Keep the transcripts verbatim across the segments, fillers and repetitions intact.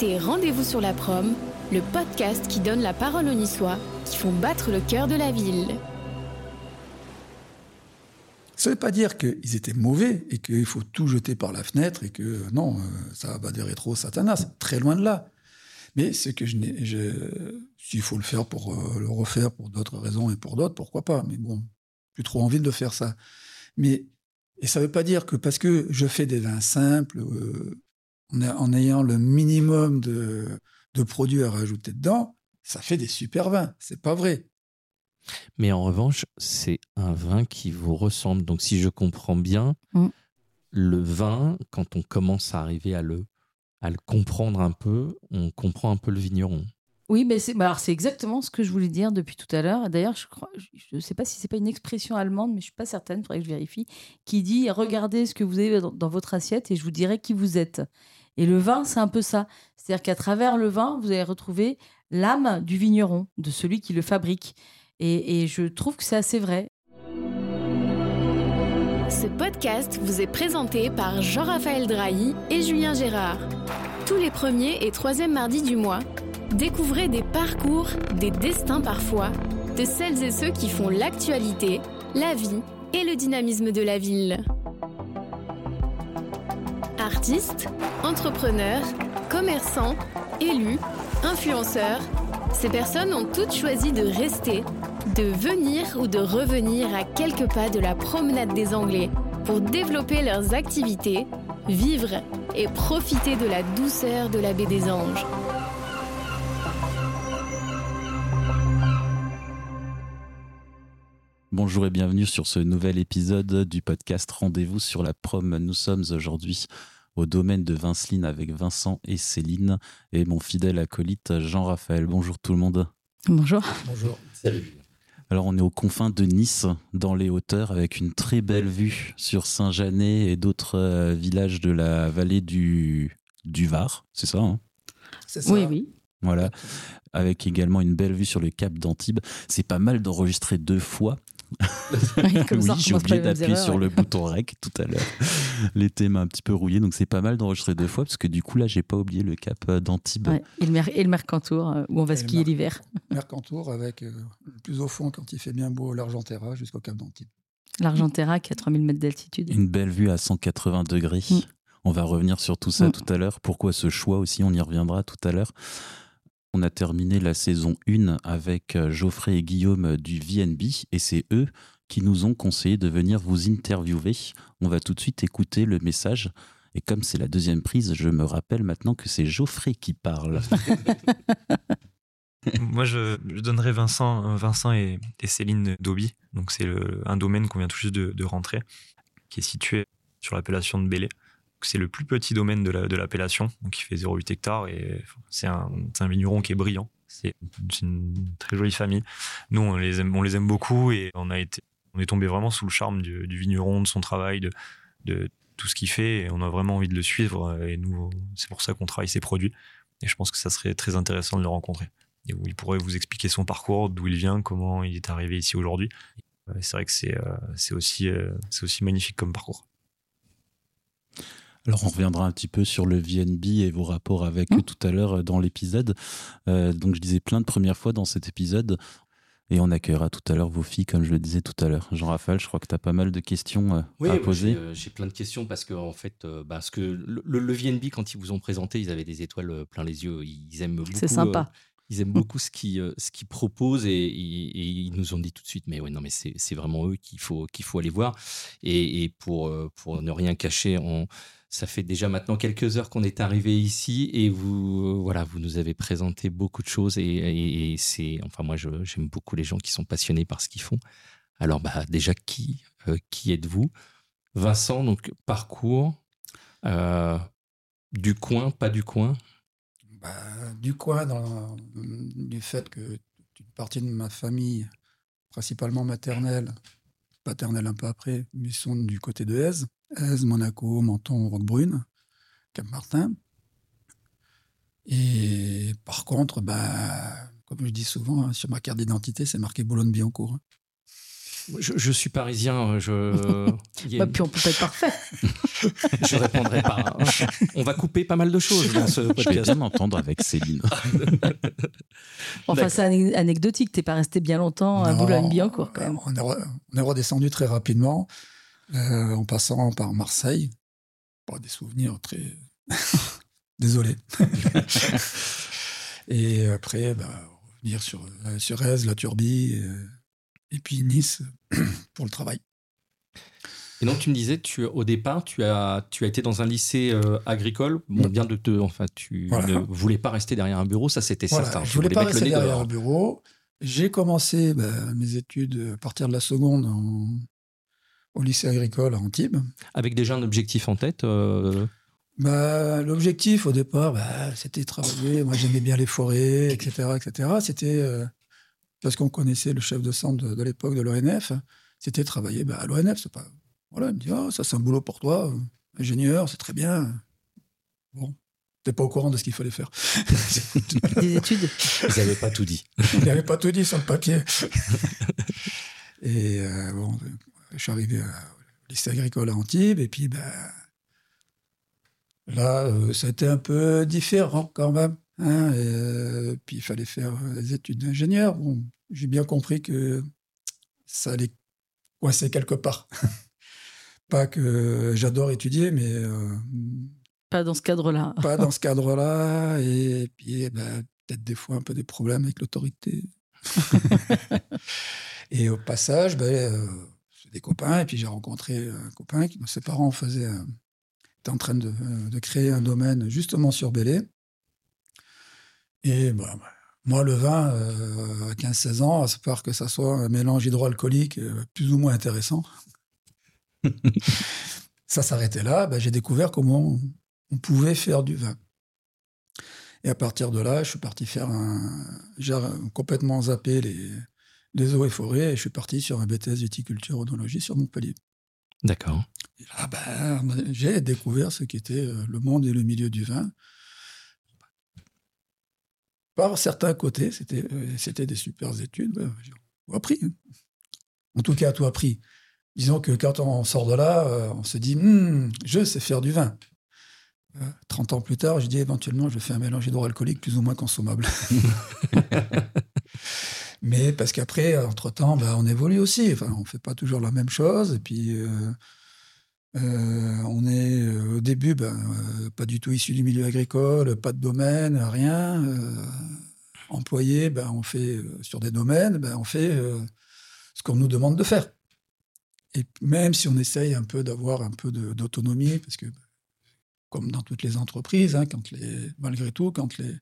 écoutez Rendez-vous sur la prom, le podcast qui donne la parole aux Niçois, qui font battre le cœur de la ville. Ça ne veut pas dire qu'ils étaient mauvais et qu'il faut tout jeter par la fenêtre et que non, ça va des rétro Satanas, très loin de là. Mais ce que je n'ai... Je, s'il faut le faire pour euh, le refaire pour d'autres raisons et pour d'autres, pourquoi pas. Mais bon, j'ai trop envie de faire ça. Mais, et ça ne veut pas dire que parce que je fais des vins simples, euh, en, a, en ayant le minimum de, de produits à rajouter dedans, ça fait des super vins. C'est pas vrai. Mais en revanche, c'est un vin qui vous ressemble. Donc, si je comprends bien, mmh. le vin, quand on commence à arriver à le, à le comprendre un peu, on comprend un peu le vigneron. Oui, mais c'est, bah alors c'est exactement ce que je voulais dire depuis tout à l'heure. D'ailleurs, je crois, je ne sais pas si ce n'est pas une expression allemande, mais je ne suis pas certaine, il faudrait que je vérifie, qui dit « Regardez ce que vous avez dans, dans votre assiette et je vous dirai qui vous êtes ». Et le vin, c'est un peu ça. C'est-à-dire qu'à travers le vin, vous allez retrouver l'âme du vigneron, de celui qui le fabrique. Et, et je trouve que c'est assez vrai. Ce podcast vous est présenté par Jean-Raphaël Drahi et Julien Gérard. Tous les premiers et troisièmes mardis du mois, découvrez des parcours, des destins parfois, de celles et ceux qui font l'actualité, la vie et le dynamisme de la ville. Artistes, entrepreneurs, commerçants, élus, influenceurs, ces personnes ont toutes choisi de rester, de venir ou de revenir à quelques pas de la promenade des Anglais pour développer leurs activités, vivre et profiter de la douceur de la baie des Anges. Bonjour et bienvenue sur ce nouvel épisode du podcast Rendez-vous sur la prom. Nous sommes aujourd'hui au domaine de Vinceline avec Vincent et Céline et mon fidèle acolyte Jean-Raphaël. Bonjour tout le monde. Bonjour. Bonjour. Salut. Alors on est aux confins de Nice, dans les hauteurs, avec une très belle vue sur Saint-Janet et d'autres euh, villages de la vallée du, du Var. C'est ça, hein ? C'est ça. Oui, oui. Voilà. Avec également une belle vue sur le Cap d'Antibes. C'est pas mal d'enregistrer deux fois. Oui, comme ça, oui, j'ai oublié d'appuyer erreurs, sur ouais. le bouton rec tout à l'heure. L'été m'a un petit peu rouillé, donc c'est pas mal d'enregistrer deux fois parce que du coup là j'ai pas oublié le cap d'Antibes ouais, et, le mer- et le Mercantour euh, où on va et skier mer- l'hiver. Mercantour avec euh, plus au fond quand il fait bien beau l'Argentera jusqu'au cap d'Antibes. L'Argentera qui est à trois mille mètres d'altitude. Une belle vue à cent quatre-vingts degrés. Mmh. On va revenir sur tout ça mmh. tout à l'heure. Pourquoi ce choix aussi, on y reviendra tout à l'heure. On a terminé la saison un avec Geoffrey et Guillaume du V N B et c'est eux qui nous ont conseillé de venir vous interviewer. On va tout de suite écouter le message et comme c'est la deuxième prise, je me rappelle maintenant que c'est Geoffrey qui parle. Moi, je, je donnerais Vincent, Vincent et, et Céline Dobie. Donc c'est le, un domaine qu'on vient tout juste de, de rentrer, qui est situé sur l'appellation de Bellet. C'est le plus petit domaine de, la, de l'appellation, donc il fait zéro virgule huit hectares et c'est un, c'est un vigneron qui est brillant. C'est, c'est une très jolie famille. Nous, on les aime, on les aime beaucoup et on a été, on est tombé vraiment sous le charme du, du vigneron, de son travail, de, de tout ce qu'il fait. Et on a vraiment envie de le suivre et nous, c'est pour ça qu'on travaille ses produits. Et je pense que ça serait très intéressant de le rencontrer. Et il pourrait vous expliquer son parcours, d'où il vient, comment il est arrivé ici aujourd'hui. Et c'est vrai que c'est, c'est aussi, c'est aussi magnifique comme parcours. Alors, on reviendra un petit peu sur le V N B et vos rapports avec mmh. eux tout à l'heure dans l'épisode. Euh, donc, je disais plein de premières fois dans cet épisode. Et on accueillera tout à l'heure vos filles, comme je le disais tout à l'heure. Jean-Raphaël, je crois que tu as pas mal de questions euh, oui, à oui, poser. J'ai, j'ai plein de questions parce que, en fait, euh, bah, parce que le, le, le V N B, quand ils vous ont présenté, ils avaient des étoiles plein les yeux. Ils aiment beaucoup. C'est sympa. Euh, Ils aiment beaucoup ce qu'ils, ce qu'ils proposent et, et, et ils nous ont dit tout de suite, mais ouais, non, mais c'est, c'est vraiment eux qu'il faut, qu'il faut aller voir. Et, et pour, pour ne rien cacher, on, ça fait déjà maintenant quelques heures qu'on est arrivé ici et vous, voilà, vous nous avez présenté beaucoup de choses et, et, et c'est, enfin, moi, je, j'aime beaucoup les gens qui sont passionnés par ce qu'ils font. Alors, bah, déjà, qui, euh, qui êtes-vous ? Vincent, donc, parcours euh, du coin, pas du coin ? Bah, du coin, dans, du fait que une partie de ma famille, principalement maternelle, paternelle un peu après, mais sont du côté de Eze, Eze, Monaco, Menton, Roquebrune, Cap-Martin. Et par contre, bah, comme je dis souvent, hein, sur ma carte d'identité, c'est marqué Boulogne-Billancourt. Hein. Je, je suis parisien. Je... Bah, puis on peut pas être parfait. Je répondrai pas. On va couper pas mal de choses dans ce podcast. Je vais bien entendre avec Céline. Enfin, c'est an- anecdotique. T'es pas resté bien longtemps à Boulogne-Billancourt quand même. On est, re- on est redescendu très rapidement euh, en passant par Marseille. Bon, des souvenirs très... Désolé. Et après, bah, revenir sur, sur Eze, la Turbie... Et... Et puis Nice pour le travail. Et donc tu me disais, tu au départ, tu as tu as été dans un lycée euh, agricole. Bon, bien de te, enfin, tu voilà. ne voulais pas rester derrière un bureau, ça c'était voilà. certain. Je voulais, voulais pas rester derrière dehors. un bureau. J'ai commencé ben, mes études à partir de la seconde en, au lycée agricole à Antibes. Avec déjà un objectif en tête. Euh... Ben, l'objectif au départ, ben, c'était travailler. Moi j'aimais bien les forêts, et cetera, et cetera. C'était euh, parce qu'on connaissait le chef de centre de, de l'époque de l'O N F, c'était travailler bah, à l'O N F. C'est pas... Voilà, il me dit, oh, ça c'est un boulot pour toi, ingénieur, c'est très bien. Bon, t'es pas au courant de ce qu'il fallait faire. Des études. Ils n'avaient pas tout dit. Ils n'avaient pas tout dit sur le papier. Et euh, bon, je suis arrivé au lycée agricole à Antibes, et puis ben, là, euh, ça a été un peu différent quand même. Hein, et euh, puis il fallait faire des études d'ingénieur. Bon, j'ai bien compris que ça allait coincer quelque part. Pas que j'adore étudier, mais euh, pas dans ce cadre-là. Pas dans ce cadre-là, et, et puis eh ben, peut-être des fois un peu des problèmes avec l'autorité. Et au passage, ben, euh, c'est des copains, et puis j'ai rencontré un copain qui, ses parents faisaient, euh, étaient en train de, de créer un domaine justement sur Bellet. Et bah, moi, le vin, euh, à quinze seize ans, à part que ça soit un mélange hydroalcoolique euh, plus ou moins intéressant, ça s'arrêtait là. Bah, j'ai découvert comment on pouvait faire du vin. Et à partir de là, je suis parti faire un... J'ai complètement zappé les, les eaux et forêts et je suis parti sur un B T S viticulture œnologie sur Montpellier. D'accord. Et là, bah, j'ai découvert ce qu'était le monde et le milieu du vin. Par certains côtés, c'était, c'était des super études. Ben, on a appris. En tout cas, tout appris. Disons que quand on sort de là, on se dit hm, « je sais faire du vin ». trente ans plus tard, je dis éventuellement « je fais un mélange hydroalcoolique plus ou moins consommable ». Mais parce qu'après, entre-temps, ben, on évolue aussi. Enfin, on ne fait pas toujours la même chose. Et puis, euh, euh, on est euh, au début, ben, euh, pas du tout issu du milieu agricole, pas de domaine, rien... Euh, employé, ben, on fait euh, sur des domaines, ben, on fait euh, ce qu'on nous demande de faire. Et même si on essaye un peu d'avoir un peu de, d'autonomie, parce que comme dans toutes les entreprises, hein, quand les, malgré tout, quand les,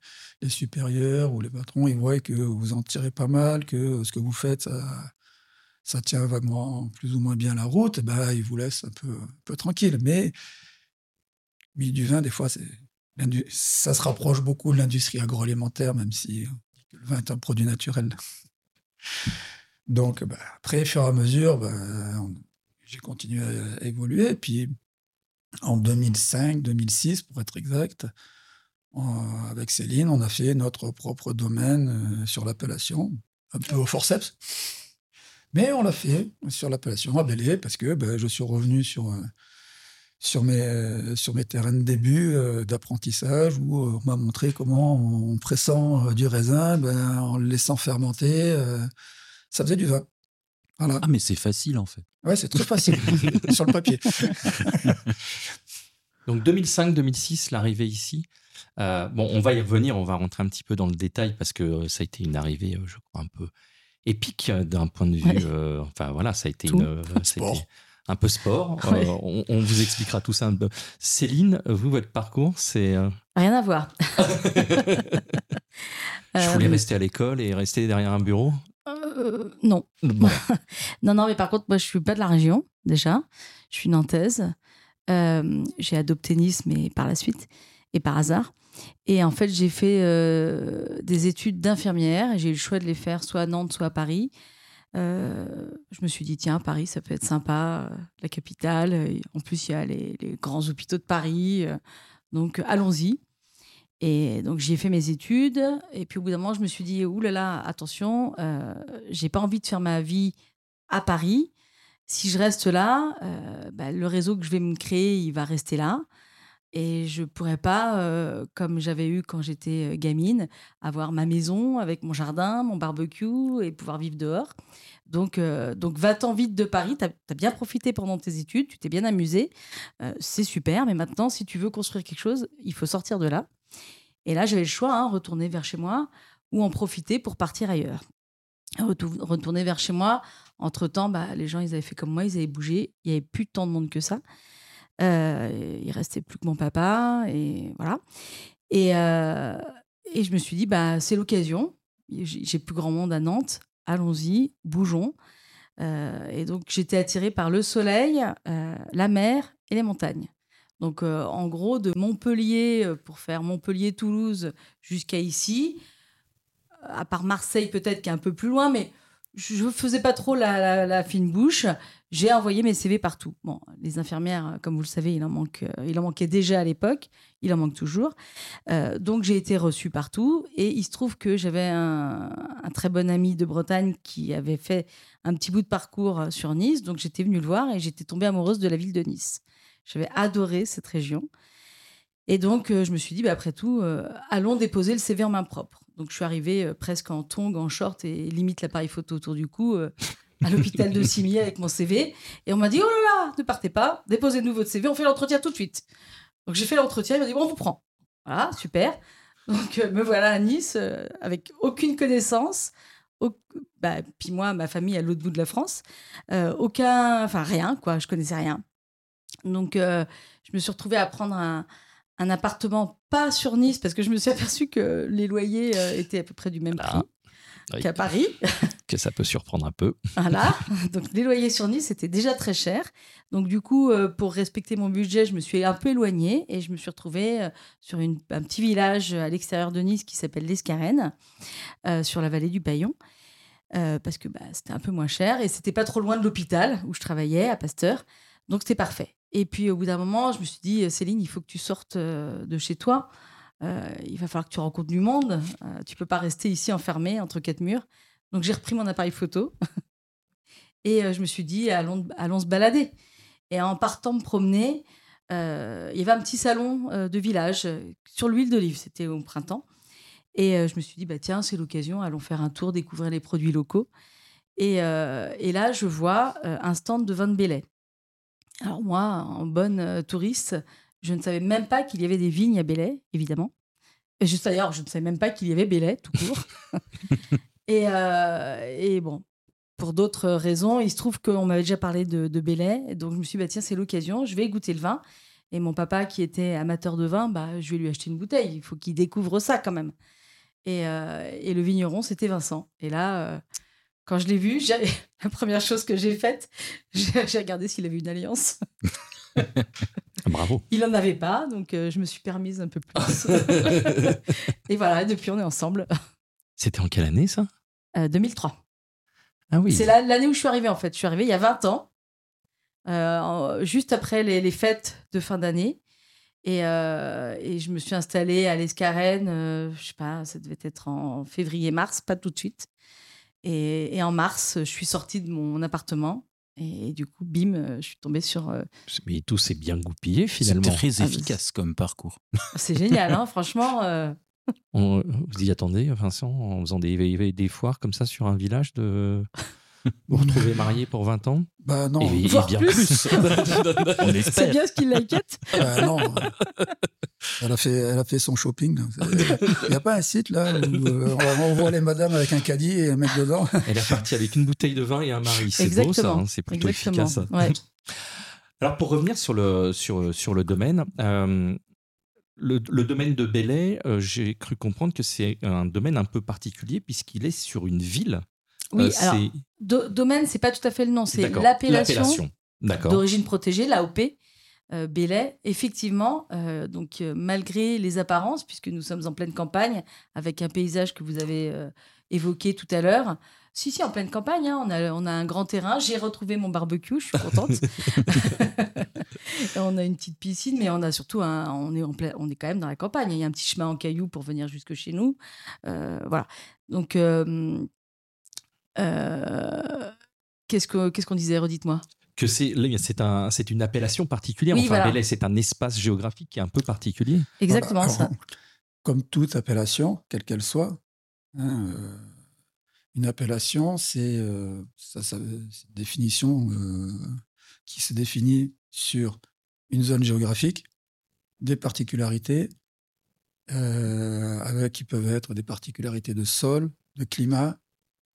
les supérieurs ou les patrons, ils voient que vous en tirez pas mal, que ce que vous faites, ça, ça tient vaguement plus ou moins bien la route, ben, ils vous laissent un peu, un peu tranquille. Mais le milieu du vin, des fois, c'est... Ça se rapproche beaucoup de l'industrie agroalimentaire, même si le vin est un produit naturel. Donc, bah, après, au fur et à mesure, bah, on, j'ai continué à évoluer. Puis, en deux mille cinq, deux mille six, pour être exact, on, avec Céline, on a fait notre propre domaine sur l'appellation, un peu au forceps. Mais on l'a fait sur l'appellation à Bellet, parce que bah, je suis revenu sur... Euh, Sur mes, sur mes terrains de début euh, d'apprentissage où on m'a montré comment en pressant euh, du raisin, ben, en le laissant fermenter, euh, ça faisait du vin. Voilà. Ah mais c'est facile en fait. Ouais, c'est très facile sur le papier. Donc deux mille cinq deux mille six, l'arrivée ici. Euh, bon, on va y revenir, on va rentrer un petit peu dans le détail parce que ça a été une arrivée, je crois, un peu épique d'un point de vue. Ouais. Euh, enfin voilà, ça a été Tout. une. Ça a été, Un peu sport, ouais. euh, on, on vous expliquera tout ça un peu. Céline, vous, votre parcours, c'est... Euh... Rien à voir. Je voulais euh... rester à l'école et rester derrière un bureau euh, Non. Bon. non, non, mais par contre, moi, je ne suis pas de la région, déjà. Je suis nantaise. Euh, j'ai adopté Nice, mais par la suite, et par hasard. Et en fait, j'ai fait euh, des études d'infirmière. Et j'ai eu le choix de les faire soit à Nantes, soit à Paris. Euh, je me suis dit, tiens, Paris, ça peut être sympa, euh, la capitale. Euh, en plus, il y a les, les grands hôpitaux de Paris. Euh, donc, euh, allons-y. Et donc, j'y ai fait mes études. Et puis, au bout d'un moment, je me suis dit, oulala, attention, euh, j'ai pas envie de faire ma vie à Paris. Si je reste là, euh, bah, le réseau que je vais me créer, il va rester là. Et je ne pourrais pas, euh, comme j'avais eu quand j'étais gamine, avoir ma maison avec mon jardin, mon barbecue et pouvoir vivre dehors. Donc, euh, donc va-t'en vite de Paris. Tu as bien profité pendant tes études, tu t'es bien amusé. Euh, c'est super, mais maintenant, si tu veux construire quelque chose, il faut sortir de là. Et là, j'avais le choix, hein, retourner vers chez moi ou en profiter pour partir ailleurs. Retourner vers chez moi. Entre-temps, bah, les gens, ils avaient fait comme moi, ils avaient bougé. Il n'y avait plus tant de monde que ça. Euh, il ne restait plus que mon papa. Et voilà. Et, euh, et je me suis dit, bah, c'est l'occasion. J'ai plus grand monde à Nantes. Allons-y, bougeons. Euh, et donc, j'étais attirée par le soleil, euh, la mer et les montagnes. Donc, euh, en gros, de Montpellier, pour faire Montpellier-Toulouse jusqu'à ici... à part Marseille peut-être qui est un peu plus loin, mais je ne faisais pas trop la, la, la fine bouche. J'ai envoyé mes C V partout. Bon, les infirmières, comme vous le savez, il en, manque, il en manquait déjà à l'époque, il en manque toujours. Euh, donc, j'ai été reçue partout. Et il se trouve que j'avais un, un très bon ami de Bretagne qui avait fait un petit bout de parcours sur Nice. Donc, j'étais venue le voir et j'étais tombée amoureuse de la ville de Nice. J'avais adoré cette région. Et donc, euh, je me suis dit, bah, après tout, euh, allons déposer le C V en main propre. Donc, je suis arrivée presque en tongs, en short et limite l'appareil photo autour du cou euh, à l'hôpital de Similly avec mon C V. Et on m'a dit, oh là là, ne partez pas, déposez-nous votre C V, on fait l'entretien tout de suite. Donc, j'ai fait l'entretien, ils m'ont dit, bon, on vous prend. Voilà, super. Donc, euh, me voilà à Nice euh, avec aucune connaissance. Au... Bah, puis moi, ma famille à l'autre bout de la France. Euh, aucun, enfin rien, quoi, je connaissais rien. Donc, euh, je me suis retrouvée à prendre un... un appartement pas sur Nice, parce que je me suis aperçue que les loyers euh, étaient à peu près du même ah, prix oui, qu'à Paris. Que ça peut surprendre un peu. Voilà, donc les loyers sur Nice étaient déjà très chers. Donc du coup, euh, pour respecter mon budget, je me suis un peu éloignée et je me suis retrouvée euh, sur une, un petit village à l'extérieur de Nice qui s'appelle l'Escarène, euh, sur la vallée du Paillon, euh, parce que bah, c'était un peu moins cher et c'était pas trop loin de l'hôpital où je travaillais, à Pasteur. Donc c'était parfait. Et puis, au bout d'un moment, je me suis dit, Céline, il faut que tu sortes de chez toi. Euh, il va falloir que tu rencontres du monde. Euh, tu ne peux pas rester ici enfermée entre quatre murs. Donc, j'ai repris mon appareil photo. Et euh, je me suis dit, allons, allons se balader. Et en partant me promener, euh, il y avait un petit salon euh, de village sur l'huile d'olive. C'était au printemps. Et euh, je me suis dit, bah, tiens, c'est l'occasion. Allons faire un tour, découvrir les produits locaux. Et, euh, et là, je vois euh, un stand de vin de Bellet. Alors moi, en bonne touriste, je ne savais même pas qu'il y avait des vignes à Bellet, évidemment. Et juste d'ailleurs, je ne savais même pas qu'il y avait Bellet, tout court. et, euh, et bon, pour d'autres raisons, il se trouve qu'on m'avait déjà parlé de, de Bellet. Donc je me suis dit, bah, tiens, c'est l'occasion, je vais goûter le vin. Et mon papa, qui était amateur de vin, bah, je vais lui acheter une bouteille. Il faut qu'il découvre ça quand même. Et, euh, et le vigneron, c'était Vincent. Et là... Euh, Quand je l'ai vu, j'ai... la première chose que j'ai faite, j'ai... j'ai regardé s'il avait une alliance. Bravo. Il n'en avait pas, donc euh, je me suis permise un peu plus. Et voilà, depuis, on est ensemble. C'était en quelle année, ça ? euh, deux mille trois. Ah oui. C'est la, l'année où je suis arrivée, en fait. Je suis arrivée il y a vingt ans, euh, juste après les, les fêtes de fin d'année. Et, euh, et je me suis installée à l'Escarène, euh, je ne sais pas, ça devait être en février-mars, pas tout de suite. Et, et en mars, je suis sortie de mon appartement. Et, et du coup, bim, je suis tombée sur... Euh... Mais tout s'est bien goupillé, finalement. C'est très efficace ah, comme parcours. C'est génial, hein, franchement. Euh... On, vous y attendez, Vincent, en faisant des, des foires comme ça sur un village de... Vous retrouvez marié pour vingt ans ? Bah non, et, et bien plus. plus. On espère. C'est bien ce qui l'inquiète. Bah non, elle a fait, elle a fait son shopping. Il n'y a pas un site là où on voit les madames avec un caddie et un mec dedans. Elle est partie avec une bouteille de vin et un mari. C'est Exactement. beau ça, hein. C'est plutôt Exactement. efficace. Ouais. Alors pour revenir sur le, sur, sur le domaine, euh, le, le domaine de Bellet, euh, j'ai cru comprendre que c'est un domaine un peu particulier puisqu'il est sur une ville. Oui, euh, alors, c'est... Do- domaine, c'est pas tout à fait le nom, c'est D'accord. l'appellation, l'appellation. D'accord. d'origine protégée, l'A O P, euh, Bellet. Effectivement, euh, donc, euh, malgré les apparences, puisque nous sommes en pleine campagne, avec un paysage que vous avez euh, évoqué tout à l'heure, si, si, en pleine campagne, hein, on a, on a un grand terrain, j'ai retrouvé mon barbecue, je suis contente. On a une petite piscine, mais on a surtout un, on est en pla- on est quand même dans la campagne, il y a un petit chemin en cailloux pour venir jusque chez nous. Euh, voilà, donc... Euh, Euh, Qu'est-ce qu'on qu'est-ce qu'on disait? Redites-moi. Que c'est, c'est, un, c'est une appellation particulière. Oui, enfin, voilà. Bellet, c'est un espace géographique qui est un peu particulier. Exactement voilà. Alors, ça. Comme toute appellation, quelle qu'elle soit, hein, euh, une appellation, c'est euh, ça, ça, une définition euh, qui se définit sur une zone géographique, des particularités euh, avec, qui peuvent être des particularités de sol, de climat.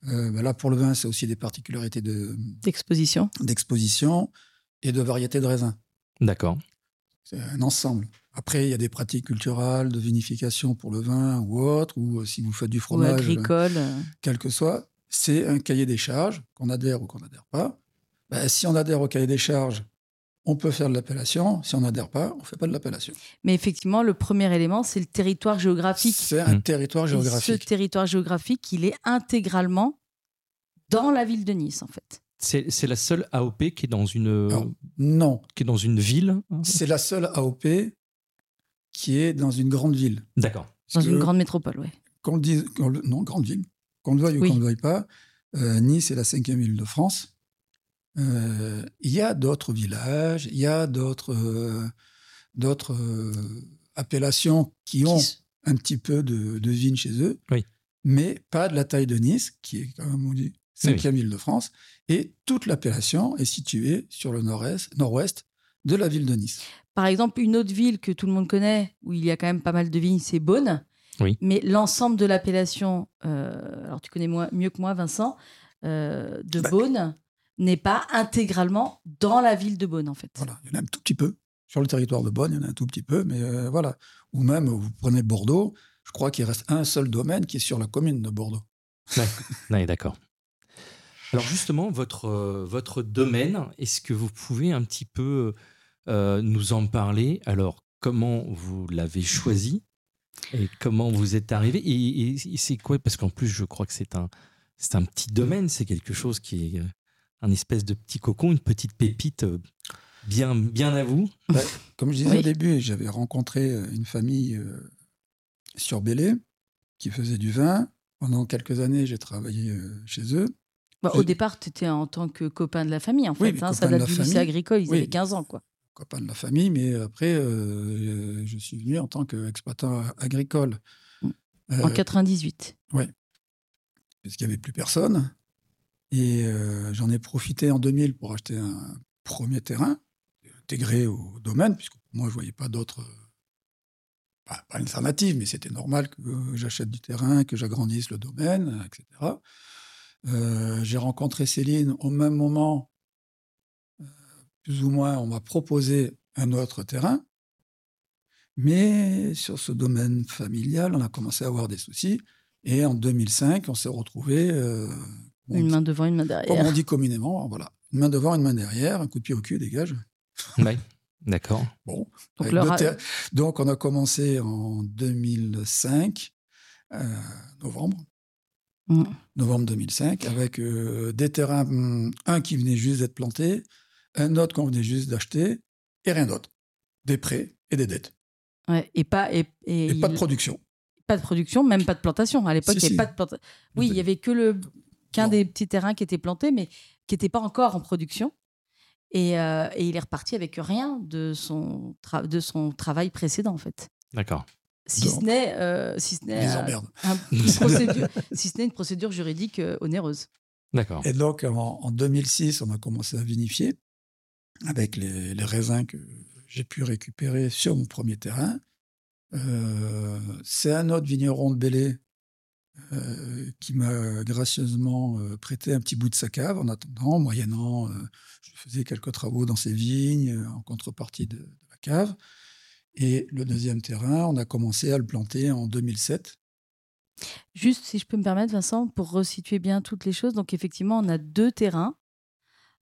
Euh, ben là, pour le vin, c'est aussi des particularités de, d'exposition. d'exposition et de variété de raisin. D'accord. C'est un ensemble. Après, il y a des pratiques culturales, de vinification pour le vin ou autre, ou si vous faites du fromage, ou agricole. Euh, quel que soit. C'est un cahier des charges, qu'on adhère ou qu'on n'adhère pas. Ben, si on adhère au cahier des charges, on peut faire de l'appellation. Si on n'adhère pas, on ne fait pas de l'appellation. Mais effectivement, le premier élément, c'est le territoire géographique. C'est un mmh. territoire géographique. Et ce territoire géographique, il est intégralement dans la ville de Nice, en fait. C'est, c'est la seule A O P qui est dans une... Non. non. Qui est dans une ville. C'est la seule A O P qui est dans une grande ville. D'accord. Parce dans une grande métropole, oui. Qu'on le dise... Qu'on le, non, grande ville. Qu'on le veuille oui. ou qu'on ne le veuille pas, euh, Nice est la cinquième ville de France. Il euh, y a d'autres villages, il y a d'autres, euh, d'autres euh, appellations qui ont qui... un petit peu de, de vigne chez eux, oui. mais pas de la taille de Nice, qui est quand même, on dit, cinquième oui. île de France. Et toute l'appellation est située sur le nord-est, nord-ouest de la ville de Nice. Par exemple, une autre ville que tout le monde connaît, où il y a quand même pas mal de vignes, c'est Beaune. Oui. Mais l'ensemble de l'appellation, euh, alors tu connais moi, mieux que moi, Vincent, euh, de bah, Beaune... n'est pas intégralement dans la ville de Beaune, en fait. Voilà, il y en a un tout petit peu. Sur le territoire de Beaune, il y en a un tout petit peu, mais euh, voilà. Ou même, vous prenez Bordeaux, je crois qu'il reste un seul domaine qui est sur la commune de Bordeaux. Oui, ouais, d'accord. Alors justement, votre, euh, votre domaine, est-ce que vous pouvez un petit peu euh, nous en parler? Alors, comment vous l'avez choisi? Et comment vous êtes arrivé? Et, et, et c'est quoi? Parce qu'en plus, je crois que c'est un, c'est un petit domaine, c'est quelque chose qui est... un espèce de petit cocon, une petite pépite bien, bien à vous. Bah, comme je disais oui. au début, j'avais rencontré une famille euh, sur Bellet qui faisait du vin. Pendant quelques années, j'ai travaillé euh, chez eux. Bah, au départ, tu étais en tant que copain de la famille, en oui, fait. Hein, ça date du lycée agricole, ils oui, avaient quinze ans. Quoi. Copain de la famille, mais après, euh, je suis venu en tant qu'exploitant agricole. En quatre-vingt-dix-huit. Euh, oui, parce qu'il n'y avait plus personne. Et euh, j'en ai profité en deux mille pour acheter un premier terrain intégré au domaine, puisque moi, je ne voyais pas d'autres... Pas, pas alternative, mais c'était normal que j'achète du terrain, que j'agrandisse le domaine, et cetera. Euh, j'ai rencontré Céline au même moment, euh, plus ou moins, on m'a proposé un autre terrain. Mais sur ce domaine familial, on a commencé à avoir des soucis. Et en deux mille cinq, on s'est retrouvés... Euh, On une dit, main devant, une main derrière. Comme on dit communément, voilà. Une main devant, une main derrière, un coup de pied au cul, dégage. Oui, d'accord. Bon. Donc, leur... ter... Donc, on a commencé en deux mille cinq, euh, novembre. Mmh. Novembre deux mille cinq, avec euh, des terrains, un qui venait juste d'être planté, un autre qu'on venait juste d'acheter, et rien d'autre. Des prêts et des dettes. Ouais, et pas, et, et, et il... pas de production. Pas de production, même pas de plantation. À l'époque, si, il n'y avait si. pas de plantation. Oui, il n'y avait que le... qu'un bon. des petits terrains qui étaient plantés, mais qui n'étaient pas encore en production. Et, euh, et il est reparti avec rien de son, tra- de son travail précédent, en fait. D'accord. Si Donc, ce n'est, euh, si ce n'est un, un, une, procédure, si ce n'est une procédure juridique euh, onéreuse. D'accord. Et donc, en, en deux mille six, on a commencé à vinifier avec les, les raisins que j'ai pu récupérer sur mon premier terrain. Euh, c'est un autre vigneron de Bellet Euh, qui m'a gracieusement euh, prêté un petit bout de sa cave en attendant, moyennant, euh, je faisais quelques travaux dans ses vignes euh, en contrepartie de, de la cave. Et le deuxième terrain, on a commencé à le planter en deux mille sept. Juste, si je peux me permettre, Vincent, pour resituer bien toutes les choses, donc effectivement, on a deux terrains.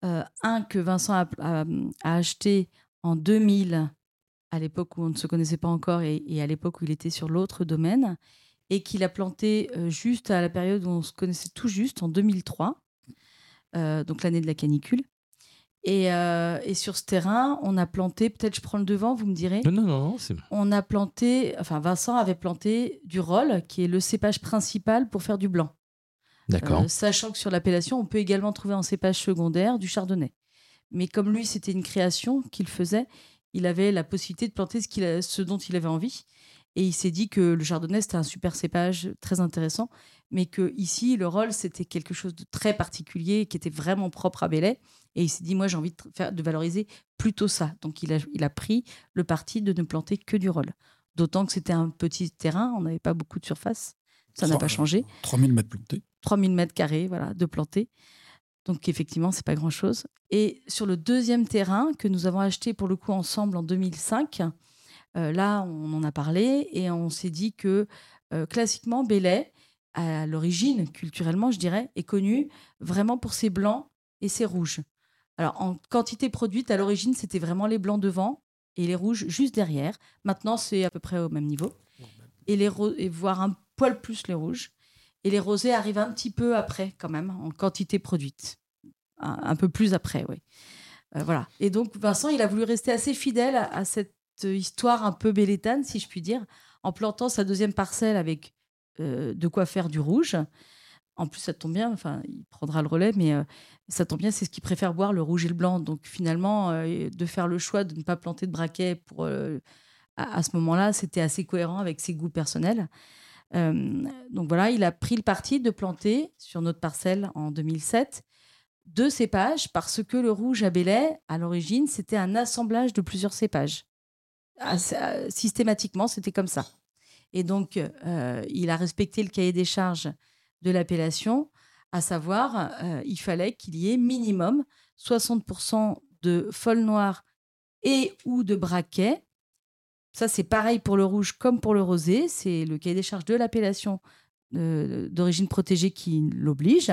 Euh, un que Vincent a, a, a acheté en deux mille, à l'époque où on ne se connaissait pas encore et, et à l'époque où il était sur l'autre domaine, et qu'il a planté juste à la période où on se connaissait tout juste, en deux mille trois, euh, donc l'année de la canicule. Et, euh, et sur ce terrain, on a planté, peut-être je prends le devant, vous me direz. Non, non, non, c'est bon. On a planté, enfin Vincent avait planté du Rolle, qui est le cépage principal pour faire du blanc. D'accord. Euh, sachant que sur l'appellation, on peut également trouver en cépage secondaire du chardonnay. Mais comme lui, c'était une création qu'il faisait, il avait la possibilité de planter ce, qu'il a, ce dont il avait envie. Et il s'est dit que le chardonnay, c'était un super cépage très intéressant, mais qu'ici, le Rolle, c'était quelque chose de très particulier qui était vraiment propre à Bellet. Et il s'est dit, moi, j'ai envie de, faire, de valoriser plutôt ça. Donc, il a, il a pris le parti de ne planter que du Rolle. D'autant que c'était un petit terrain, on n'avait pas beaucoup de surface. Ça trois, n'a pas changé. trois mille mètres plantés. trois mille mètres carrés, voilà, de plantés. Donc, effectivement, ce n'est pas grand-chose. Et sur le deuxième terrain que nous avons acheté, pour le coup, ensemble en deux mille cinq... Euh, là, on en a parlé et on s'est dit que euh, classiquement, Bellet, à l'origine, culturellement, je dirais, est connu vraiment pour ses blancs et ses rouges. Alors, en quantité produite, à l'origine, c'était vraiment les blancs devant et les rouges juste derrière. Maintenant, c'est à peu près au même niveau, et les ro- et voire un poil plus les rouges. Et les rosés arrivent un petit peu après, quand même, en quantité produite. Un, un peu plus après, oui. Euh, voilà. Et donc, Vincent, il a voulu rester assez fidèle à, à cette histoire un peu belletane, si je puis dire, en plantant sa deuxième parcelle avec euh, de quoi faire du rouge. En plus, ça tombe bien, enfin, il prendra le relais, mais euh, ça tombe bien, c'est ce qu'il préfère boire, le rouge et le blanc. Donc finalement, euh, de faire le choix de ne pas planter de braquet pour, euh, à, à ce moment-là, c'était assez cohérent avec ses goûts personnels. Euh, donc voilà, il a pris le parti de planter sur notre parcelle en deux mille sept deux cépages, parce que le rouge à Bellet, à l'origine, c'était un assemblage de plusieurs cépages. Assez, systématiquement, c'était comme ça. Et donc, euh, il a respecté le cahier des charges de l'appellation, à savoir, euh, il fallait qu'il y ait minimum soixante pour cent de folle noire et ou de braquet. Ça, c'est pareil pour le rouge comme pour le rosé. C'est le cahier des charges de l'appellation euh, d'origine protégée qui l'oblige.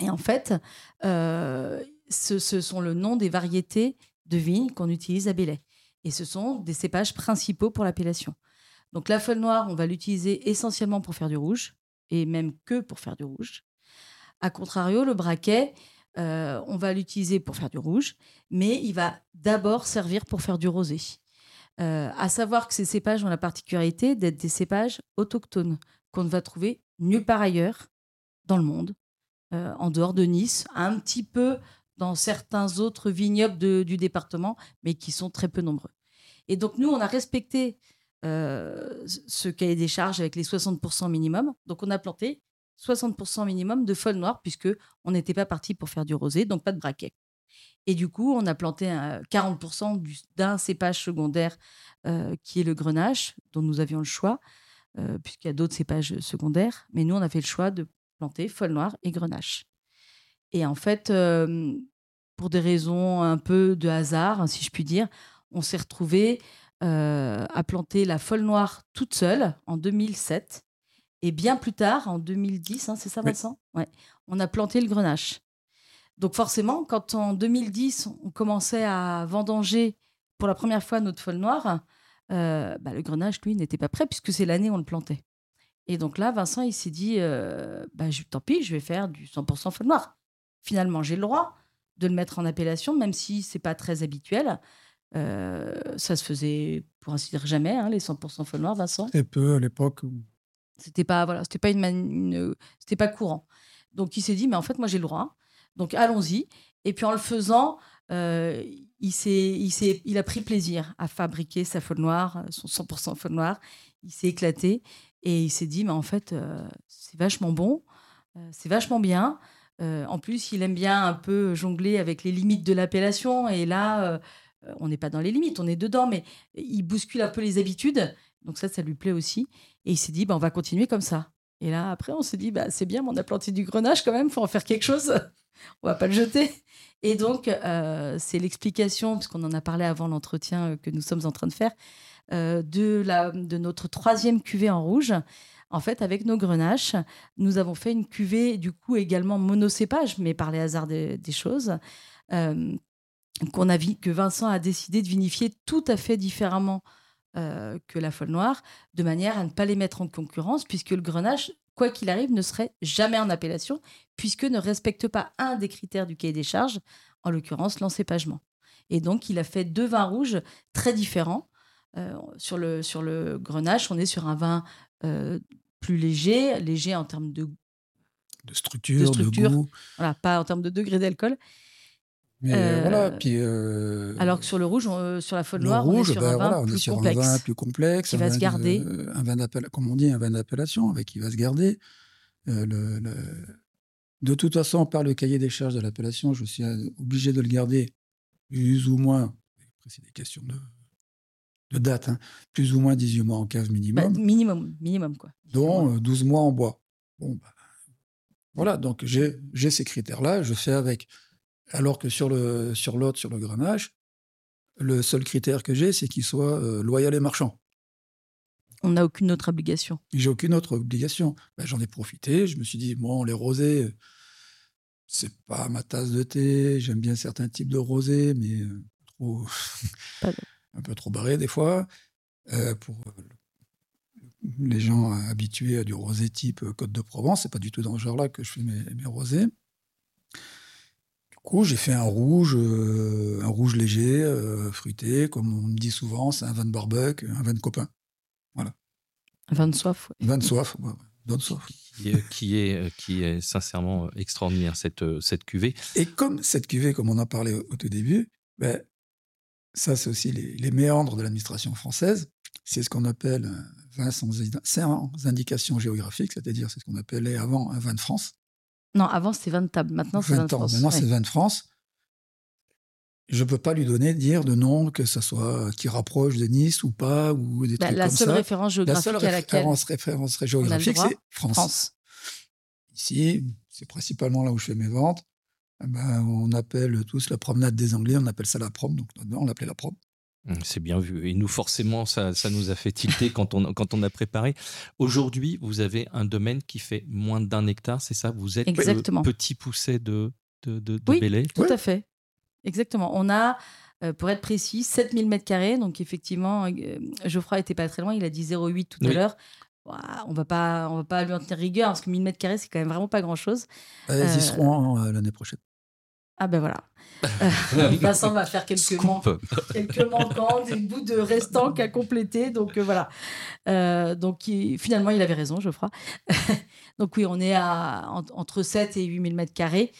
Et en fait, euh, ce, ce sont le nom des variétés de vignes qu'on utilise à Bellet. Et ce sont des cépages principaux pour l'appellation. Donc la folle noire, on va l'utiliser essentiellement pour faire du rouge, et même que pour faire du rouge. A contrario, le braquet, euh, on va l'utiliser pour faire du rouge, mais il va d'abord servir pour faire du rosé. Euh, à savoir que ces cépages ont la particularité d'être des cépages autochtones, qu'on ne va trouver nulle part ailleurs dans le monde, euh, en dehors de Nice, un petit peu dans certains autres vignobles de, du département, mais qui sont très peu nombreux. Et donc, nous, on a respecté euh, ce cahier des charges avec les soixante pour cent minimum. Donc, on a planté soixante pour cent minimum de folle noire, puisqu'on n'était pas parti pour faire du rosé, donc pas de braquet. Et du coup, on a planté euh, quarante pour cent du, d'un cépage secondaire, euh, qui est le Grenache, dont nous avions le choix, euh, puisqu'il y a d'autres cépages secondaires. Mais nous, on a fait le choix de planter folle noire et Grenache. Et en fait, euh, pour des raisons un peu de hasard, si je puis dire, on s'est retrouvés euh, à planter la folle noire toute seule en deux mille sept Et bien plus tard, en deux mille dix hein, c'est ça, Vincent ? Oui. Ouais. On a planté le Grenache. Donc forcément, quand en deux mille dix on commençait à vendanger pour la première fois notre folle noire, euh, bah, le Grenache, lui, n'était pas prêt, puisque c'est l'année où on le plantait. Et donc là, Vincent, il s'est dit, euh, bah, je, tant pis, je vais faire du cent pour cent folle noire. Finalement, j'ai le droit de le mettre en appellation, même si ce n'est pas très habituel. Euh, ça se faisait, pour ainsi dire, jamais, hein, les cent pour cent folle noire, Vincent. C'était peu à l'époque. Ce n'était pas, voilà, c'était pas, une mani- une, c'était pas courant. Donc, il s'est dit, mais en fait, moi, j'ai le droit. Donc, allons-y. Et puis, en le faisant, euh, il, s'est, il, s'est, il a pris plaisir à fabriquer sa folle noire, son cent pour cent folle noire. Il s'est éclaté et il s'est dit, mais en fait, euh, c'est vachement bon, euh, c'est vachement bien. Euh, en plus, il aime bien un peu jongler avec les limites de l'appellation. Et là, euh, on n'est pas dans les limites, on est dedans, mais il bouscule un peu les habitudes. Donc ça, ça lui plaît aussi. Et il s'est dit, bah, on va continuer comme ça. Et là, après, on s'est dit, bah, c'est bien, mais on a planté du Grenache quand même, il faut en faire quelque chose. On ne va pas le jeter. Et donc, euh, c'est l'explication, parce qu'on en a parlé avant l'entretien que nous sommes en train de faire, euh, de, la, de notre troisième cuvée en rouge. En fait, avec nos Grenaches, nous avons fait une cuvée, du coup, également monocépage, mais par les hasards des, des choses, euh, qu'on a, que Vincent a décidé de vinifier tout à fait différemment euh, que la folle noire, de manière à ne pas les mettre en concurrence, puisque le Grenache, quoi qu'il arrive, ne serait jamais en appellation, puisque ne respecte pas un des critères du cahier des charges, en l'occurrence l'encépagement. Et donc, il a fait deux vins rouges très différents. Euh, sur, le, sur le Grenache, on est sur un vin Euh, plus léger, léger en termes de de structure, de, structure, de goût. Voilà, pas en termes de degré d'alcool. Mais euh, voilà, puis euh, alors que sur le rouge, on, sur la Folle Noire, rouge, on est sur, ben un, vin voilà, on est sur complexe, un vin plus complexe. Qui va se garder. De, un vin d'appel, comme on dit, un vin d'appellation, avec qui va se garder. Euh, le, le... De toute façon, par le cahier des charges de l'appellation, je suis obligé de le garder plus ou moins. Après, c'est des questions de, de date. Hein, plus ou moins dix-huit mois en cave minimum. Bah, minimum, minimum, quoi. Dont euh, douze mois en bois. Bon, bah, voilà, donc j'ai, j'ai ces critères-là, je fais avec. Alors que sur le, sur l'autre, sur le Grenache, le seul critère que j'ai, c'est qu'il soit euh, loyal et marchand. On n'a aucune autre obligation. J'ai aucune autre obligation. Ben, j'en ai profité. Je me suis dit, bon, les rosés, c'est pas ma tasse de thé. J'aime bien certains types de rosés, mais euh, trop un peu trop barrés des fois. Euh, pour les gens habitués à du rosé type Côte de Provence, c'est pas du tout dans ce genre-là que je fais mes, mes rosés. Coup, j'ai fait un rouge, euh, un rouge léger, euh, fruité, comme on me dit souvent, c'est un vin de barbecue, un vin de copain. Voilà. Un vin de soif. Un ouais. vin de soif, ouais. Donne soif. Qui est, qui est, qui est sincèrement extraordinaire, cette, cette cuvée. Et comme cette cuvée, comme on en parlait au, au tout début, ben, ça, c'est aussi les, les méandres de l'administration française. C'est ce qu'on appelle un vin sans, sans indication géographique, c'est-à-dire c'est ce qu'on appelait avant un vin de France. Non, avant, c'était vin de table. Maintenant, c'est vin de France. Maintenant, ouais. c'est vin de France. Je ne peux pas lui donner, dire de nom, que ça soit qui rapproche de Nice ou pas, ou des bah, trucs comme ça. La seule référence géographique la seule à laquelle référence, référence géographique, c'est France. France. Ici, c'est principalement là où je fais mes ventes. Eh ben, on appelle tous la promenade des Anglais, on appelle ça la prom. Donc, on l'appelait la prom. C'est bien vu. Et nous, forcément, ça, ça nous a fait tilter quand on, quand on a préparé. Aujourd'hui, vous avez un domaine qui fait moins d'un hectare, c'est ça? Vous êtes Exactement. le petit poucet de, de, de, de oui, Bellet. Oui, tout ouais. à fait. Exactement. On a, pour être précis, sept mille m². Donc, effectivement, Geoffrey n'était pas très loin. Il a dit zéro virgule huit tout oui. à l'heure. On ne va pas lui en tenir rigueur parce que mille m², c'est quand même vraiment pas grand-chose. Euh, euh, ils y seront euh, l'année prochaine. Ah ben voilà. Vincent va faire quelques, man- quelques manquants, des bouts de restants qu'à compléter. Donc euh, voilà. Euh, donc il, finalement, il avait raison, Geoffroy. Donc oui, on est à en, entre sept et huit mille mètres euh, carrés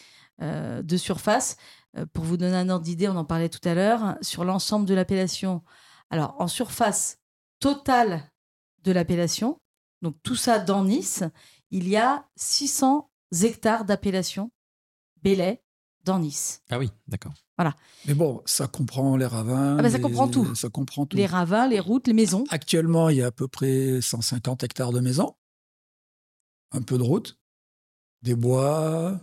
de surface. Euh, pour vous donner un ordre d'idée, on en parlait tout à l'heure, sur l'ensemble de l'appellation. Alors en surface totale de l'appellation, donc tout ça dans Nice, il y a six cents hectares d'appellation Bellet. Dans Nice. Ah oui, d'accord. Voilà. Mais bon, ça comprend les ravins. Ah ben ça, les, comprend tout. ça comprend tout. Les ravins, les routes, les maisons. Actuellement, il y a à peu près cent cinquante hectares de maisons, un peu de routes, des bois.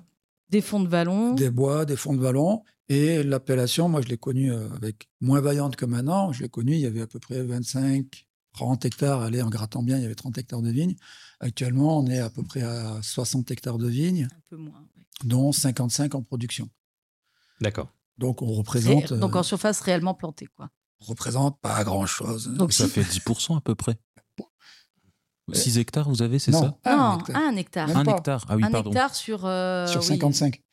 Des fonds de vallon. Des bois, des fonds de vallon. Et l'appellation, moi, je l'ai connue avec moins vaillante que maintenant. Je l'ai connue, il y avait à peu près vingt-cinq, trente hectares. Allez, en grattant bien, il y avait trente hectares de vignes. Actuellement, on est à peu près à soixante hectares de vignes. Un peu moins, oui. Dont cinquante-cinq en production. D'accord. Donc, on représente... Et donc, en surface réellement plantée, quoi. On ne représente pas grand-chose. Donc, ça fait dix pour cent à peu près. six hectares, vous avez, c'est non, ça un Non, hectare. un hectare. Même un pas. hectare, ah oui, un pardon. Un hectare sur... Euh, sur cinquante-cinq. Oui.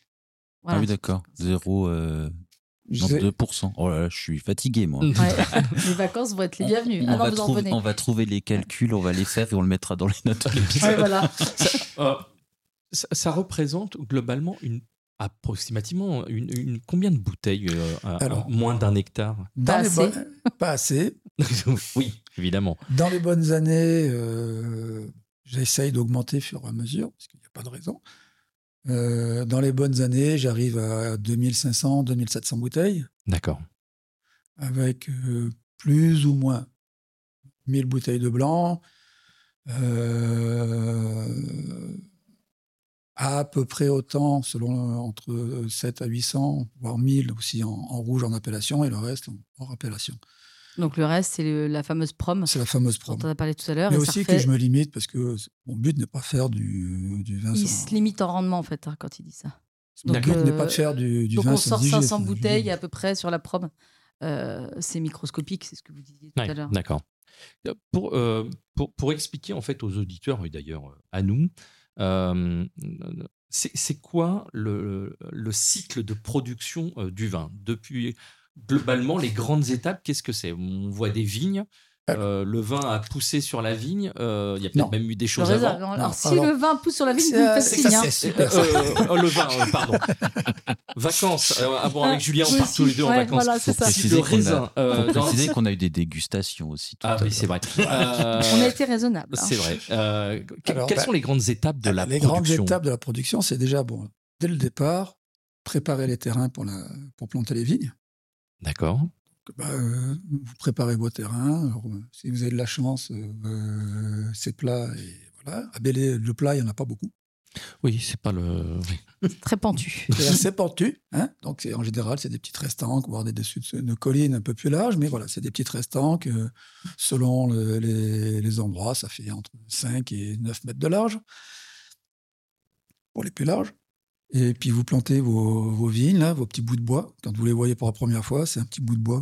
Voilà. Ah oui, d'accord. Zéro... Euh... Non, deux pour cent. Oh là là, je suis fatigué, moi. Ouais. Les vacances vont être les bienvenues. On, ah non, va vous trouver, en on va trouver les calculs, on va les faire et on le mettra dans les notes de l'épisode. Ouais, voilà. ça, euh, ça, ça représente globalement une, approximativement une, une, combien de bouteilles euh, Alors, à, à moins d'un hectare dans Pas les assez. Bo- pas assez. Oui, évidemment. Dans les bonnes années, euh, j'essaye d'augmenter au fur et à mesure, parce qu'il n'y a pas de raison. Euh, dans les bonnes années, j'arrive à deux mille cinq cents, deux mille sept cents bouteilles. D'accord. Avec euh, plus ou moins mille bouteilles de blanc, euh, à peu près autant, selon entre sept à huit cents, voire mille aussi en, en rouge en appellation et le reste en hors appellation. Donc le reste, c'est le, la fameuse prom. C'est la fameuse prom. On en a parlé tout à l'heure. Mais aussi refait... que je me limite parce que mon but n'est pas de faire du, du vin. Il sans... se limite en rendement en fait hein, quand il dit ça. Mon but euh... n'est pas de faire du, du donc vin sans. Donc on sort cinq cents bouteilles du... à peu près sur la prom. Euh, c'est microscopique, c'est ce que vous disiez tout ouais, à l'heure. D'accord. Pour, euh, pour, pour expliquer en fait aux auditeurs et d'ailleurs à nous, euh, c'est, c'est quoi le, le cycle de production du vin depuis. Globalement, les grandes étapes, qu'est-ce que c'est ? On voit des vignes, Euh, le vin a poussé sur la vigne. Il euh, y a peut-être même eu des choses avant. Non, alors, si pardon. Le vin pousse sur la vigne, euh, vous signe. Hein. Euh, euh, oh, le vin, euh, pardon. Vacances. Euh, ah, bon, avec Julien, on part tous les deux ouais, en vacances. Voilà, c'est ça. Si le raisin. Qu'on a, euh, faut préciser qu'on a eu des dégustations aussi. Ah oui, c'est vrai. Euh, on a été raisonnable. Hein. C'est vrai. Euh, que, alors, quelles bah, sont les grandes étapes de la les production ? Les grandes étapes de la production, c'est déjà bon. Dès le départ, préparer les terrains pour la pour planter les vignes. D'accord. Bah, euh, vous préparez vos terrains. Alors, euh, si vous avez de la chance, euh, c'est plat. Et voilà. À Bellet, le plat, il n'y en a pas beaucoup. Oui, c'est pas le. Oui. Très pentu. C'est assez pentu. Hein donc, c'est, en général, c'est des petites restanques, voire des dessus de collines un peu plus larges. Mais voilà, c'est des petites restanques. Euh, selon le, les, les endroits, ça fait entre cinq et neuf mètres de large. Pour les plus larges. Et puis, vous plantez vos, vos vignes, là, vos petits bouts de bois. Quand vous les voyez pour la première fois, c'est un petit bout de bois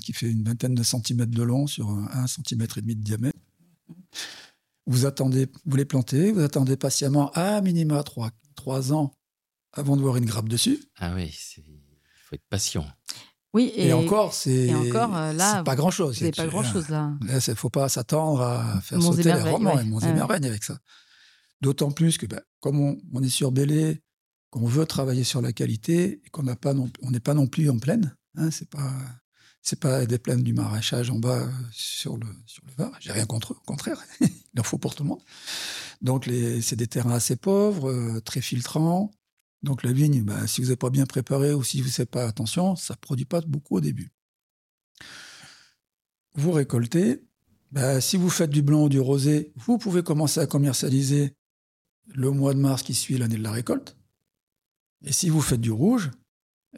qui fait une vingtaine de centimètres de long sur un centimètre et demi de diamètre. Vous attendez, vous les plantez, vous attendez patiemment à minima trois ans avant de voir une grappe dessus. Ah oui, il faut être patient. Oui, et, et encore, c'est, et encore, là, c'est pas grand-chose. C'est pas grand-chose, là. Il ne faut pas s'attendre à faire Monts sauter les romans et Monts et Merveilles avec ça. D'autant plus que, ben, comme on, on est sur Bellet, qu'on veut travailler sur la qualité et qu'on n'a pas non, on n'est pas non plus en plaine. Hein, c'est pas, c'est pas des plaines du maraîchage en bas sur le sur le Var. J'ai rien contre eux, au contraire, il en faut pour tout le monde. Donc les, c'est des terrains assez pauvres, très filtrants. Donc la vigne, bah, si vous n'êtes pas bien préparé ou si vous ne faites pas attention, ça produit pas beaucoup au début. Vous récoltez. Bah, si vous faites du blanc ou du rosé, vous pouvez commencer à commercialiser le mois de mars qui suit l'année de la récolte. Et si vous faites du rouge,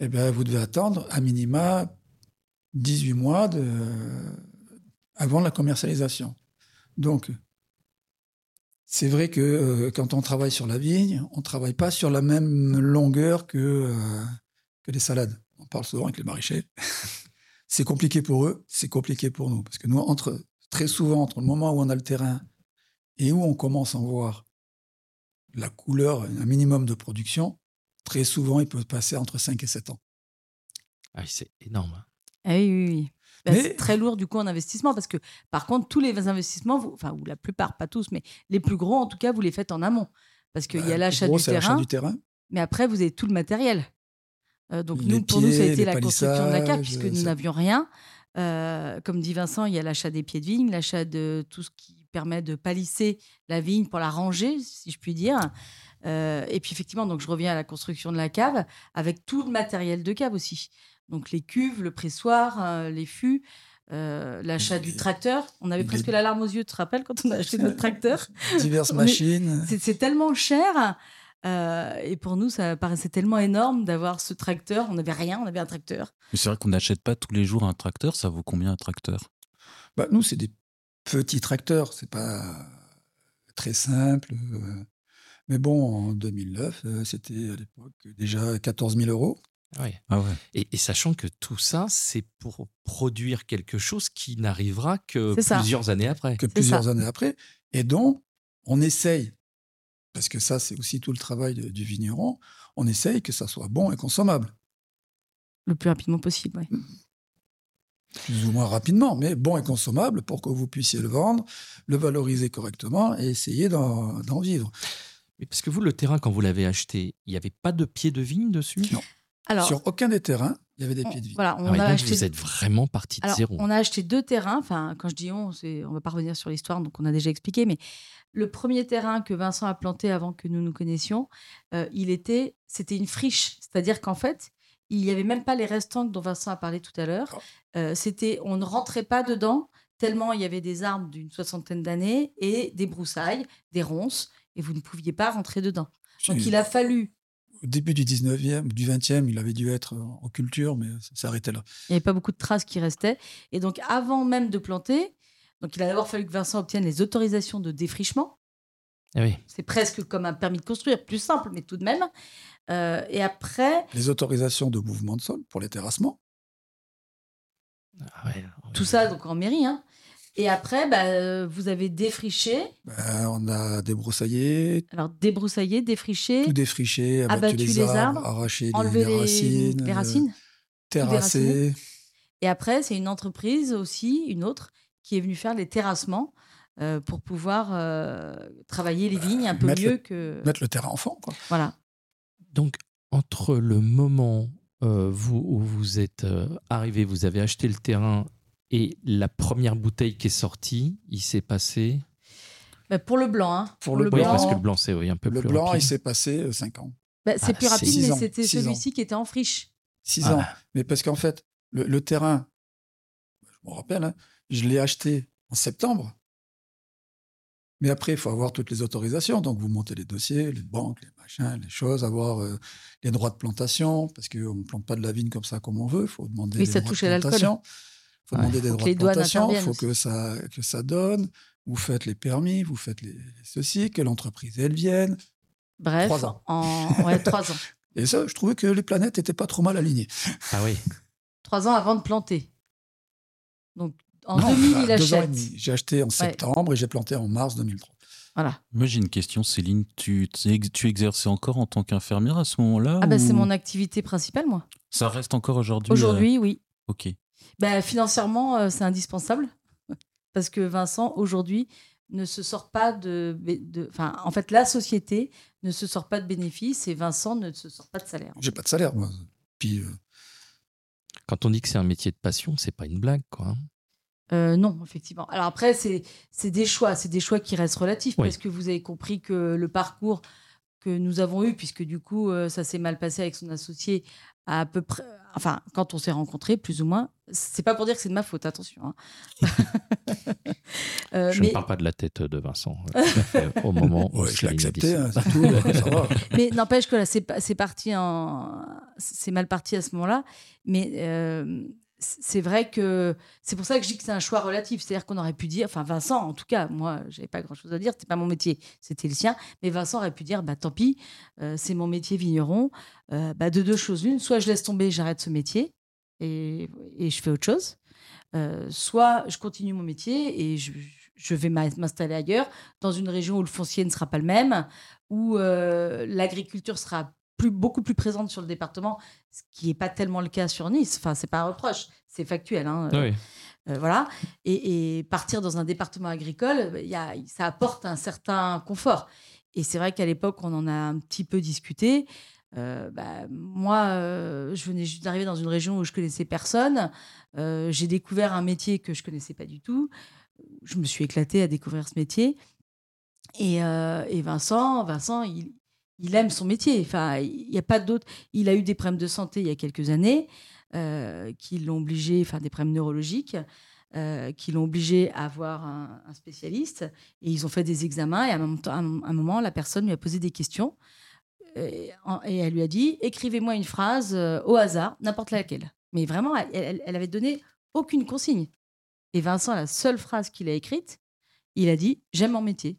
eh ben vous devez attendre à minima dix-huit mois de, euh, avant la commercialisation. Donc, c'est vrai que euh, quand on travaille sur la vigne, on ne travaille pas sur la même longueur que, euh, que les salades. On parle souvent avec les maraîchers. C'est compliqué pour eux, c'est compliqué pour nous. Parce que nous, entre, très souvent, entre le moment où on a le terrain et où on commence à en voir la couleur, un minimum de production, très souvent, ils peuvent passer entre cinq et sept ans. Ah, c'est énorme. Ah oui, oui, oui. Ben, mais... C'est très lourd, du coup, en investissement. Parce que, par contre, tous les investissements, vous, enfin, ou la plupart, pas tous, mais les plus gros, en tout cas, vous les faites en amont. Parce qu'il euh, y a l'achat, gros, du, terrain, l'achat du terrain. Mais après, vous avez tout le matériel. Euh, donc, nous, pieds, pour nous, ça a été la construction de la cave, puisque nous ça... n'avions rien. Euh, comme dit Vincent, il y a l'achat des pieds de vigne, l'achat de tout ce qui permet de palisser la vigne pour la ranger, si je puis dire. Euh, et puis effectivement, donc je reviens à la construction de la cave avec tout le matériel de cave aussi. Donc les cuves, le pressoir, euh, les fûts, euh, l'achat du tracteur. On avait presque la larme aux yeux, tu te rappelles, quand on a acheté notre tracteur. Diverses machines. C'est, c'est tellement cher. Euh, et pour nous, ça paraissait tellement énorme d'avoir ce tracteur. On n'avait rien, on avait un tracteur. Mais c'est vrai qu'on n'achète pas tous les jours un tracteur. Ça vaut combien un tracteur ? Bah, nous, c'est des petits tracteurs. C'est pas très simple. Euh... Mais bon, en deux mille neuf, euh, c'était à l'époque déjà quatorze mille euros. Oui. Ah ouais. et, et sachant que tout ça, c'est pour produire quelque chose qui n'arrivera que c'est plusieurs ça. années après. Que c'est plusieurs ça. années après. Et donc, on essaye, parce que ça, c'est aussi tout le travail de, du vigneron, on essaye que ça soit bon et consommable. Le plus rapidement possible, oui. Plus ou moins rapidement, mais bon et consommable pour que vous puissiez le vendre, le valoriser correctement et essayer d'en, d'en vivre. Mais parce que vous, le terrain, quand vous l'avez acheté, il n'y avait pas de pieds de vigne dessus ? Non. Alors, sur aucun des terrains, il y avait des on, pieds de vigne. Voilà, on Alors, a donc acheté... vous êtes vraiment parti de Alors, zéro. On a acheté deux terrains. Enfin, quand je dis on, c'est... on ne va pas revenir sur l'histoire, donc on a déjà expliqué. Mais le premier terrain que Vincent a planté avant que nous nous connaissions, euh, il était... c'était une friche. C'est-à-dire qu'en fait, il n'y avait même pas les restanques dont Vincent a parlé tout à l'heure. Euh, c'était... On ne rentrait pas dedans, tellement il y avait des arbres d'une soixantaine d'années et des broussailles, des ronces. Et vous ne pouviez pas rentrer dedans. Donc, il a fallu... Au début du dix-neuvième, du vingtième, il avait dû être en culture, mais ça s'arrêtait là. Il n'y avait pas beaucoup de traces qui restaient. Et donc, avant même de planter, donc il a d'abord fallu que Vincent obtienne les autorisations de défrichement. Ah oui. C'est presque comme un permis de construire, plus simple, mais tout de même. Euh, et après... Les autorisations de mouvement de sol pour les terrassements. Ah ouais, ouais. Tout ça, donc en mairie, hein. Et après, bah, vous avez défriché. Bah, on a débroussaillé. Alors, débroussaillé, défriché. Tout défriché, abattu, abattu les, les arbres, arbres arraché les, les racines. Les racines. Euh, terrassé. Et après, c'est une entreprise aussi, une autre, qui est venu faire les terrassements euh, pour pouvoir euh, travailler les vignes un euh, peu mieux le, que... Mettre le terrain en forme, quoi. Voilà. Donc, entre le moment euh, vous, où vous êtes euh, arrivé, vous avez acheté le terrain et la première bouteille qui est sortie, il s'est passé... Bah pour le blanc. Hein. Pour le, le blanc, blanc. Parce que le blanc, c'est oui, un peu le plus blanc, rapide. Il s'est passé cinq ans. Bah, c'est ah, plus rapide, mais ans. C'était six celui-ci ans. Qui était en friche. six ah. ans. Mais parce qu'en fait, le, le terrain, je me rappelle, hein, je l'ai acheté en septembre. Mais après, il faut avoir toutes les autorisations. Donc, vous montez les dossiers, les banques, les machins, les choses, avoir euh, les droits de plantation, parce qu'on ne plante pas de la vigne comme ça, comme on veut. Il faut demander oui, des droits de plantation. Il faut ouais, demander faut des droits de plantation. Il faut que ça, que ça donne. Vous faites les permis, vous faites les, les ceci, que l'entreprise, elle vienne. Bref, trois ans. En... Ouais, trois ans. Et ça, je trouvais que les planètes n'étaient pas trop mal alignées. Ah oui. Trois ans avant de planter. Donc, en non, deux mille, bah, il achète. Deux ans et demi. J'ai acheté en septembre ouais. et j'ai planté en mars deux mille trois. Voilà. Moi, j'ai une question, Céline. Tu, tu exerçais encore en tant qu'infirmière à ce moment-là? Ah bah, ou... C'est mon activité principale, moi. Ça reste encore aujourd'hui? Aujourd'hui, euh... oui. OK. Bah, financièrement, euh, c'est indispensable. Parce que Vincent, aujourd'hui, ne se sort pas de... de enfin, en fait, la société ne se sort pas de bénéfices et Vincent ne se sort pas de salaire. J'ai pas de salaire, moi. Puis, euh... Quand on dit que c'est un métier de passion, c'est pas une blague, quoi. Euh, non, effectivement. Alors après, c'est, c'est des choix. C'est des choix qui restent relatifs oui. parce que vous avez compris que le parcours que nous avons eu, puisque du coup, ça s'est mal passé avec son associé à peu près... Enfin, quand on s'est rencontrés, plus ou moins, c'est pas pour dire que c'est de ma faute, attention. Hein. euh, je mais... ne parle pas de la tête de Vincent euh, au moment où ouais, je l'ai accepté. Hein, c'est tout, ça va. Mais n'empêche que là, c'est, c'est parti en, c'est mal parti à ce moment-là. Mais euh, c'est vrai que c'est pour ça que je dis que c'est un choix relatif. C'est-à-dire qu'on aurait pu dire, enfin Vincent, en tout cas, moi, j'avais pas grand-chose à dire. C'était pas mon métier, c'était le sien. Mais Vincent aurait pu dire, bah tant pis, euh, c'est mon métier vigneron. Euh, bah de deux choses l'une, soit je laisse tomber, j'arrête ce métier et, et je fais autre chose, euh, soit je continue mon métier et je, je vais m'installer ailleurs, dans une région où le foncier ne sera pas le même, où euh, l'agriculture sera plus, beaucoup plus présente sur le département, ce qui n'est pas tellement le cas sur Nice. Enfin, c'est pas un reproche, c'est factuel. Hein. Oui. Euh, voilà. Et, et partir dans un département agricole, y a, ça apporte un certain confort. Et c'est vrai qu'à l'époque, on en a un petit peu discuté. Euh, bah, moi, euh, je venais juste d'arriver dans une région où je connaissais personne. Euh, j'ai découvert un métier que je connaissais pas du tout. Je me suis éclatée à découvrir ce métier. Et, euh, et Vincent, Vincent, il, il aime son métier. Enfin, il y a pas d'autre. Il a eu des problèmes de santé il y a quelques années euh, qui l'ont obligé, enfin des problèmes neurologiques euh, qui l'ont obligé à voir un, un spécialiste. Et ils ont fait des examens. Et à un, à un moment, la personne lui a posé des questions. Et elle lui a dit, écrivez-moi une phrase euh, au hasard, n'importe laquelle. Mais vraiment, elle, elle, elle avait donné aucune consigne. Et Vincent, la seule phrase qu'il a écrite, il a dit, j'aime mon métier.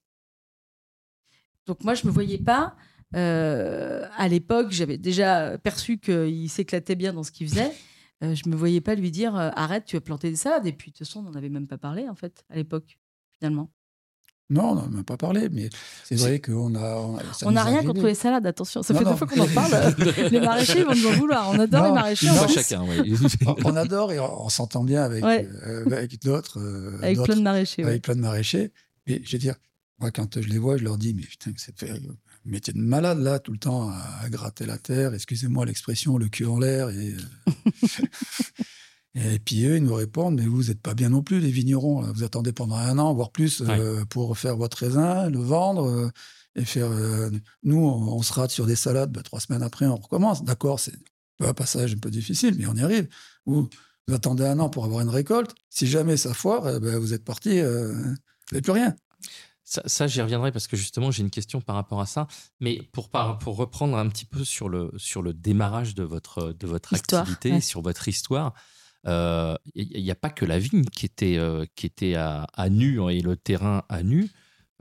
Donc moi, je me voyais pas. Euh, à l'époque, j'avais déjà perçu qu'il s'éclatait bien dans ce qu'il faisait. Euh, je me voyais pas lui dire, euh, arrête, tu vas planter des salades. Et puis de toute façon, on n'en avait même pas parlé en fait à l'époque, finalement. Non, on n'en a même pas parlé, mais c'est vrai qu'on a... On n'a rien contre les salades, attention. Ça non, fait non. deux fois qu'on en parle. Les maraîchers vont nous en vouloir. On adore non, les maraîchers. Non, chacun, oui. On adore et on s'entend bien avec, ouais. euh, avec d'autres... Euh, avec d'autres, plein de maraîchers. Avec ouais. plein de maraîchers. Mais je veux dire, moi, quand je les vois, je leur dis, mais putain, c'est un métier de malade, là, tout le temps, à, à gratter la terre. Excusez-moi l'expression, le cul en l'air. Et, Et puis eux, ils nous répondent, mais vous n'êtes pas bien non plus, les vignerons. Vous attendez pendant un an, voire plus, ouais. euh, pour faire votre raisin, le vendre. Euh, et faire. Euh, nous, on, on se rate sur des salades, bah, trois semaines après, on recommence. D'accord, c'est un passage un peu difficile, mais on y arrive. Vous, vous attendez un an pour avoir une récolte. Si jamais ça foire, euh, bah, vous êtes parti, euh, vous n'avez plus rien. Ça, ça, j'y reviendrai parce que justement, j'ai une question par rapport à ça. Mais pour, par, pour reprendre un petit peu sur le, sur le démarrage de votre, de votre histoire, activité, ouais. sur votre histoire... Il euh, n'y a pas que la vigne qui était, euh, qui était à, à nu et le terrain à nu.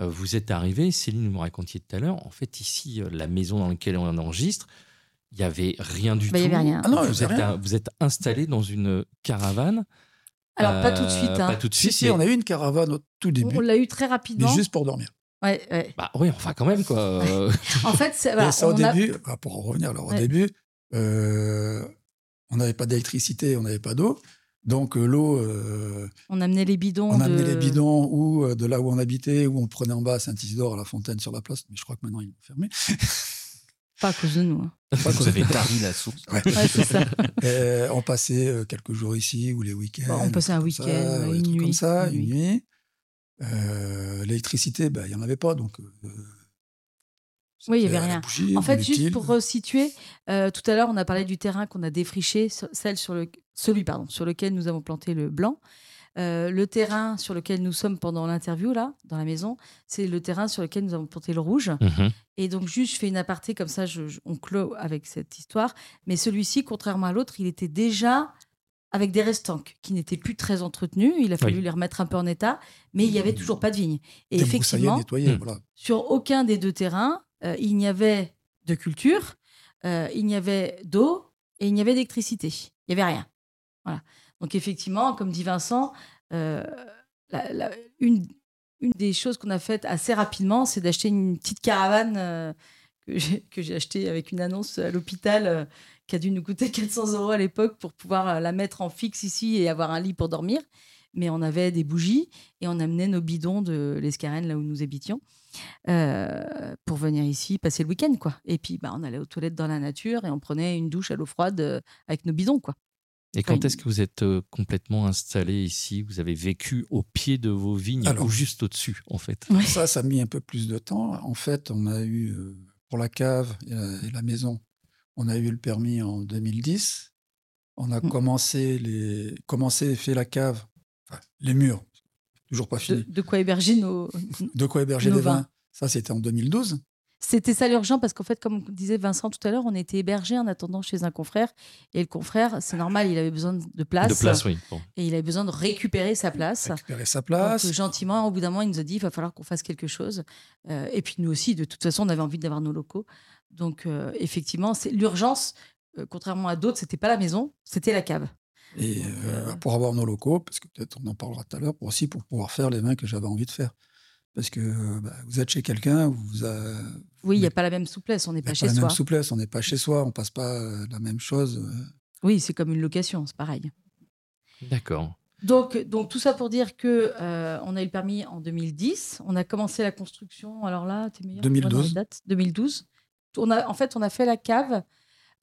Euh, vous êtes arrivés, Céline, vous me racontiez tout à l'heure, en fait, ici, la maison dans laquelle on enregistre, il n'y avait rien du bah, tout. Il n'y avait rien. Ah non, vous, êtes rien. Un, vous êtes installés dans une caravane. Alors, euh, pas tout de suite. Hein. Pas tout de suite. Si, si, mais... on a eu une caravane au tout début. On l'a eu très rapidement. Mais juste pour dormir. Ouais, ouais. Bah, oui, enfin, quand même, quoi. En fait, c'est, voilà, ça, au début, a... pour en revenir, alors, ouais. au début. Euh... On n'avait pas d'électricité, on n'avait pas d'eau. Donc, euh, l'eau, euh, On amenait les bidons. On de... amenait les bidons ou de là où on habitait, où on prenait en bas à Saint-Isidore, à la fontaine sur la place. Mais je crois que maintenant, ils l'ont fermé. Pas à cause de nous. Hein. Pas Vous avez tari la source. Ouais. Ouais, c'est ça. Et on passait quelques jours ici ou les week-ends. Bon, on passait un week-end, ça, une, une nuit. Comme ça, une, une nuit. nuit. Euh, l'électricité, il ben, n'y en avait pas, donc... Euh, oui, il n'y avait rien. Bougie, en fait, juste pour resituer, euh, tout à l'heure, on a parlé du terrain qu'on a défriché, celle sur le, celui pardon, sur lequel nous avons planté le blanc. Euh, le terrain sur lequel nous sommes pendant l'interview, là, dans la maison, c'est le terrain sur lequel nous avons planté le rouge. Mmh. Et donc, juste, je fais une aparté, comme ça, je, je, on clôt avec cette histoire. Mais celui-ci, contrairement à l'autre, il était déjà avec des restanques qui n'étaient plus très entretenus. Il a fallu oui. les remettre un peu en état, mais il n'y avait toujours pas de vigne. Et effectivement, nettoyer, mmh. voilà. sur aucun des deux terrains, Euh, il n'y avait de culture, euh, il n'y avait d'eau et il n'y avait d'électricité. Il n'y avait rien. Voilà. Donc effectivement, comme dit Vincent, euh, la, la, une, une des choses qu'on a faites assez rapidement, c'est d'acheter une petite caravane euh, que, j'ai, que j'ai achetée avec une annonce à l'hôpital euh, qui a dû nous coûter quatre cents euros à l'époque pour pouvoir euh, la mettre en fixe ici et avoir un lit pour dormir. Mais on avait des bougies et on amenait nos bidons de l'Escarène, là où nous habitions, euh, pour venir ici passer le week-end, quoi. Et puis, bah, on allait aux toilettes dans la nature et on prenait une douche à l'eau froide euh, avec nos bidons, quoi. Et quand enfin, est-ce que vous êtes euh, complètement installé ici ? Vous avez vécu au pied de vos vignes alors, ou juste au-dessus, en fait ? Ouais. Ça, ça a mis un peu plus de temps. En fait, on a eu, euh, pour la cave et la, et la maison, on a eu le permis en deux mille dix. On a mmh. commencé, les, commencé et fait la cave. Enfin, les murs, toujours pas fini. De, de quoi héberger nos De quoi héberger les vins. vins. Ça, c'était en deux mille douze. C'était ça l'urgent, parce qu'en fait, comme disait Vincent tout à l'heure, on était hébergés en attendant chez un confrère. Et le confrère, c'est normal, il avait besoin de place. De place, oui. Bon. Et il avait besoin de récupérer sa place. Récupérer sa place. Donc, gentiment, au bout d'un moment, il nous a dit, il va falloir qu'on fasse quelque chose. Euh, et puis, nous aussi, de toute façon, on avait envie d'avoir nos locaux. Donc, euh, effectivement, c'est, l'urgence, euh, contrairement à d'autres, c'était pas la maison, c'était la cave. Et euh, pour avoir nos locaux, parce que peut-être on en parlera tout à l'heure, pour aussi pour pouvoir faire les vins que j'avais envie de faire. Parce que bah, vous êtes chez quelqu'un, vous... A... Oui, il n'y a pas la même souplesse, on n'est pas, pas chez soi. Il n'y a pas la même souplesse, on n'est pas chez soi, on ne passe pas la même chose. Oui, c'est comme une location, c'est pareil. D'accord. Donc, donc tout ça pour dire qu'on euh, a eu le permis en deux mille dix, on a commencé la construction, alors là, t'es meilleur deux mille douze. deux mille douze. On a, en fait, on a fait la cave...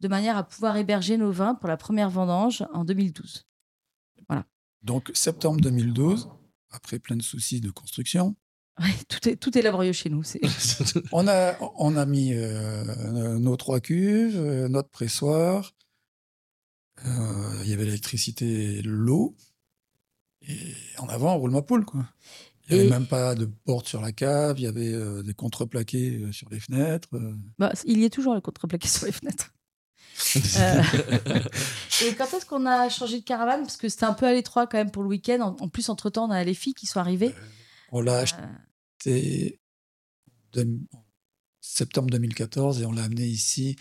de manière à pouvoir héberger nos vins pour la première vendange en deux mille douze. Voilà. Donc, septembre deux mille douze, après plein de soucis de construction. Oui, tout est, tout est laborieux chez nous. C'est... on, a, on a mis euh, nos trois cuves, euh, notre pressoir, il euh, y avait l'électricité, l'eau, et en avant, on roule ma poule, quoi. Il n'y avait et... même pas de porte sur la cave, il y avait euh, des contreplaqués euh, sur les fenêtres. Euh... Bah, il y a toujours les contreplaqués sur les fenêtres. euh, et quand est-ce qu'on a changé de caravane, parce que c'était un peu à l'étroit quand même pour le week-end, en, en plus entre temps on a les filles qui sont arrivées. euh, on l'a acheté en euh... septembre deux mille quatorze et on l'a amené ici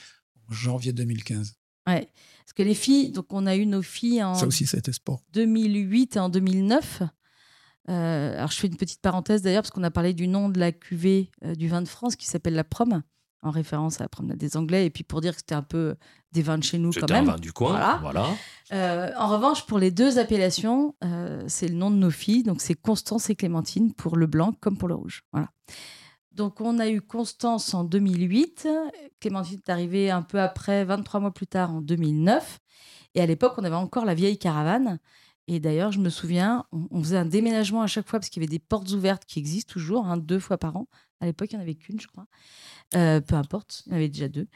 en janvier deux mille quinze. Ouais, parce que les filles, donc on a eu nos filles en ça aussi, ça a été sport. deux mille huit et en deux mille neuf. euh, alors je fais une petite parenthèse d'ailleurs parce qu'on a parlé du nom de la cuvée euh, du vin de France qui s'appelle la prom, en référence à la promenade des Anglais, et puis pour dire que c'était un peu des vins de chez nous, c'était quand même. C'était un vin du coin, voilà. voilà. Euh, en revanche, pour les deux appellations, euh, c'est le nom de nos filles, donc c'est Constance et Clémentine, pour le blanc comme pour le rouge. Voilà. Donc on a eu Constance en deux mille huit, Clémentine est arrivée un peu après, vingt-trois mois plus tard, en deux mille neuf, et à l'époque, on avait encore la vieille caravane, et d'ailleurs, je me souviens, on, on faisait un déménagement à chaque fois, parce qu'il y avait des portes ouvertes qui existent toujours, hein, deux fois par an. À l'époque, il n'y en avait qu'une, je crois. Euh, peu importe, il y en avait déjà deux.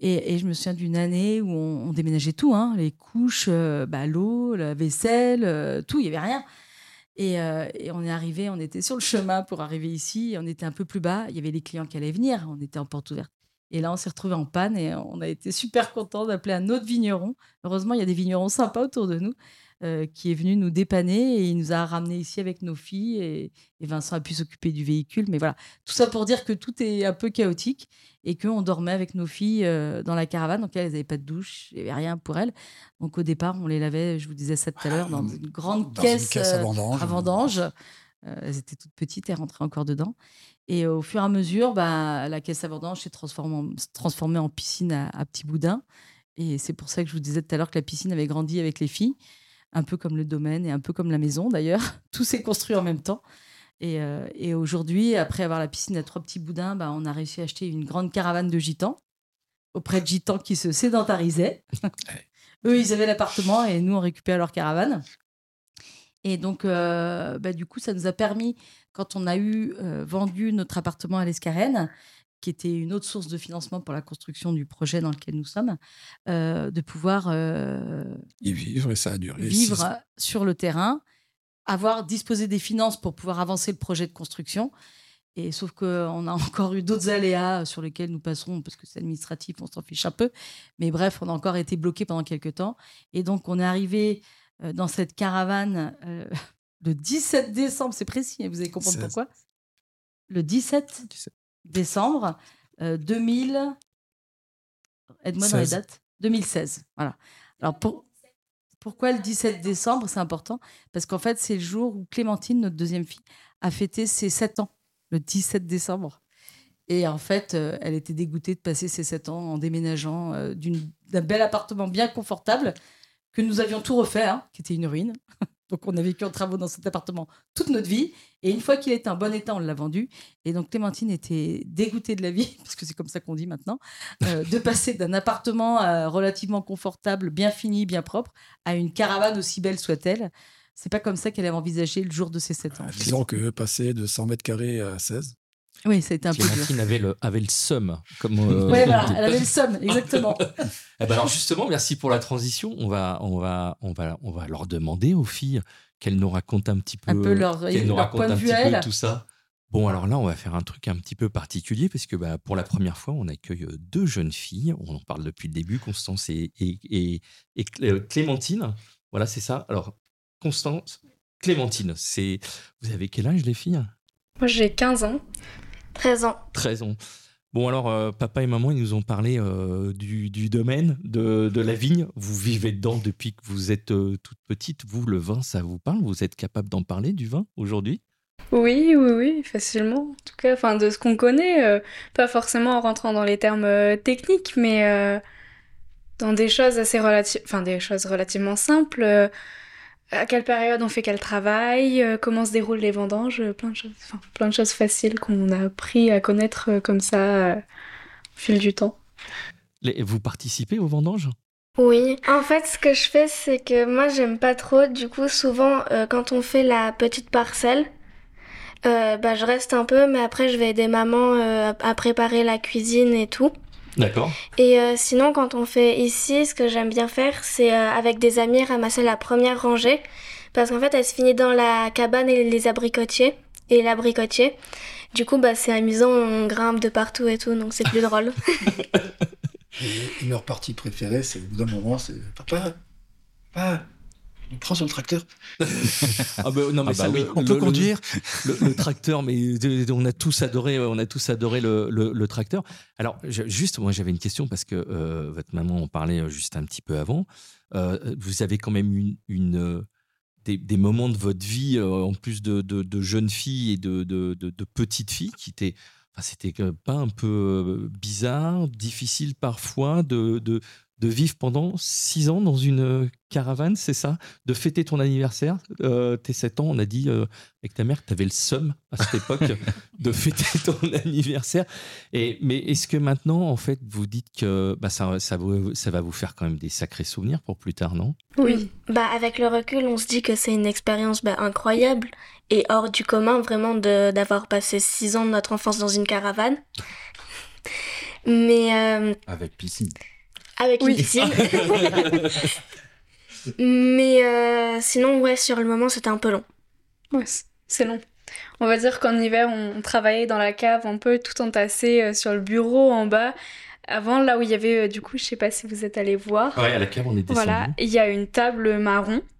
Et, et je me souviens d'une année où on, on déménageait tout, hein, les couches, euh, bah, l'eau, la vaisselle, euh, tout, il n'y avait rien. Et, euh, et on est arrivé, on était sur le chemin pour arriver ici, on était un peu plus bas, il y avait les clients qui allaient venir, on était en porte ouverte. Et là, on s'est retrouvés en panne et on a été super contents d'appeler un autre vigneron. Heureusement, il y a des vignerons sympas autour de nous. Euh, qui est venu nous dépanner et il nous a ramenés ici avec nos filles et, et Vincent a pu s'occuper du véhicule. Mais voilà, tout ça pour dire que tout est un peu chaotique et qu'on dormait avec nos filles euh, dans la caravane. Donc, elles n'avaient pas de douche, il n'y avait rien pour elles. Donc, au départ, on les lavait, je vous disais ça tout à l'heure, dans une grande dans caisse, une caisse à vendange. À vendange. Euh, elles étaient toutes petites, elles rentraient encore dedans. Et au fur et à mesure, bah, la caisse à vendange s'est transformée en, transformée en piscine à, à petits boudins. Et c'est pour ça que je vous disais tout à l'heure que la piscine avait grandi avec les filles. un peu comme le domaine et un peu comme la maison d'ailleurs. Tout s'est construit en même temps. Et, euh, et aujourd'hui, après avoir la piscine à trois petits boudins, bah, on a réussi à acheter une grande caravane de gitans auprès de gitans qui se sédentarisaient. Eux, ils avaient l'appartement et nous, on récupérait leur caravane. Et donc, euh, bah, du coup, ça nous a permis, quand on a eu euh, vendu notre appartement à l'Escarène, qui était une autre source de financement pour la construction du projet dans lequel nous sommes, euh, de pouvoir euh, y vivre, et ça a duré vivre six... sur le terrain, avoir disposé des finances pour pouvoir avancer le projet de construction. Et sauf qu'on a encore eu d'autres aléas sur lesquels nous passerons, parce que c'est administratif, on s'en fiche un peu. Mais bref, on a encore été bloqués pendant quelques temps. Et donc, on est arrivé dans cette caravane euh, le dix-sept décembre, c'est précis, vous allez comprendre pourquoi. Le dix-sept, dix-sept. Décembre euh, deux mille... Aide-moi seize. Dans les dates. deux mille seize, voilà. Alors, pour... pourquoi le dix-sept décembre, c'est important? Parce qu'en fait, c'est le jour où Clémentine, notre deuxième fille, a fêté ses sept ans, le dix-sept décembre. Et en fait, euh, elle était dégoûtée de passer ses sept ans en déménageant euh, d'une... d'un bel appartement bien confortable, que nous avions tout refait, hein, qui était une ruine. Donc, on a vécu en travaux dans cet appartement toute notre vie. Et une fois qu'il était en bon état, on l'a vendu. Et donc, Clémentine était dégoûtée de la vie, parce que c'est comme ça qu'on dit maintenant, euh, de passer d'un appartement euh, relativement confortable, bien fini, bien propre, à une caravane aussi belle soit-elle. C'est pas comme ça qu'elle avait envisagé le jour de ses sept ans. Euh, disons que passer de cent mètres carrés à seize... Oui, ça a été un Clémentine peu dur. Clémentine avait le, avait le seum. Euh, oui, voilà, elle avait le seum, exactement. Eh ben alors justement, merci pour la transition. On va, on, va, on, va, on va leur demander aux filles qu'elles nous racontent un petit peu, un peu leur, qu'elles nous racontent un petit peu tout ça. Bon, alors là, on va faire un truc un petit peu particulier parce que bah, pour la première fois, on accueille deux jeunes filles. On en parle depuis le début, Constance et, et, et, et Clémentine. Voilà, c'est ça. Alors, Constance, Clémentine, c'est... vous avez quel âge les filles ? Moi, j'ai quinze ans. treize ans. treize ans. Bon, alors, euh, papa et maman, ils nous ont parlé euh, du, du domaine, de, de la vigne. Vous vivez dedans depuis que vous êtes euh, toute petite. Vous, le vin, ça vous parle? Vous êtes capable d'en parler, du vin, aujourd'hui? Oui, oui, oui, facilement. En tout cas, enfin, de ce qu'on connaît, euh, pas forcément en rentrant dans les termes euh, techniques, mais euh, dans des choses assez relati- enfin, des choses relativement simples. Euh, À quelle période on fait quel travail, euh, comment se déroulent les vendanges, euh, plein de choses, enfin, plein de choses faciles qu'on a appris à connaître euh, comme ça euh, au fil du temps. Les, vous participez aux vendanges ? Oui, en fait ce que je fais c'est que moi j'aime pas trop, du coup souvent euh, quand on fait la petite parcelle, euh, bah, je reste un peu mais après je vais aider maman euh, à préparer la cuisine et tout. D'accord. Et euh, sinon, quand on fait ici, ce que j'aime bien faire, c'est euh, avec des amis ramasser la première rangée. Parce qu'en fait, elle se finit dans la cabane et les abricotiers. Et l'abricotier. Du coup, bah, c'est amusant, on grimpe de partout et tout, donc c'est plus drôle. Et leur partie préférée, c'est au bout d'un moment, c'est papa, papa. On prend sur le tracteur. Ah bah, non mais ah bah ça, oui. le, on peut le, conduire le, le, le tracteur, mais on a tous adoré, on a tous adoré le, le, le tracteur. Alors je, juste, moi j'avais une question parce que euh, votre maman en parlait juste un petit peu avant. Euh, vous avez quand même une, une des, des moments de votre vie euh, en plus de, de, de jeunes filles et de, de, de, de petites filles qui étaient, enfin, c'était pas un peu bizarre, difficile parfois de, de de vivre pendant six ans dans une caravane, c'est ça? De fêter ton anniversaire, euh, tes sept ans, on a dit euh, avec ta mère que tu avais le seum à cette époque de fêter ton anniversaire. Et, mais est-ce que maintenant, en fait, vous dites que bah, ça, ça, ça va vous faire quand même des sacrés souvenirs pour plus tard, non? Oui, bah, avec le recul, on se dit que c'est une expérience bah, incroyable et hors du commun vraiment de, d'avoir passé six ans de notre enfance dans une caravane. Mais euh... avec piscine. Avec une piscine. Mais euh, sinon, ouais, sur le moment, c'était un peu long. Ouais, c'est long. On va dire qu'en hiver, on travaillait dans la cave un peu tout entassé sur le bureau en bas. Avant, là où il y avait, du coup, je sais pas si vous êtes allés voir. Ouais, à la cave, on est descendu. Voilà, il y a une table marron où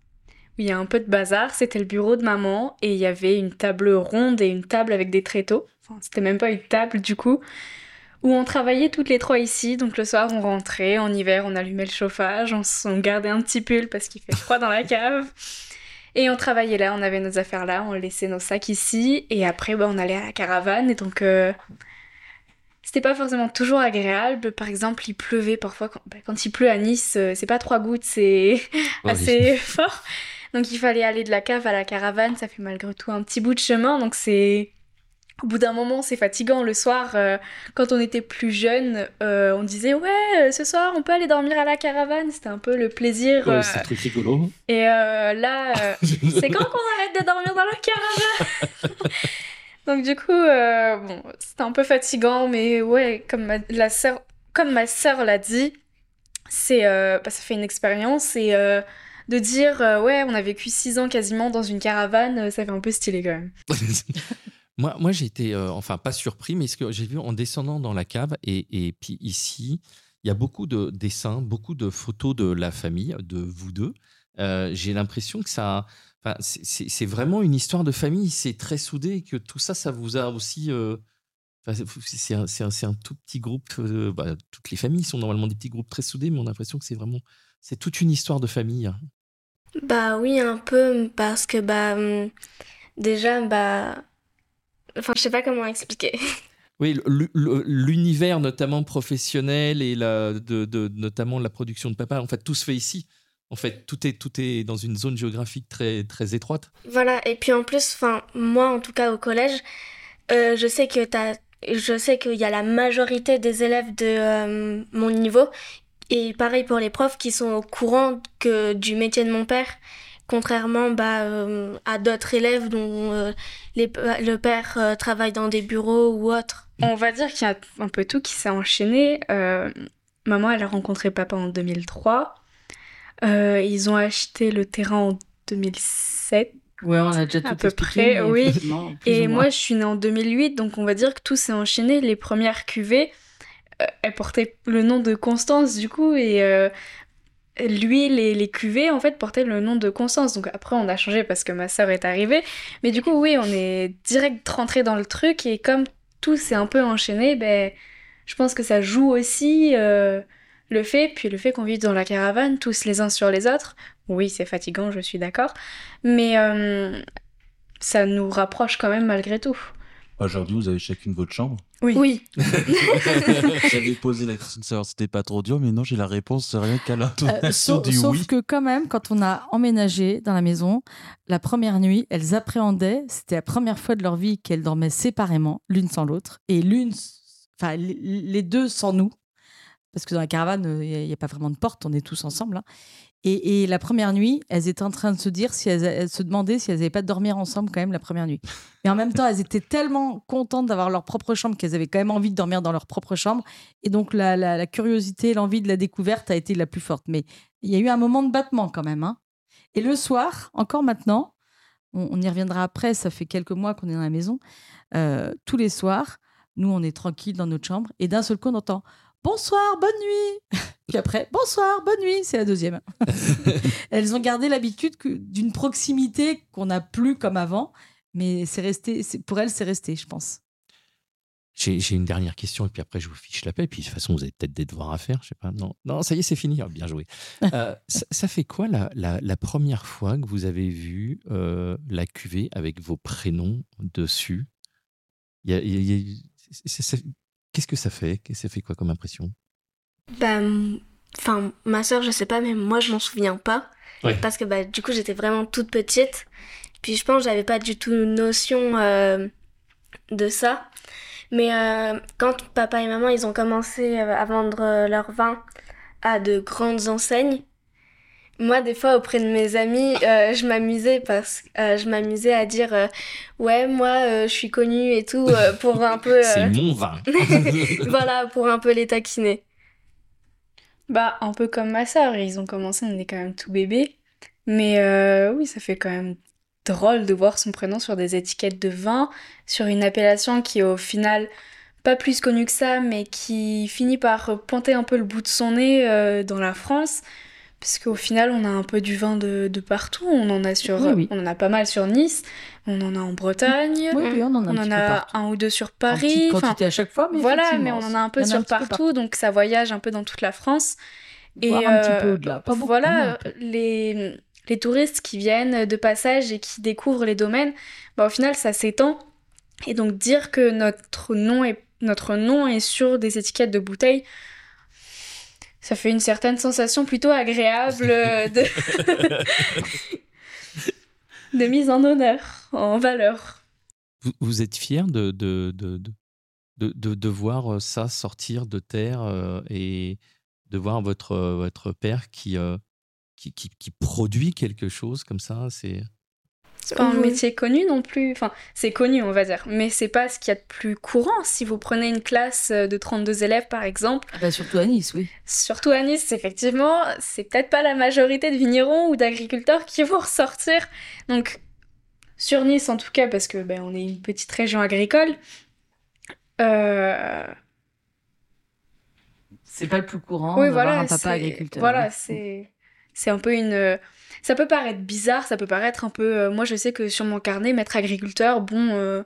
il y a un peu de bazar. C'était le bureau de maman et il y avait une table ronde et une table avec des tréteaux. Enfin, c'était même pas une table, du coup. Où on travaillait toutes les trois ici, donc le soir on rentrait, en hiver on allumait le chauffage, on, on gardait un petit pull parce qu'il fait froid dans la cave, et on travaillait là, on avait nos affaires là, on laissait nos sacs ici, et après bah, on allait à la caravane, et donc euh, C'était pas forcément toujours agréable. Par exemple, il pleuvait parfois. Quand, bah, quand il pleut à Nice, c'est pas trois gouttes, c'est oh, assez oui. fort. Donc il fallait aller de la cave à la caravane. Ça fait malgré tout un petit bout de chemin. Donc c'est... Au bout d'un moment, c'est fatigant. Le soir, euh, quand on était plus jeune, euh, on disait « Ouais, ce soir, on peut aller dormir à la caravane. » C'était un peu le plaisir. Euh... Ouais, c'est très rigolo. Et euh, là, euh, c'est quand qu'on arrête de dormir dans la caravane. Donc du coup, euh, bon, c'était un peu fatigant. Mais ouais, comme ma, la sœur, comme ma sœur l'a dit, c'est, euh, bah, ça fait une expérience. Et euh, de dire euh, « Ouais, on a vécu six ans quasiment dans une caravane. » Ça fait un peu stylé quand même. Moi, moi j'ai été, euh, enfin, pas surpris, mais ce que j'ai vu en descendant dans la cave, et, et puis ici, il y a beaucoup de dessins, beaucoup de photos de la famille, de vous deux. Euh, j'ai l'impression que ça, enfin, c'est, c'est, c'est vraiment une histoire de famille, c'est très soudé, et que tout ça, ça vous a aussi... Euh, enfin, c'est, un, c'est, un, c'est un tout petit groupe, euh, bah, toutes les familles sont normalement des petits groupes très soudés, mais on a l'impression que c'est vraiment... C'est toute une histoire de famille. Bah oui, un peu, parce que bah, déjà... bah Enfin, je sais pas comment expliquer. Oui, l'univers notamment professionnel et la, de, de, notamment la production de papa, en fait, tout se fait ici. En fait, tout est, tout est dans une zone géographique très, très étroite. Voilà, et puis en plus, enfin, moi en tout cas au collège, euh, je sais que t'as, je sais qu'il y a la majorité des élèves de euh, mon niveau, et pareil pour les profs, qui sont au courant que, du métier de mon père. Contrairement bah, euh, à d'autres élèves dont euh, les, le père euh, travaille dans des bureaux ou autre. On va dire qu'il y a un peu tout qui s'est enchaîné. Euh, maman, elle a rencontré papa en deux mille trois. Euh, ils ont acheté le terrain en deux mille sept. Ouais, on a déjà tout à peu près, oui. Et moi, je suis née en deux mille huit, donc on va dire que tout s'est enchaîné. Les premières cuvées, euh, elles portaient le nom de Constance, du coup, et... Euh, Lui, les, les cuvées, en fait, portaient le nom de Constance. Donc après, on a changé parce que ma sœur est arrivée. Mais du coup, oui, on est direct rentré dans le truc. Et comme tout s'est un peu enchaîné, ben, je pense que ça joue aussi euh, le fait. Puis le fait qu'on vive dans la caravane, tous les uns sur les autres. Oui, c'est fatigant, je suis d'accord. Mais euh, ça nous rapproche quand même malgré tout. Aujourd'hui, vous avez chacune votre chambre. Oui. oui. J'avais posé la question de savoir si c'était pas trop dur, mais non, j'ai la réponse rien qu'à la euh, sauf, du sauf oui. Sauf que quand même, quand on a emménagé dans la maison, la première nuit, elles appréhendaient, c'était la première fois de leur vie qu'elles dormaient séparément, l'une sans l'autre, et l'une, enfin les deux sans nous, parce que dans la caravane, il n'y a, a pas vraiment de porte, on est tous ensemble. Hein. Et, et la première nuit, elles étaient en train de se dire, si elles, elles se demandaient si elles n'avaient pas de dormir ensemble quand même la première nuit. Mais en même temps, elles étaient tellement contentes d'avoir leur propre chambre qu'elles avaient quand même envie de dormir dans leur propre chambre. Et donc, la, la, la curiosité, l'envie de la découverte a été la plus forte. Mais il y a eu un moment de battement quand même. Hein. Et le soir, encore maintenant, on, on y reviendra après, ça fait quelques mois qu'on est dans la maison, euh, tous les soirs, nous, on est tranquilles dans notre chambre. Et d'un seul coup, on entend... Bonsoir, bonne nuit. Puis après, bonsoir, bonne nuit, c'est la deuxième. Elles ont gardé l'habitude que, d'une proximité qu'on n'a plus comme avant, mais c'est resté, c'est, pour elles, c'est resté, je pense. J'ai, j'ai une dernière question, et puis après, je vous fiche la paix. Et puis, de toute façon, vous avez peut-être des devoirs à faire, je sais pas. Non, non, ça y est, c'est fini. Bien joué. Euh, ça, ça fait quoi la, la, la première fois que vous avez vu euh, la cuvée avec vos prénoms dessus ? Il y a, il y a, c'est, c'est, Qu'est-ce que ça fait ? Ça fait quoi comme impression ? Bah, enfin, ma sœur, je sais pas, mais moi, je m'en souviens pas. Ouais. Parce que, bah, du coup, j'étais vraiment toute petite. Puis, je pense que j'avais pas du tout notion euh, de ça. Mais euh, quand papa et maman, ils ont commencé à vendre leur vin à de grandes enseignes, moi, des fois, auprès de mes amis, euh, je m'amusais parce que euh, je m'amusais à dire euh, ouais, moi, euh, je suis connue et tout euh, pour un peu. Euh... C'est mon vin. Voilà, pour un peu les taquiner. Bah, un peu comme ma sœur, ils ont commencé, on est quand même tout bébé, mais euh, oui, ça fait quand même drôle de voir son prénom sur des étiquettes de vin, sur une appellation qui est au final pas plus connue que ça, mais qui finit par planter un peu le bout de son nez euh, dans la France. Parce qu'au final, on a un peu du vin de, de partout. On en a sur, oui, oui. on en a pas mal sur Nice. On en a en Bretagne. Oui, oui, on en a, on un, en a un ou deux sur Paris. En petite quantité à chaque fois, mais voilà. Mais on en a un peu sur un partout, peu partout, donc ça voyage un peu dans toute la France. Voir et un euh, petit peu au-delà. Pas beaucoup, voilà, les les touristes qui viennent de passage et qui découvrent les domaines, bah au final, ça s'étend. Et donc dire que notre nom est notre nom est sur des étiquettes de bouteilles, ça fait une certaine sensation plutôt agréable de, de mise en honneur, en valeur. Vous, vous êtes fiers de, de, de, de, de, de, de voir ça sortir de terre euh, et de voir votre, votre père qui, euh, qui, qui, qui produit quelque chose comme ça, c'est... C'est pas un métier connu non plus, enfin c'est connu on va dire, mais c'est pas ce qu'il y a de plus courant. Si vous prenez une classe de trente-deux élèves par exemple... Ah bah surtout à Nice, oui. Surtout à Nice, effectivement, c'est peut-être pas la majorité de vignerons ou d'agriculteurs qui vont ressortir. Donc sur Nice en tout cas, parce que ben, on est une petite région agricole, euh... c'est pas le plus courant oui, d'avoir voilà, un papa c'est... agriculteur. Voilà, oui. c'est... c'est un peu une... Ça peut paraître bizarre, ça peut paraître un peu... Moi, je sais que sur mon carnet, mettre agriculteur, bon... Euh...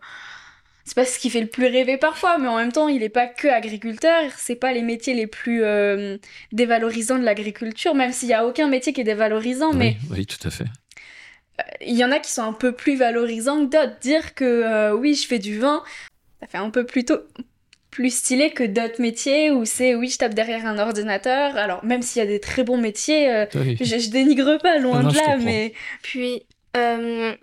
C'est pas ce qui fait le plus rêver parfois, mais en même temps, il est pas que agriculteur. C'est pas les métiers les plus euh, dévalorisants de l'agriculture, même s'il y a aucun métier qui est dévalorisant, oui, mais... Oui, tout à fait. Il y en a qui sont un peu plus valorisants que d'autres. Dire que, euh, oui, je fais du vin, ça fait un peu plus tôt... plus stylé que d'autres métiers où c'est oui je tape derrière un ordinateur, alors même s'il y a des très bons métiers euh, oui. je, je dénigre pas loin non, de là mais puis euh,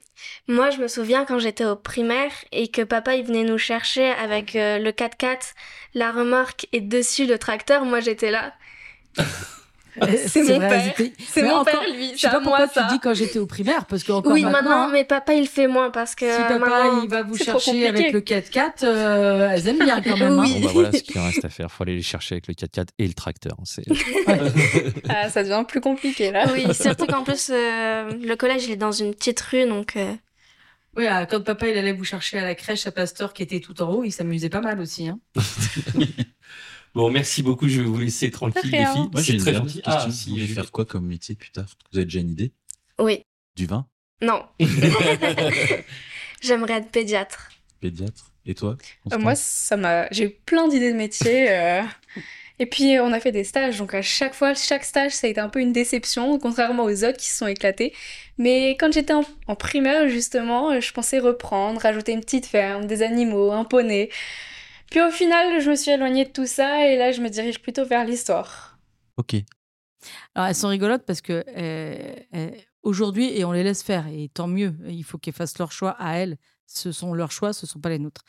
moi je me souviens quand j'étais au primaire et que papa il venait nous chercher avec euh, le quatre-quatre, la remorque et dessus le tracteur, moi j'étais là c'est, c'est mon vrai, père c'est, c'est mon encore, père lui je sais pas pourquoi moi, tu ça. Dis quand j'étais au primaire parce que encore oui maintenant, maintenant mais papa il fait moins parce que si papa maintenant, il va vous chercher avec le quatre-quatre euh, elles aiment bien quand même oui. Bon, bah voilà ce qu'il reste à faire, faut aller les chercher avec le quatre-quatre et le tracteur c'est... ah, ça devient plus compliqué là oui surtout qu'en plus euh, le collège il est dans une petite rue donc euh... oui ah, quand papa il allait vous chercher à la crèche à Pasteur qui était tout en haut il s'amusait pas mal aussi hein. Bon, merci beaucoup. Je vais vous laisser tranquille, les filles. Moi, ouais, j'ai très bien. Gentil. Ah, si vous voulez faire quoi comme métier plus tard ? Vous avez déjà une idée ? Oui. Du vin ? Non. J'aimerais être pédiatre. Pédiatre ? Et toi ? euh, Moi, ça m'a. J'ai eu plein d'idées de métiers. Euh... Et puis, on a fait des stages. Donc, à chaque fois, chaque stage, ça a été un peu une déception, contrairement aux autres qui se sont éclatés. Mais quand j'étais en, en primaire, justement, je pensais reprendre, rajouter une petite ferme, des animaux, un poney. Puis au final, je me suis éloignée de tout ça et là, je me dirige plutôt vers l'histoire. Ok. Alors, elles sont rigolotes parce que euh, euh, aujourd'hui, et on les laisse faire, et tant mieux, il faut qu'elles fassent leur choix à elles. Ce sont leurs choix, ce ne sont pas les nôtres.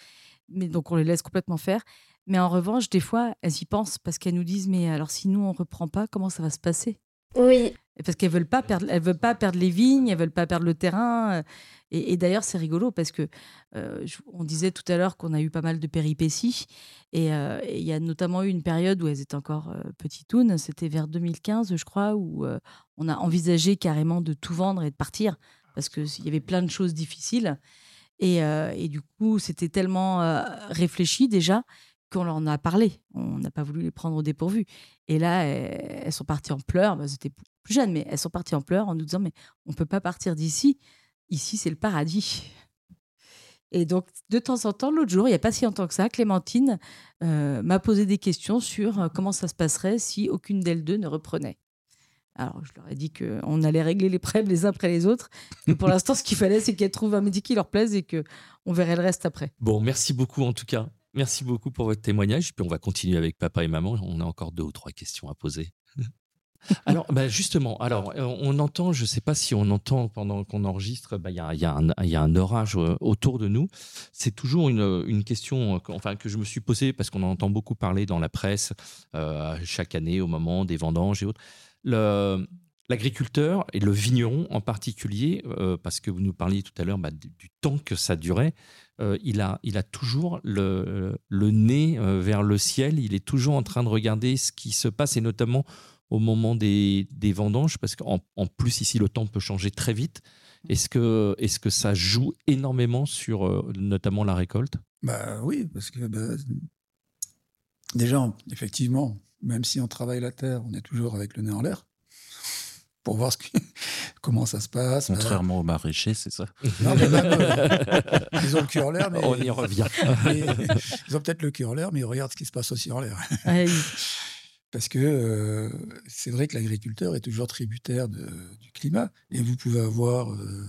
Mais, donc, on les laisse complètement faire. Mais en revanche, des fois, elles y pensent parce qu'elles nous disent « Mais alors, si nous, on ne reprend pas, comment ça va se passer ?» Oui. Parce qu'elles ne veulent pas perdre, elles veulent pas perdre les vignes, elles ne veulent pas perdre le terrain. Et, et d'ailleurs, c'est rigolo parce qu'on euh, disait tout à l'heure qu'on a eu pas mal de péripéties. Et il euh, y a notamment eu une période où elles étaient encore euh, petitounes. C'était vers deux mille quinze, je crois, où euh, on a envisagé carrément de tout vendre et de partir parce qu'il y avait plein de choses difficiles. Et, euh, et du coup, c'était tellement euh, réfléchi déjà qu'on leur en a parlé. On n'a pas voulu les prendre au dépourvu. Et là, elles sont parties en pleurs. Elles étaient plus jeunes, mais elles sont parties en pleurs en nous disant « Mais on ne peut pas partir d'ici. Ici, c'est le paradis. » Et donc, de temps en temps, l'autre jour, il n'y a pas si longtemps que ça, Clémentine euh, m'a posé des questions sur comment ça se passerait si aucune d'elles deux ne reprenait. Alors, je leur ai dit qu'on allait régler les problèmes les uns après les autres. Et pour l'instant, ce qu'il fallait, c'est qu'elles trouvent un métier qui leur plaise et qu'on verrait le reste après. Bon, merci beaucoup en tout cas. Merci beaucoup pour votre témoignage. Puis on va continuer avec papa et maman. On a encore deux ou trois questions à poser. Alors, bah justement, alors, on entend, je ne sais pas si on entend pendant qu'on enregistre, bah, y a, y a un, y a un orage autour de nous. C'est toujours une, une question que, enfin, que je me suis posée parce qu'on en entend beaucoup parler dans la presse euh, chaque année au moment des vendanges et autres. Le... L'agriculteur et le vigneron en particulier, euh, parce que vous nous parliez tout à l'heure bah, du, du temps que ça durait, euh, il a, il a toujours le, le nez euh, vers le ciel, il est toujours en train de regarder ce qui se passe, et notamment au moment des, des vendanges, parce qu'en en plus ici, le temps peut changer très vite. Est-ce que, est-ce que ça joue énormément sur euh, notamment la récolte ? Bah, oui, parce que bah, déjà, effectivement, même si on travaille la terre, on est toujours avec le nez en l'air. Pour voir ce que, comment ça se passe. Contrairement euh... aux maraîchers, c'est ça. Non, mais même, euh, ils ont le cul en l'air. Mais... On y revient. mais, ils ont peut-être le cul en l'air, mais ils regardent ce qui se passe aussi en l'air. Ouais, oui. Parce que euh, c'est vrai que l'agriculteur est toujours tributaire de, du climat. Et vous pouvez avoir euh,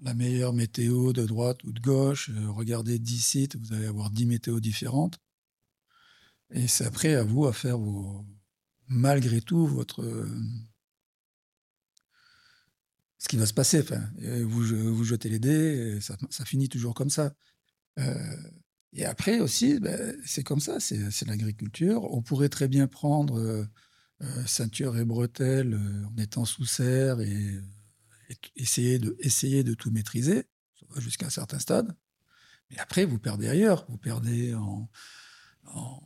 la meilleure météo de droite ou de gauche. Regardez dix sites, vous allez avoir dix météos différentes. Et c'est après à vous à faire vos, malgré tout votre euh, ce qui va se passer. Enfin, vous, vous jetez les dés, et ça, ça finit toujours comme ça. Euh, et après aussi, ben, c'est comme ça, c'est, c'est l'agriculture. On pourrait très bien prendre euh, euh, ceinture et bretelles euh, en étant sous serre et, et t- essayer, de, essayer de tout maîtriser jusqu'à un certain stade. Mais après, vous perdez ailleurs, vous perdez en... en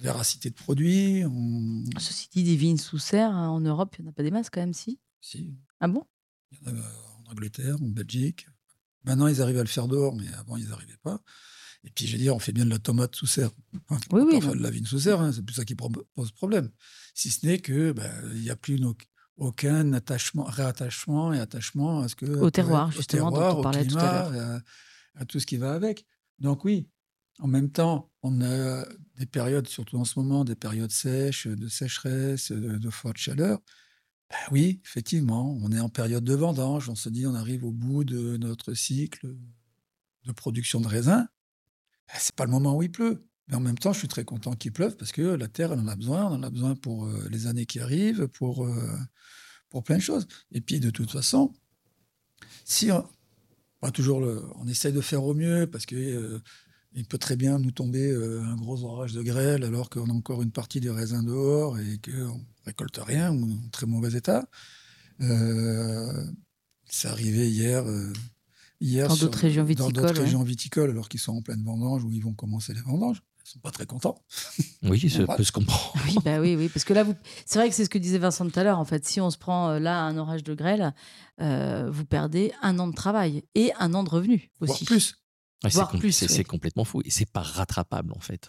véracité de produits. On... Ceci dit, des vignes sous serre, hein, en Europe, il n'y en a pas des masses quand même, si Si. Ah bon? Il y en a en Angleterre, en Belgique. Maintenant, ils arrivent à le faire dehors, mais avant, ils n'arrivaient pas. Et puis, je veux dire, on fait bien de la tomate sous serre. Enfin, oui, oui. Enfin, de la vigne sous serre, hein, c'est plus ça qui pose problème. Si ce n'est qu'il n'y ben, a plus no- aucun attachement, réattachement et attachement à ce que... Au terroir, être, justement, au terroir, dont on parlait climat, tout à l'heure. À, à tout ce qui va avec. Donc oui, en même temps, on a des périodes, surtout en ce moment, des périodes sèches, de sécheresse, de, de forte chaleur. Ben oui, effectivement, on est en période de vendange. On se dit, on arrive au bout de notre cycle de production de raisins. Ben, c'est pas le moment où il pleut. Mais en même temps, je suis très content qu'il pleuve parce que la terre, elle en a besoin. On en a besoin pour euh, les années qui arrivent, pour, euh, pour plein de choses. Et puis, de toute façon, si on, on, toujours le, on essaye de faire au mieux parce que... Euh, il peut très bien nous tomber euh, un gros orage de grêle alors qu'on a encore une partie des raisins dehors et qu'on ne récolte rien ou en très mauvais état. Euh, c'est arrivé hier, euh, hier dans sur, d'autres régions viticoles, dans d'autres ouais. régions viticoles alors qu'ils sont en pleine vendange où ils vont commencer les vendanges. Ils ne sont pas très contents. Oui, ça peut se comprendre. Oui, bah oui, oui, parce que là, vous... c'est vrai que c'est ce que disait Vincent tout à l'heure. En fait, si on se prend là un orage de grêle, euh, vous perdez un an de travail et un an de revenus aussi. Voire plus. Ouais, c'est, com- plus, c'est, ouais. c'est complètement fou et c'est pas rattrapable en fait.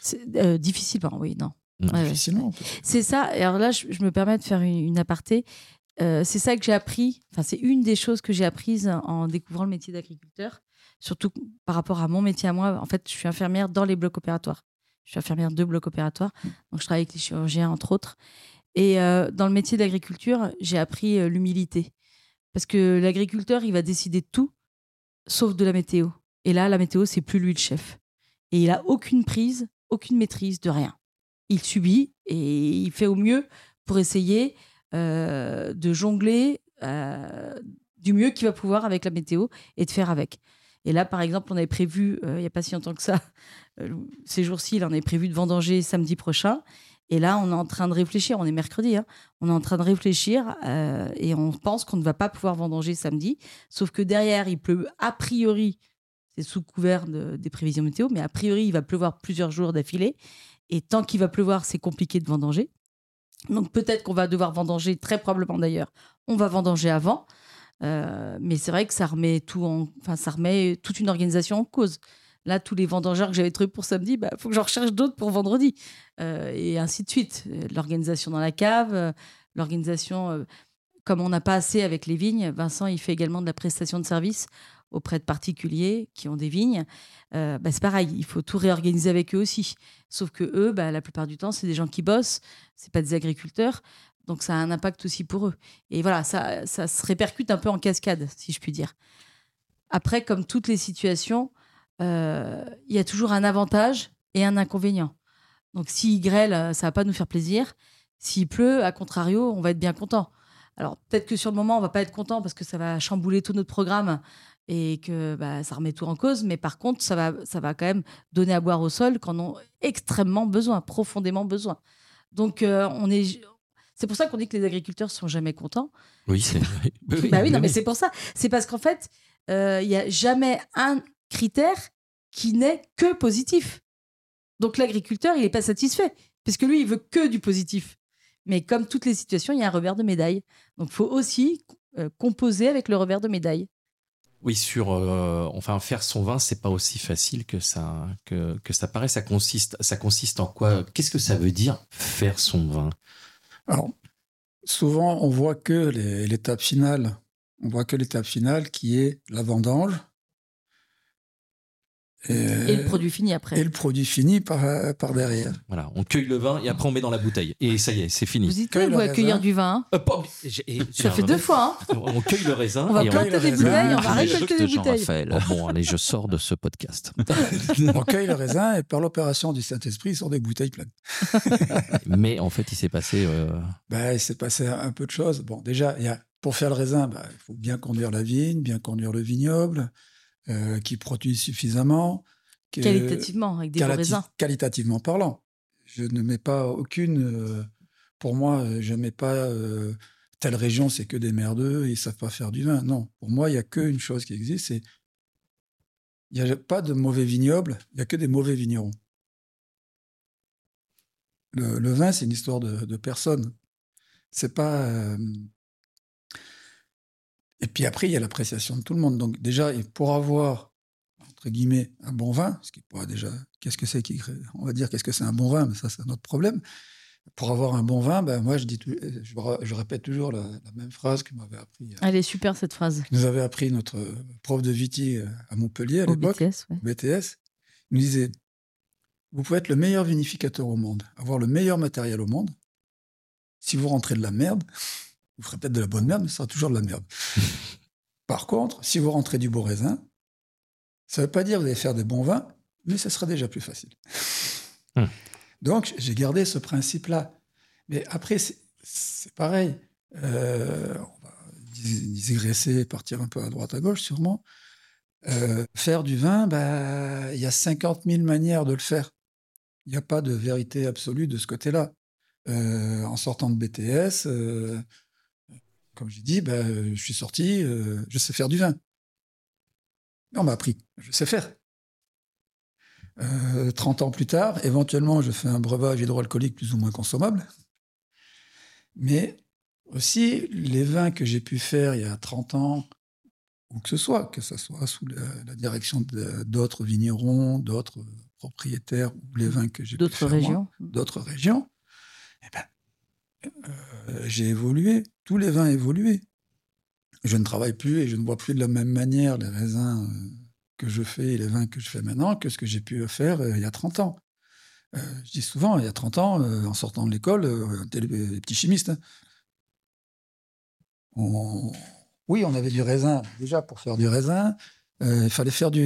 C'est, euh, difficilement, oui, non. non ouais, difficilement. Ouais. C'est ça. Alors là, je, je me permets de faire une, une aparté. Euh, c'est ça que j'ai appris. Enfin, c'est une des choses que j'ai apprises en découvrant le métier d'agriculteur, surtout par rapport à mon métier à moi. En fait, je suis infirmière dans les blocs opératoires. Je suis infirmière de blocs opératoires, donc je travaille avec les chirurgiens entre autres. Et euh, dans le métier d'agriculture, j'ai appris euh, l'humilité, parce que l'agriculteur, il va décider de tout, sauf de la météo. Et là, la météo, c'est plus lui le chef. Et il n'a aucune prise, aucune maîtrise de rien. Il subit et il fait au mieux pour essayer euh, de jongler euh, du mieux qu'il va pouvoir avec la météo et de faire avec. Et là, par exemple, on avait prévu, euh, il n'y a pas si longtemps que ça, euh, ces jours-ci, il en avait prévu de vendanger samedi prochain. Et là, on est en train de réfléchir, on est mercredi, hein. On est en train de réfléchir euh, et on pense qu'on ne va pas pouvoir vendanger samedi. Sauf que derrière, il pleut a priori... C'est sous couvert de, des prévisions météo, mais a priori, il va pleuvoir plusieurs jours d'affilée. Et tant qu'il va pleuvoir, c'est compliqué de vendanger. Donc peut-être qu'on va devoir vendanger, très probablement d'ailleurs. On va vendanger avant. Euh, mais c'est vrai que ça remet, tout en, enfin, ça remet toute une organisation en cause. Là, tous les vendangeurs que j'avais trouvés pour samedi, bah, faut que j'en recherche d'autres pour vendredi. Euh, et ainsi de suite. L'organisation dans la cave, euh, l'organisation... Euh, comme on n'a pas assez avec les vignes, Vincent, il fait également de la prestation de service auprès de particuliers qui ont des vignes, euh, bah c'est pareil, il faut tout réorganiser avec eux aussi. Sauf que eux, bah, la plupart du temps, c'est des gens qui bossent, c'est pas des agriculteurs, donc ça a un impact aussi pour eux. Et voilà, ça, ça se répercute un peu en cascade, si je puis dire. Après, comme toutes les situations, euh, il y a toujours un avantage et un inconvénient. Donc s'il grêle, ça va pas nous faire plaisir. S'il pleut, à contrario, on va être bien content. Alors peut-être que sur le moment, on va pas être content parce que ça va chambouler tout notre programme et que bah, ça remet tout en cause. Mais par contre, ça va, ça va quand même donner à boire au sol quand on a extrêmement besoin, profondément besoin. Donc, euh, on est... c'est pour ça qu'on dit que les agriculteurs ne sont jamais contents. Oui, c'est vrai. Bah oui, bah oui, non, mais c'est pour ça. C'est parce qu'en fait, il euh, n'y a jamais un critère qui n'est que positif. Donc, l'agriculteur, il n'est pas satisfait parce que lui, il veut que du positif. Mais comme toutes les situations, il y a un revers de médaille. Donc, il faut aussi euh, composer avec le revers de médaille. Oui, sur, euh, enfin, faire son vin, c'est pas aussi facile que ça, que, que ça paraît. Ça consiste, ça consiste en quoi? Qu'est-ce que ça veut dire faire son vin? Alors, souvent, on voit que les, l'étape finale, on voit que l'étape finale qui est la vendange, Euh, et le produit fini après. Et le produit fini par, par derrière. Voilà, on cueille le vin et après on met dans la bouteille. Et ça y est, c'est fini. Vous dites quoi, vous, à cueillir du vin euh, pop, et, ça fait deux fois. Hein. On cueille le raisin. On va planter des bouteilles, on va récolter des bouteilles. Oh, bon, allez, je sors de ce podcast. On cueille le raisin et par l'opération du Saint-Esprit, il sort des bouteilles pleines. Mais en fait, il s'est passé... Euh... Bah, il s'est passé un peu de choses. Bon, déjà, y a, pour faire le raisin, bah, il faut bien conduire la vigne, bien conduire le vignoble. Euh, qui produit suffisamment. Que, qualitativement, avec des quali- raisins. Qualitativement parlant. Je ne mets pas aucune... Euh, pour moi, je ne mets pas... Euh, telle région, c'est que des merdeux, ils ne savent pas faire du vin. Non, pour moi, il n'y a qu'une chose qui existe, c'est... Il n'y a pas de mauvais vignoble, il n'y a que des mauvais vignerons. Le, le vin, c'est une histoire de, de personnes. C'est pas... Euh, Et puis après, il y a l'appréciation de tout le monde. Donc déjà, pour avoir, entre guillemets, un bon vin, ce qui pourra déjà... Qu'est-ce que c'est qui... On va dire qu'est-ce que c'est un bon vin, mais ça, c'est un autre problème. Pour avoir un bon vin, ben, moi, je, dis, je, je répète toujours la, la même phrase que m'avait appris... Elle est super, cette phrase. Que nous avait appris notre prof de viti à Montpellier, à l'époque. B T S, ouais. B T S. Il nous disait, vous pouvez être le meilleur vinificateur au monde, avoir le meilleur matériel au monde. Si vous rentrez de la merde... Vous ferez peut-être de la bonne merde, mais ce sera toujours de la merde. Par contre, si vous rentrez du beau raisin, ça ne veut pas dire que vous allez faire des bons vins, mais ça sera déjà plus facile. Mmh. Donc, j'ai gardé ce principe-là. Mais après, c'est, c'est pareil. Euh, on va digresser, partir un peu à droite, à gauche, sûrement. Euh, faire du vin, bah, y a cinquante mille manières de le faire. Il n'y a pas de vérité absolue de ce côté-là. Euh, en sortant de B T S... Euh, Comme j'ai dit, ben, je suis sorti, euh, je sais faire du vin. On m'a appris, je sais faire. Euh, trente ans plus tard, éventuellement, je fais un breuvage hydroalcoolique plus ou moins consommable. Mais aussi, les vins que j'ai pu faire il y a trente ans, ou que ce soit, que ce soit sous la, la direction de, d'autres vignerons, d'autres propriétaires, ou les vins que j'ai d'autres pu faire régions. Moi, d'autres régions, eh ben, Euh, j'ai évolué, tous les vins évolués. Je ne travaille plus et je ne bois plus de la même manière les raisins euh, que je fais et les vins que je fais maintenant que ce que j'ai pu faire euh, il y a trente ans. Euh, je dis souvent, il y a trente ans, euh, en sortant de l'école, euh, on était les, les petits chimistes. Hein. On... Oui, on avait du raisin. Déjà, pour faire du raisin, euh, il fallait faire du...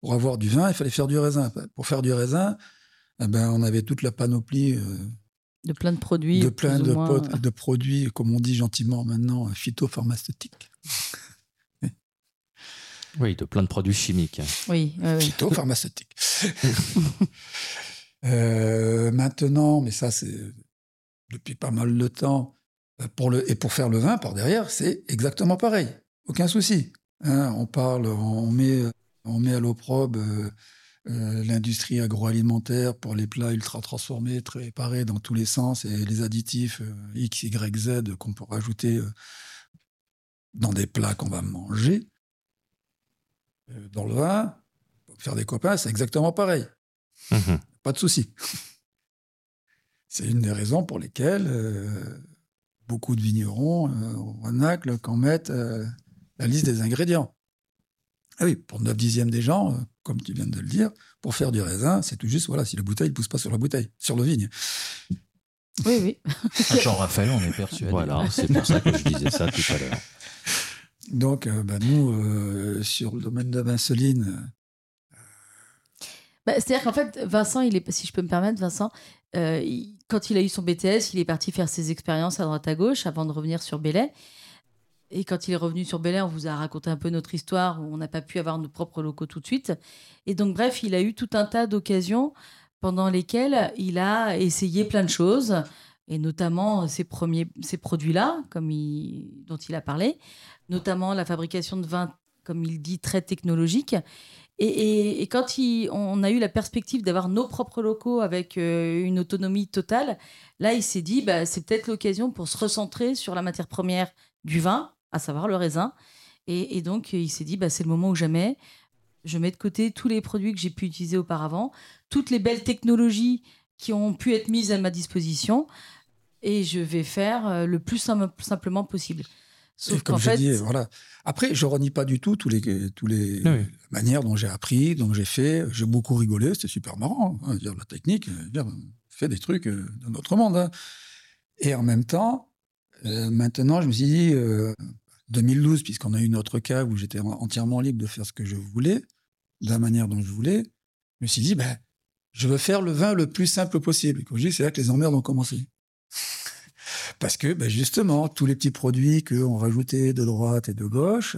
Pour avoir du vin, il fallait faire du raisin. Pour faire du raisin, eh ben, on avait toute la panoplie... Euh, De plein de produits. De plein de, moins... pot- de produits, comme on dit gentiment maintenant, phytopharmaceutiques. Oui, de plein de produits chimiques. Oui, ouais, phytopharmaceutiques. euh, maintenant, mais ça, c'est depuis pas mal de temps, pour le, et pour faire le vin, par derrière, c'est exactement pareil. Aucun souci. Hein, on parle, on met, on met à l'opprobre... Euh, Euh, l'industrie agroalimentaire pour les plats ultra transformés, très préparés dans tous les sens, et les additifs euh, X, Y, Z qu'on peut rajouter euh, dans des plats qu'on va manger. Euh, dans le vin, pour faire des copains, c'est exactement pareil. Mmh. Pas de souci. C'est une des raisons pour lesquelles euh, beaucoup de vignerons euh, au Monaco qu'en mettent euh, la liste des ingrédients. Ah oui, pour neuf dixièmes des gens, euh, comme tu viens de le dire, pour faire du raisin, c'est tout juste, voilà, si la bouteille ne pousse pas sur la bouteille, sur le vigne. Oui, oui. Jean-Raphaël, on est persuadé. Voilà, c'est pour ça que je disais ça tout à l'heure. Donc, euh, bah, nous, euh, sur le domaine de Vinceline... Euh... Bah, c'est-à-dire qu'en fait, Vincent, il est, si je peux me permettre, Vincent, euh, il, quand il a eu son B T S, il est parti faire ses expériences à droite à gauche avant de revenir sur Bellet. Et quand il est revenu sur Bellet, on vous a raconté un peu notre histoire où on n'a pas pu avoir nos propres locaux tout de suite. Et donc, bref, il a eu tout un tas d'occasions pendant lesquelles il a essayé plein de choses, et notamment ces, premiers, ces produits-là, comme il, dont il a parlé, notamment la fabrication de vins, comme il dit, très technologique. Et, et, et quand il, on a eu la perspective d'avoir nos propres locaux avec euh, une autonomie totale, là, il s'est dit, bah, c'est peut-être l'occasion pour se recentrer sur la matière première du vin, à savoir le raisin. Et, et donc, il s'est dit, bah, c'est le moment ou jamais. Je mets de côté tous les produits que j'ai pu utiliser auparavant, toutes les belles technologies qui ont pu être mises à ma disposition, et je vais faire le plus simple, simplement possible. Sauf comme qu'en fait... Dit, voilà. Après, je ne renie pas du tout tous les, tous les oui. manières dont j'ai appris, dont j'ai fait. J'ai beaucoup rigolé, c'était super marrant. Hein, dire, la technique, dire, fait des trucs dans notre monde. Hein. Et en même temps, euh, maintenant, je me suis dit, euh, deux mille douze, puisqu'on a eu notre cas où j'étais entièrement libre de faire ce que je voulais, de la manière dont je voulais, je me suis dit, ben, je veux faire le vin le plus simple possible. Et comme je dis, c'est là que les emmerdes ont commencé. Parce que, ben justement, tous les petits produits qu'on rajoutait de droite et de gauche,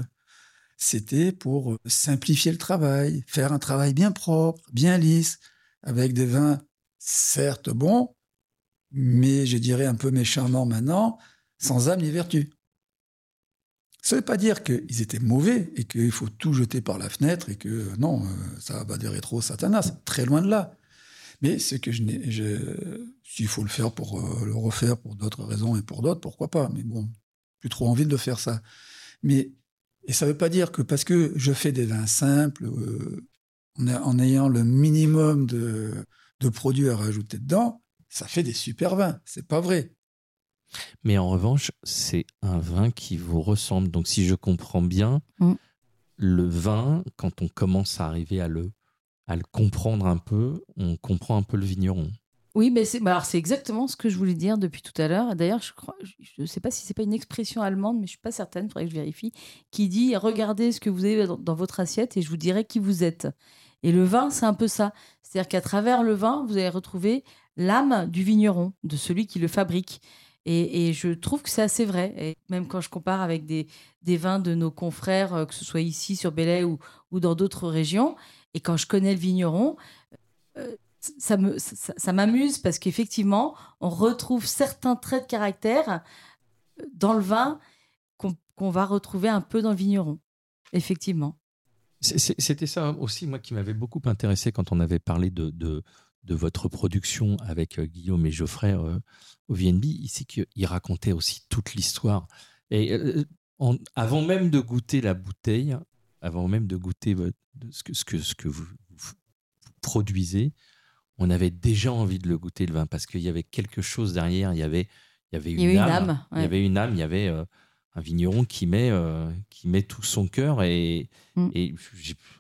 c'était pour simplifier le travail, faire un travail bien propre, bien lisse, avec des vins certes bons, mais je dirais un peu méchamment maintenant, sans âme ni vertu. Ça ne veut pas dire qu'ils étaient mauvais et qu'il faut tout jeter par la fenêtre et que non, ça va bah, des rétro satanas, très loin de là. Mais ce que je n'ai... Je... S'il faut le faire pour euh, le refaire pour d'autres raisons et pour d'autres, pourquoi pas. Mais bon, plus trop envie de faire ça. Mais, et ça ne veut pas dire que parce que je fais des vins simples, euh, en, a, en ayant le minimum de, de produits à rajouter dedans, ça fait des super vins. C'est pas vrai. Mais en revanche, c'est un vin qui vous ressemble. Donc si je comprends bien, mmh. le vin, quand on commence à arriver à le, à le comprendre un peu, on comprend un peu le vigneron. Oui, mais c'est, bah alors c'est exactement ce que je voulais dire depuis tout à l'heure. D'ailleurs, je crois, je ne sais pas si ce n'est pas une expression allemande, mais je ne suis pas certaine, il faudrait que je vérifie, qui dit « Regardez ce que vous avez dans, dans votre assiette et je vous dirai qui vous êtes ». Et le vin, c'est un peu ça. C'est-à-dire qu'à travers le vin, vous allez retrouver l'âme du vigneron, de celui qui le fabrique. Et, et je trouve que c'est assez vrai. Et même quand je compare avec des, des vins de nos confrères, que ce soit ici, sur Bellet ou, ou dans d'autres régions, et quand je connais le vigneron... Euh, Ça, me, ça, ça m'amuse parce qu'effectivement, on retrouve certains traits de caractère dans le vin qu'on, qu'on va retrouver un peu dans le vigneron, effectivement. C'est, c'était ça aussi, moi, qui m'avait beaucoup intéressé quand on avait parlé de, de, de votre production avec Guillaume et Geoffrey euh, au V N B, c'est qu'ils racontaient aussi toute l'histoire. Et euh, en, avant même de goûter la bouteille, avant même de goûter euh, ce, que, ce, que, ce que vous, vous produisez, on avait déjà envie de le goûter, le vin, parce qu'il y avait quelque chose derrière. Il y avait, il y avait une, il y âme, une âme. Ouais. Il y avait une âme. Il y avait euh, un vigneron qui met, euh, qui met tout son cœur. Et, mm. et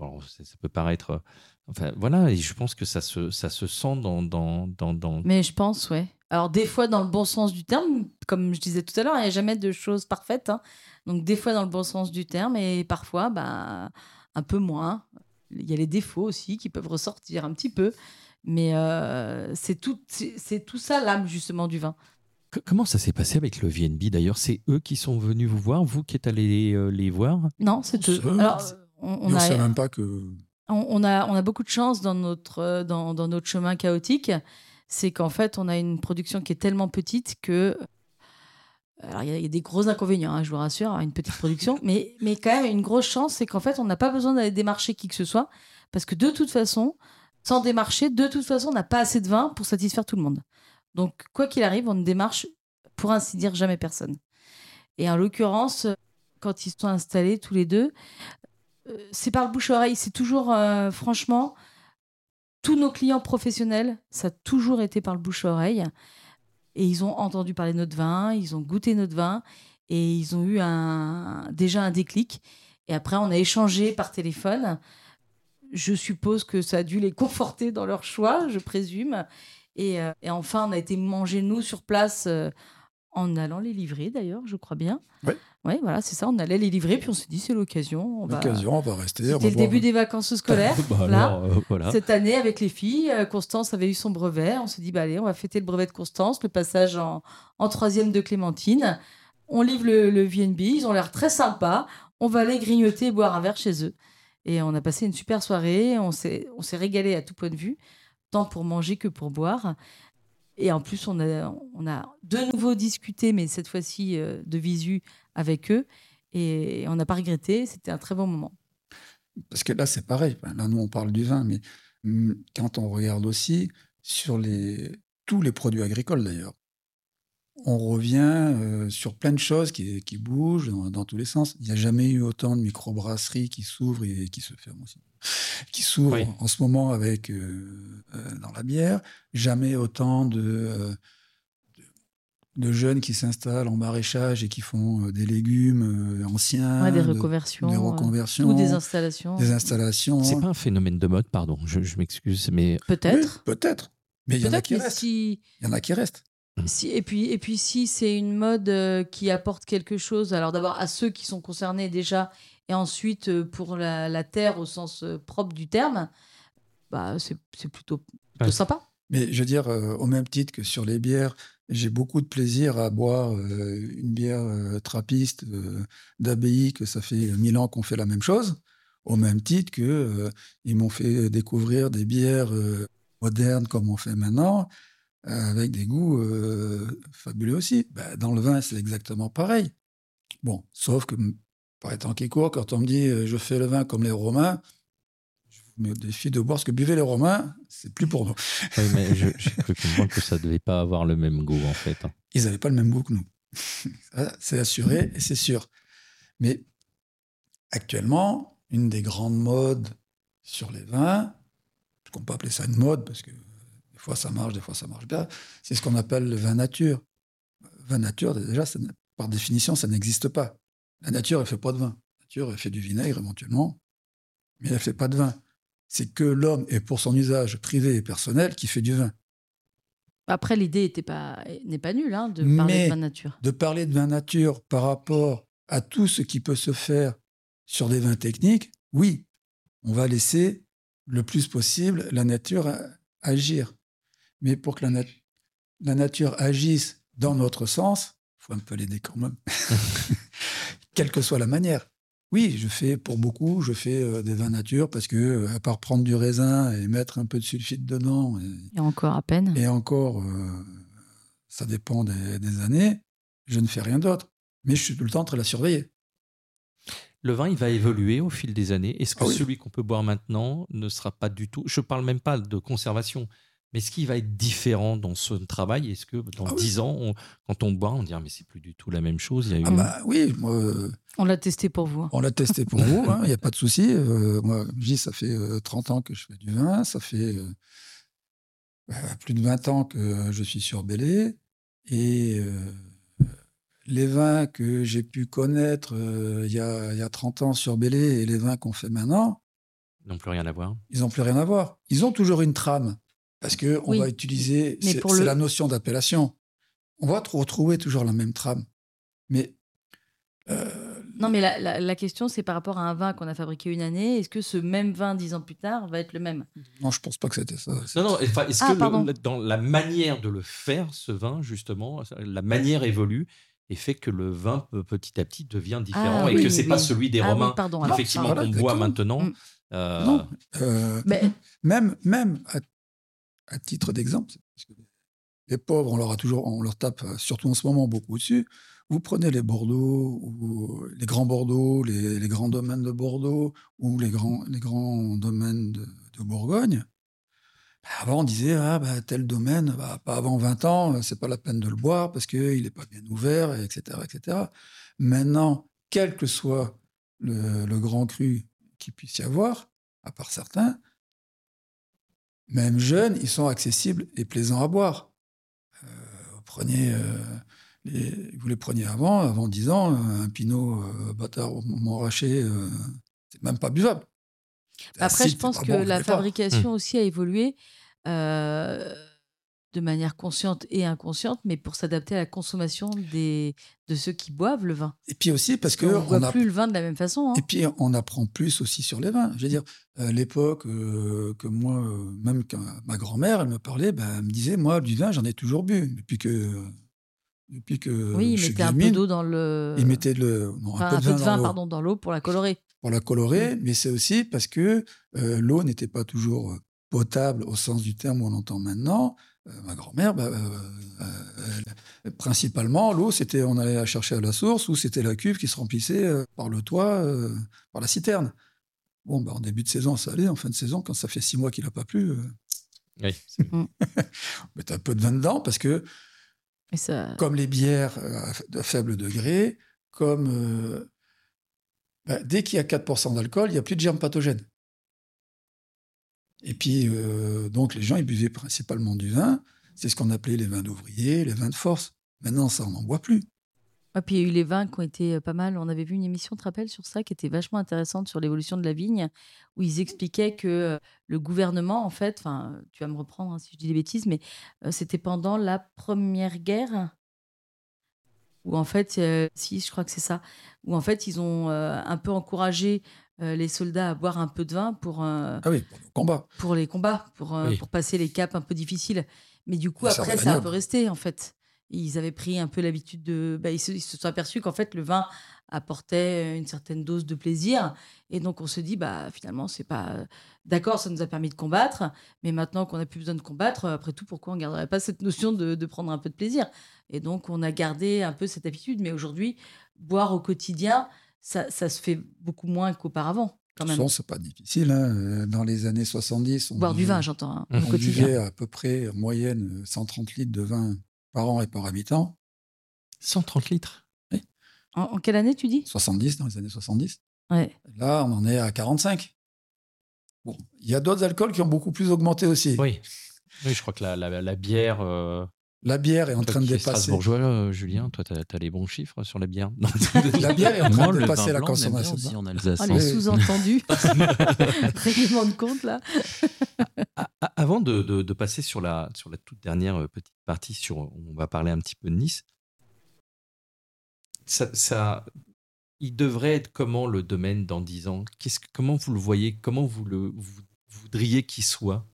bon, ça peut paraître... Enfin, voilà, et je pense que ça se, ça se sent dans, dans, dans, dans... Mais je pense, ouais. Alors, des fois, dans le bon sens du terme, comme je disais tout à l'heure, il n'y a jamais de choses parfaites. Hein. Donc, des fois, dans le bon sens du terme, et parfois, bah, un peu moins. Il y a les défauts aussi qui peuvent ressortir un petit peu. Mais euh, c'est, tout, c'est, c'est tout ça l'âme justement du vin. Comment ça s'est passé avec le V N B d'ailleurs? C'est eux qui sont venus vous voir, vous qui êtes allés les, euh, les voir? Non, c'est eux. Alors, on, on, on a, sait même pas que... on, on, a, on a beaucoup de chance dans notre, dans, dans notre chemin chaotique. C'est qu'en fait, on a une production qui est tellement petite que... Alors, il y, y a des gros inconvénients, hein, je vous rassure, une petite production. mais, mais quand même, une grosse chance, c'est qu'en fait, on n'a pas besoin d'aller démarcher qui que ce soit. Parce que de toute façon... Sans démarcher, de toute façon, on n'a pas assez de vin pour satisfaire tout le monde. Donc, quoi qu'il arrive, on ne démarche, pour ainsi dire, jamais personne. Et en l'occurrence, quand ils sont installés tous les deux, c'est par le bouche-oreille. C'est toujours, euh, franchement, tous nos clients professionnels, ça a toujours été par le bouche-oreille. Et ils ont entendu parler de notre vin, ils ont goûté notre vin, et ils ont eu un, déjà un déclic. Et après, on a échangé par téléphone. Je suppose que ça a dû les conforter dans leur choix, je présume. Et, euh, et enfin, on a été manger, nous, sur place, euh, en allant les livrer, d'ailleurs, je crois bien. Oui. Oui, voilà, c'est ça. On allait les livrer, puis on s'est dit, c'est l'occasion. On l'occasion, va... on va rester. C'était on va le voir. Début des vacances scolaires. bah, là, alors, euh, voilà. Cette année, avec les filles, Constance avait eu son brevet. On s'est dit, bah, allez, on va fêter le brevet de Constance, le passage en, en troisième de Clémentine. On livre le, le V N B, ils ont l'air très sympas. On va aller grignoter et boire un verre chez eux. Et on a passé une super soirée, on s'est, on s'est régalé à tout point de vue, tant pour manger que pour boire. Et en plus, on a, on a de nouveau discuté, mais cette fois-ci euh, de visu avec eux. Et on n'a pas regretté, c'était un très bon moment. Parce que là, c'est pareil. Là, nous, on parle du vin, mais quand on regarde aussi sur les, tous les produits agricoles, d'ailleurs, on revient euh, sur plein de choses qui, qui bougent dans, dans tous les sens. Il n'y a jamais eu autant de microbrasseries qui s'ouvrent et qui se ferment aussi. Qui s'ouvrent oui. en ce moment avec, euh, euh, dans la bière. Jamais autant de, euh, de de jeunes qui s'installent en maraîchage et qui font des légumes anciens, ouais, des reconversions, de, des reconversions euh, ou des installations. Des installations. C'est pas un phénomène de mode, pardon, je, je m'excuse, mais peut-être, oui, peut-être, mais il y en a qui restent. Si... Il y en a qui restent. Si, et puis et puis si c'est une mode qui apporte quelque chose, alors d'abord à ceux qui sont concernés déjà, et ensuite pour la, la terre au sens propre du terme, bah c'est c'est plutôt, plutôt ouais. sympa. Mais je veux dire, euh, au même titre que sur les bières, j'ai beaucoup de plaisir à boire euh, une bière euh, trappiste euh, d'abbaye, que ça fait mille ans qu'on fait la même chose, au même titre qu'ils euh, m'ont fait découvrir des bières euh, modernes comme on fait maintenant, euh, avec des goûts euh, fabuleux aussi. Ben, dans le vin, c'est exactement pareil. Bon, sauf que, par les temps qui courent, quand on me dit euh, « je fais le vin comme les Romains », mais au défi de boire ce que buvaient les Romains, c'est plus pour nous. Oui, mais je, j'ai cru comprendre que ça ne devait pas avoir le même goût, en fait. Ils n'avaient pas le même goût que nous. C'est assuré et c'est sûr. Mais actuellement, une des grandes modes sur les vins, qu'on peut appeler ça une mode, parce que des fois ça marche, des fois ça marche bien, c'est ce qu'on appelle le vin nature. Vin nature, déjà, ça, par définition, ça n'existe pas. La nature, elle ne fait pas de vin. La nature, elle fait du vinaigre éventuellement, mais elle ne fait pas de vin. C'est que l'homme, et pour son usage privé et personnel, qui fait du vin. Après, l'idée était pas, n'est pas nulle, hein, de parler Mais de vin nature. De parler de vin nature par rapport à tout ce qui peut se faire sur des vins techniques, oui, on va laisser le plus possible la nature agir. Mais pour que la, nat- la nature agisse dans notre sens, il faut un peu l'aider quand même, quelle que soit la manière. Oui, je fais pour beaucoup, je fais euh, des vins nature parce que, euh, à part prendre du raisin et mettre un peu de sulfite dedans. Et, et encore à peine. Et encore, euh, ça dépend des, des années, je ne fais rien d'autre. Mais je suis tout le temps en train de la surveiller. Le vin, il va évoluer au fil des années. Est-ce que ah oui. celui qu'on peut boire maintenant ne sera pas du tout. Je ne parle même pas de conservation, mais est-ce qu'il va être différent dans ce travail ? Est-ce que dans ah dix oui. ans, on, quand on boit, on dira mais c'est plus du tout la même chose. Il y a eu... Ah bah oui, moi. Euh... On l'a testé pour vous. On l'a testé pour vous, il hein, n'y a pas de souci. Euh, moi, je dis, ça fait euh, trente ans que je fais du vin, ça fait euh, euh, plus de vingt ans que euh, je suis sur Bellet. Et euh, les vins que j'ai pu connaître il euh, y, a, y a trente ans sur Bellet et les vins qu'on fait maintenant... Ils n'ont plus rien à voir. Ils n'ont plus rien à voir. Ils ont toujours une trame, parce qu'on oui. va utiliser... C'est, c'est le... la notion d'appellation. On va retrouver toujours la même trame. Mais... Euh, Non, mais la, la, la question, c'est par rapport à un vin qu'on a fabriqué une année. Est-ce que ce même vin, dix ans plus tard, va être le même ? Non, je ne pense pas que c'était ça. C'est... Non, non, enfin, est-ce ah, que le, le, dans la manière de le faire, ce vin, justement, la manière évolue et fait que le vin, petit à petit, devient différent ah, et oui, que ce n'est oui. pas celui des ah, Romains, oui, pardon, alors, effectivement, qu'on voilà, boit maintenant. Mmh. Euh... Non, euh, mais... même, même à, à titre d'exemple, parce que les pauvres, on leur, a toujours, on leur tape, surtout en ce moment, beaucoup dessus. Vous prenez les Bordeaux, ou les grands Bordeaux, les, les grands domaines de Bordeaux, ou les grands, les grands domaines de, de Bourgogne. Bah avant, on disait, ah, bah, tel domaine, bah, pas avant vingt ans, c'est pas la peine de le boire parce qu'il n'est pas bien ouvert, et cetera, et cetera. Maintenant, quel que soit le, le grand cru qu'il puisse y avoir, à part certains, même jeunes, ils sont accessibles et plaisants à boire. Euh, vous prenez... Euh, Les, vous les preniez avant, avant dix ans, un pinot euh, bâtard Montrachet, euh, c'est même pas buvable. Après, acide, je pense que bon, la fabrication pas. aussi a évolué euh, de manière consciente et inconsciente, mais pour s'adapter à la consommation des, de ceux qui boivent le vin. Et puis aussi parce, parce qu'on ne boit on a... plus le vin de la même façon. Hein. Et puis on apprend plus aussi sur les vins. Je veux dire, à l'époque euh, que moi, même quand ma grand-mère, elle me parlait, ben, elle me disait, moi, du vin, j'en ai toujours bu depuis que... Euh, Depuis que oui, il mettait un peu d'eau dans le. Il mettait le, non, enfin, un peu de vin, peu de vin dans, pardon, l'eau. dans l'eau pour la colorer. Pour la colorer, mmh. mais c'est aussi parce que euh, l'eau n'était pas toujours potable au sens du terme où on l'entend maintenant. Euh, ma grand-mère, bah, euh, euh, elle, principalement, l'eau, c'était on allait la chercher à la source ou c'était la cuve qui se remplissait euh, par le toit, euh, par la citerne. Bon, bah, en début de saison, ça allait. En fin de saison, quand ça fait six mois qu'il n'a pas plu, euh... oui, c'est... on mettait un peu de vin dedans parce que. Ça... Comme les bières à faible degré, comme euh, bah, dès qu'il y a quatre pour cent d'alcool, il n'y a plus de germes pathogènes. Et puis, euh, donc, les gens, ils buvaient principalement du vin. C'est ce qu'on appelait les vins d'ouvriers, les vins de force. Maintenant, ça, on n'en boit plus. Ah, puis il y a eu les vins qui ont été pas mal. On avait vu une émission, tu te rappelles, sur ça, qui était vachement intéressante sur l'évolution de la vigne, où ils expliquaient que le gouvernement, en fait, enfin, tu vas me reprendre hein, si je dis des bêtises, mais euh, c'était pendant la Première Guerre, où en fait, euh, si, je crois que c'est ça, où en fait, ils ont euh, un peu encouragé euh, les soldats à boire un peu de vin pour, euh, ah oui, pour les combats, pour, les combats, pour, euh, oui. pour passer les caps un peu difficiles. Mais du coup, ça après, ça a un peu resté, en fait. Ils avaient pris un peu l'habitude de... Bah, ils, se, ils se sont aperçus qu'en fait, le vin apportait une certaine dose de plaisir. Et donc, on se dit, bah, finalement, c'est pas... D'accord, ça nous a permis de combattre, mais maintenant qu'on n'a plus besoin de combattre, après tout, pourquoi on ne garderait pas cette notion de, de prendre un peu de plaisir? Et donc, on a gardé un peu cette habitude. Mais aujourd'hui, boire au quotidien, ça, ça se fait beaucoup moins qu'auparavant. Quand même. De toute façon, c'est pas difficile. Hein. Dans les années soixante-dix... On boire buvait, du vin, j'entends. Hein, on buvait à peu près, en moyenne, cent trente litres de vin par an et par habitant. cent trente litres. Oui. En, en quelle année, tu dis ? soixante-dix, dans les années soixante-dix. Ouais. Là, on en est à quarante-cinq. Bon, il y a d'autres alcools qui ont beaucoup plus augmenté aussi. Oui, oui je crois que la, la, la bière... Euh... La bière est en train de dépasser... Strasbourgeois, euh, Julien, toi, t'as, t'as les bons chiffres sur la bière. Non, la bière est en train de dépasser la consommation. Aussi en Alsace. Oh, les sous-entendus. Règlement de compte, là. à, à, avant de, de, de passer sur la, sur la toute dernière petite partie, sur, on va parler un petit peu de Nice. Ça, ça, il devrait être comment le domaine dans dix ans ? Qu'est-ce, Comment vous le voyez ? Comment vous, le, vous voudriez qu'il soit ?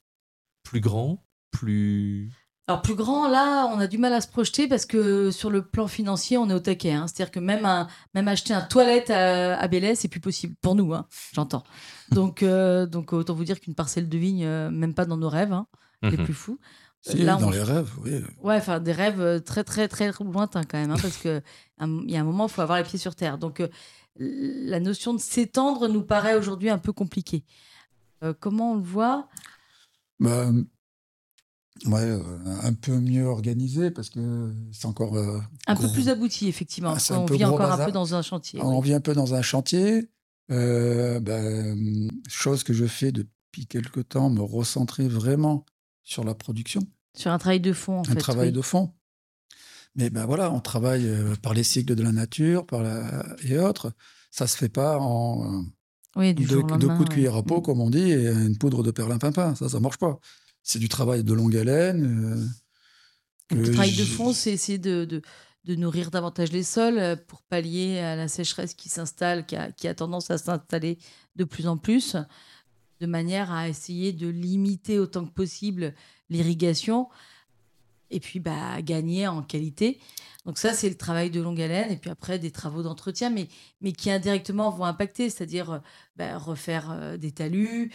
Plus grand ? Plus... Alors, plus grand, là, on a du mal à se projeter parce que sur le plan financier, on est au taquet. Hein. C'est-à-dire que même, un, même acheter un toilette à, à Bellet, c'est plus possible pour nous, hein, j'entends. Donc, euh, donc, autant vous dire qu'une parcelle de vigne, euh, même pas dans nos rêves, hein, mm-hmm. les plus fous. Si, là, dans on... les rêves, oui. Ouais, enfin, des rêves très, très, très lointains quand même, hein, parce qu'il y a un moment, il faut avoir les pieds sur terre. Donc, euh, la notion de s'étendre nous paraît aujourd'hui un peu compliquée. Euh, comment on le voit ? bah... Ouais, euh, un peu mieux organisé parce que c'est encore euh, un gros... peu plus abouti effectivement. Ah, on vit encore bazar. un peu dans un chantier. On ouais. vit un peu dans un chantier. Euh, ben, chose que je fais depuis quelque temps, me recentrer vraiment sur la production. Sur un travail de fond. En un fait, travail oui. de fond. Mais ben voilà, on travaille euh, par les cycles de la nature, par la... et autres. Ça se fait pas en oui, du deux, deux coups de cuillère à peau ouais. comme on dit et une poudre de perlimpinpin. Ça, ça marche pas. C'est du travail de longue haleine. Euh, le travail je... de fond, c'est essayer de, de, de nourrir davantage les sols pour pallier à la sécheresse qui s'installe, qui a, qui a tendance à s'installer de plus en plus, de manière à essayer de limiter autant que possible l'irrigation et puis bah, gagner en qualité. Donc ça, c'est le travail de longue haleine. Et puis après, des travaux d'entretien, mais, mais qui indirectement vont impacter, c'est-à-dire bah, refaire des talus,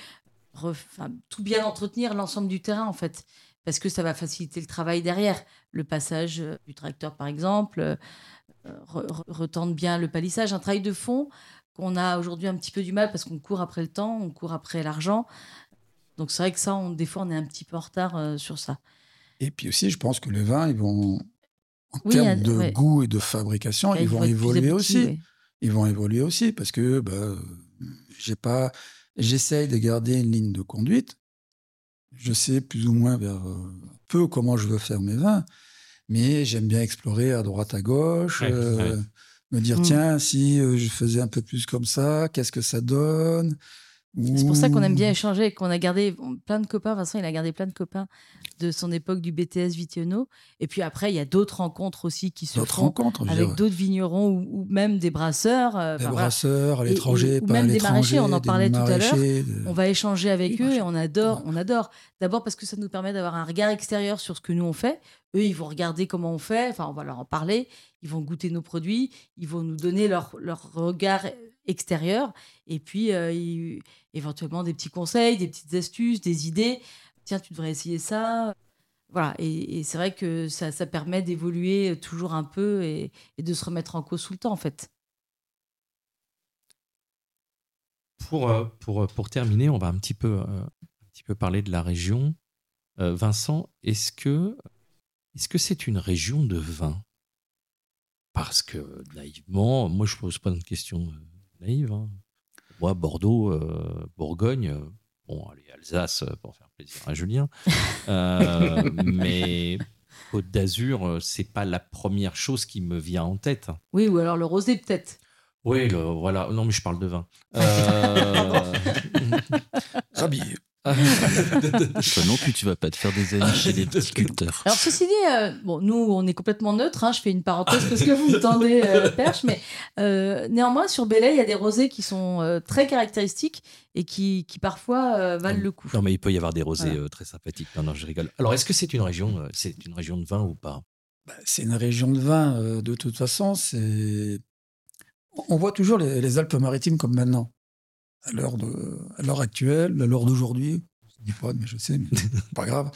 Enfin, tout bien entretenir l'ensemble du terrain en fait, parce que ça va faciliter le travail derrière, le passage du tracteur par exemple, euh, re- retendre bien le palissage, un travail de fond qu'on a aujourd'hui un petit peu du mal parce qu'on court après le temps, on court après l'argent, donc c'est vrai que ça on, des fois on est un petit peu en retard euh, sur ça. Et puis aussi je pense que les vins ils vont en oui, termes a, de ouais. goût et de fabrication ouais, ils, ils vont évoluer petits, aussi ouais. ils vont évoluer aussi parce que bah, j'ai pas J'essaye de garder une ligne de conduite. Je sais plus ou moins vers euh, peu comment je veux faire mes vins, mais j'aime bien explorer à droite, à gauche, ouais, euh, ouais. me dire, mmh. tiens, si euh, je faisais un peu plus comme ça, qu'est-ce que ça donne ? Ouh. C'est pour ça qu'on aime bien échanger, qu'on a gardé plein de copains. Vincent, il a gardé plein de copains de son époque du B T S Vitiono. Et puis après, il y a d'autres rencontres aussi qui se d'autres font rencontres, avec dirais. d'autres vignerons ou, ou même des brasseurs. Euh, des enfin, brasseurs, à l'étranger, et, ou, pas ou même à l'étranger. Des maraîchers, on en parlait tout à l'heure. De... On va échanger avec des eux et on adore, ouais. on adore. D'abord parce que ça nous permet d'avoir un regard extérieur sur ce que nous on fait. Eux, ils vont regarder comment on fait. Enfin, on va leur en parler. Ils vont goûter nos produits. Ils vont nous donner leur, leur regard extérieur et puis euh, y, éventuellement des petits conseils, des petites astuces, des idées. Tiens, tu devrais essayer ça. Voilà. Et, et c'est vrai que ça, ça permet d'évoluer toujours un peu et, et de se remettre en cause tout le temps, en fait. Pour, pour, pour terminer, on va un petit peu, un petit peu parler de la région. Euh, Vincent, est-ce que, est-ce que c'est une région de vin ? Parce que, naïvement, moi, je ne pose pas de questions naïves. Hein. Moi, Bordeaux, euh, Bourgogne, euh, bon, allez, Alsace, pour faire plaisir à Julien. Euh, mais Côte d'Azur, c'est pas la première chose qui me vient en tête. Oui, ou alors le rosé peut-être. Oui, le, voilà. Non, mais je parle de vin. Euh... Rabi. Non plus, tu vas pas te faire des amis chez les sculpteurs. Alors ceci dit, euh, bon, nous on est complètement neutre. Hein, je fais une parenthèse parce que vous tendez euh, perche, mais euh, néanmoins sur Bellet, il y a des rosés qui sont euh, très caractéristiques et qui, qui parfois euh, valent non, le coup. Non, mais il peut y avoir des rosés voilà. euh, très sympathiques. Non, non, je rigole. Alors, est-ce que c'est une région, euh, c'est une région de vin ou pas ? Bah, c'est une région de vin. Euh, de toute façon, c'est. On voit toujours les, les Alpes-Maritimes comme maintenant. À l'heure, de, à l'heure actuelle, à l'heure d'aujourd'hui, je dis pas, mais je sais, mais pas grave.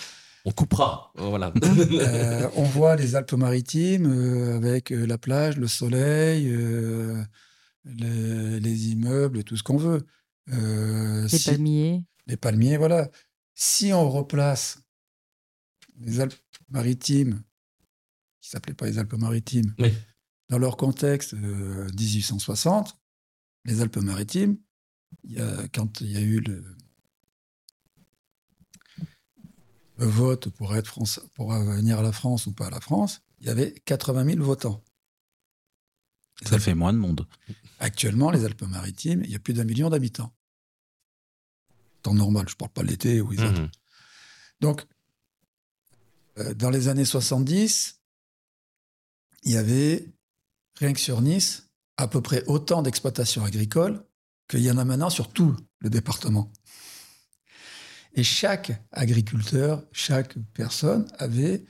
On coupera, voilà. euh, on voit les Alpes-Maritimes euh, avec la plage, le soleil, euh, les, les immeubles, tout ce qu'on veut. Euh, les si, palmiers. Les palmiers, voilà. Si on replace les Alpes-Maritimes, qui ne s'appelaient pas les Alpes-Maritimes, oui. Dans leur contexte euh, dix-huit cent soixante, les Alpes-Maritimes, il y a, quand il y a eu le, le vote pour être France, pour venir à la France ou pas à la France, il y avait quatre-vingt mille votants. Les Ça Alpes, fait moins de monde. Actuellement, les Alpes-Maritimes, il y a plus d'un million d'habitants. Temps normal, je ne parle pas de l'été ou les autres. Mmh. Donc, euh, dans les années soixante-dix, il y avait, rien que sur Nice, à peu près autant d'exploitations agricoles qu'il y en a maintenant sur tout le département. Et chaque agriculteur, chaque personne avait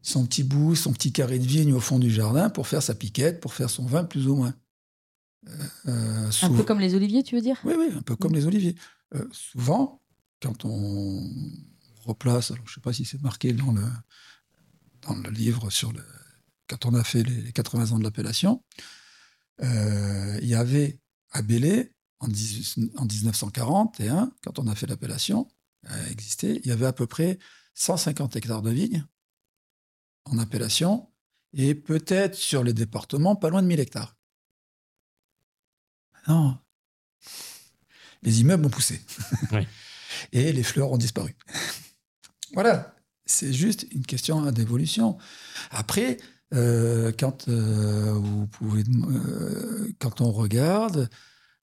son petit bout, son petit carré de vigne au fond du jardin pour faire sa piquette, pour faire son vin plus ou moins. Euh, souvent, un peu comme les oliviers, tu veux dire ? Oui, oui, un peu comme les oliviers. Euh, souvent, quand on replace, alors je ne sais pas si c'est marqué dans le, dans le livre, sur le, quand on a fait les quatre-vingts ans de l'appellation, euh, il y avait à Bellet, en dix-neuf cent quarante et un, quand on a fait l'appellation, a existé, il y avait à peu près cent cinquante hectares de vignes en appellation et peut-être sur les départements, pas loin de mille hectares. Non. Les immeubles ont poussé. Oui. Et les fleurs ont disparu. Voilà. C'est juste une question d'évolution. Après, euh, quand, euh, vous pouvez, euh, quand on regarde...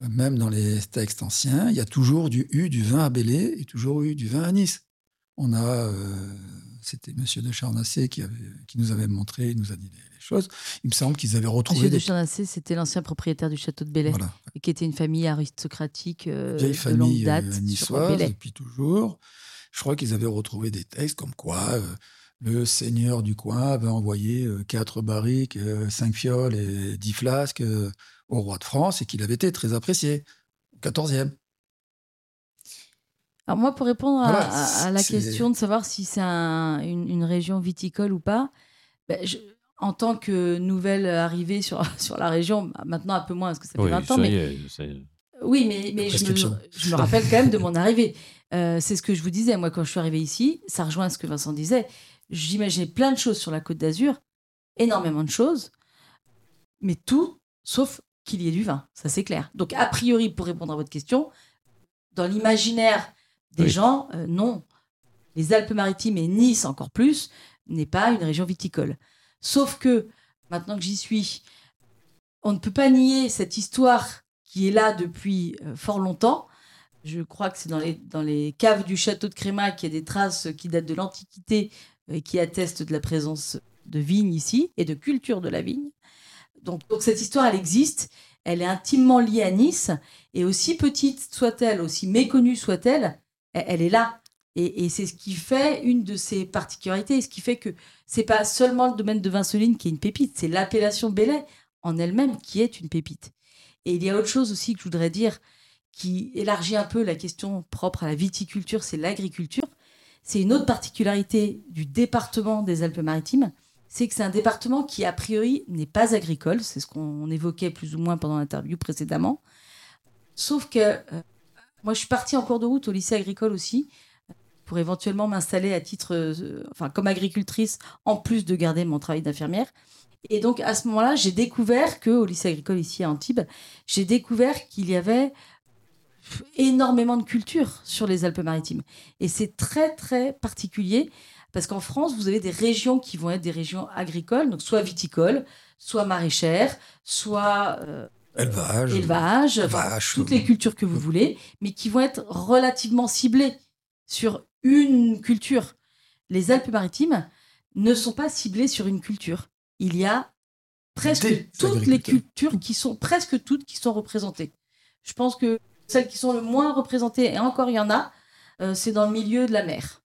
Même dans les textes anciens, il y a toujours du, eu du vin à Bellet et toujours eu du vin à Nice. On a, euh, c'était Monsieur de Charnassé qui, qui nous avait montré, il nous a dit les, les choses. Il me semble qu'ils avaient retrouvé... Monsieur des... de Charnassé, c'était l'ancien propriétaire du château de Bellet, voilà. Et qui était une famille aristocratique euh, vieille de famille longue date niçoise, depuis toujours. Je crois qu'ils avaient retrouvé des textes comme quoi... Euh, le seigneur du coin avait envoyé quatre barriques, cinq fioles et dix flasques au roi de France et qu'il avait été très apprécié. quatorzième. Alors moi, pour répondre à, voilà, à, à la c'est... question de savoir si c'est un, une, une région viticole ou pas, ben je, en tant que nouvelle arrivée sur, sur la région, maintenant un peu moins, parce que ça fait oui, vingt ans, ça mais... Est, ça est... Oui, mais, mais je, me, je me rappelle quand même de mon arrivée. Euh, c'est ce que je vous disais, moi, quand je suis arrivée ici, ça rejoint ce que Vincent disait. J'imaginais plein de choses sur la Côte d'Azur, énormément de choses, mais tout sauf qu'il y ait du vin, ça c'est clair. Donc a priori, pour répondre à votre question, dans l'imaginaire des oui. gens, euh, non. Les Alpes-Maritimes et Nice encore plus n'est pas une région viticole. Sauf que, maintenant que j'y suis, on ne peut pas nier cette histoire qui est là depuis euh, fort longtemps. Je crois que c'est dans les, dans les caves du château de Crémat qu'il y a des traces qui datent de l'Antiquité et qui attestent de la présence de vignes ici et de culture de la vigne. Donc, donc cette histoire, elle existe, elle est intimement liée à Nice, et aussi petite soit-elle, aussi méconnue soit-elle, elle, elle est là. Et, et c'est ce qui fait une de ses particularités, ce qui fait que ce n'est pas seulement le domaine de Vinceline qui est une pépite, c'est l'appellation Bellet en elle-même qui est une pépite. Et il y a autre chose aussi que je voudrais dire, qui élargit un peu la question propre à la viticulture, c'est l'agriculture. C'est une autre particularité du département des Alpes-Maritimes, c'est que c'est un département qui, a priori, n'est pas agricole. C'est ce qu'on évoquait plus ou moins pendant l'interview précédemment. Sauf que euh, moi, je suis partie en cours de route au lycée agricole aussi, pour éventuellement m'installer à titre, euh, enfin, comme agricultrice, en plus de garder mon travail d'infirmière. Et donc, à ce moment-là, j'ai découvert qu'au lycée agricole ici à Antibes, j'ai découvert qu'il y avait... énormément de culture sur les Alpes-Maritimes. Et c'est très, très particulier parce qu'en France, vous avez des régions qui vont être des régions agricoles, donc soit viticoles, soit maraîchères, soit euh, élevage, élevage vache, toutes les cultures que vous voulez, mais qui vont être relativement ciblées sur une culture. Les Alpes-Maritimes ne sont pas ciblées sur une culture. Il y a presque des toutes les cultures qui sont, presque toutes qui sont représentées. Je pense que celles qui sont le moins représentées, et encore il y en a, euh, c'est dans le milieu de la mer.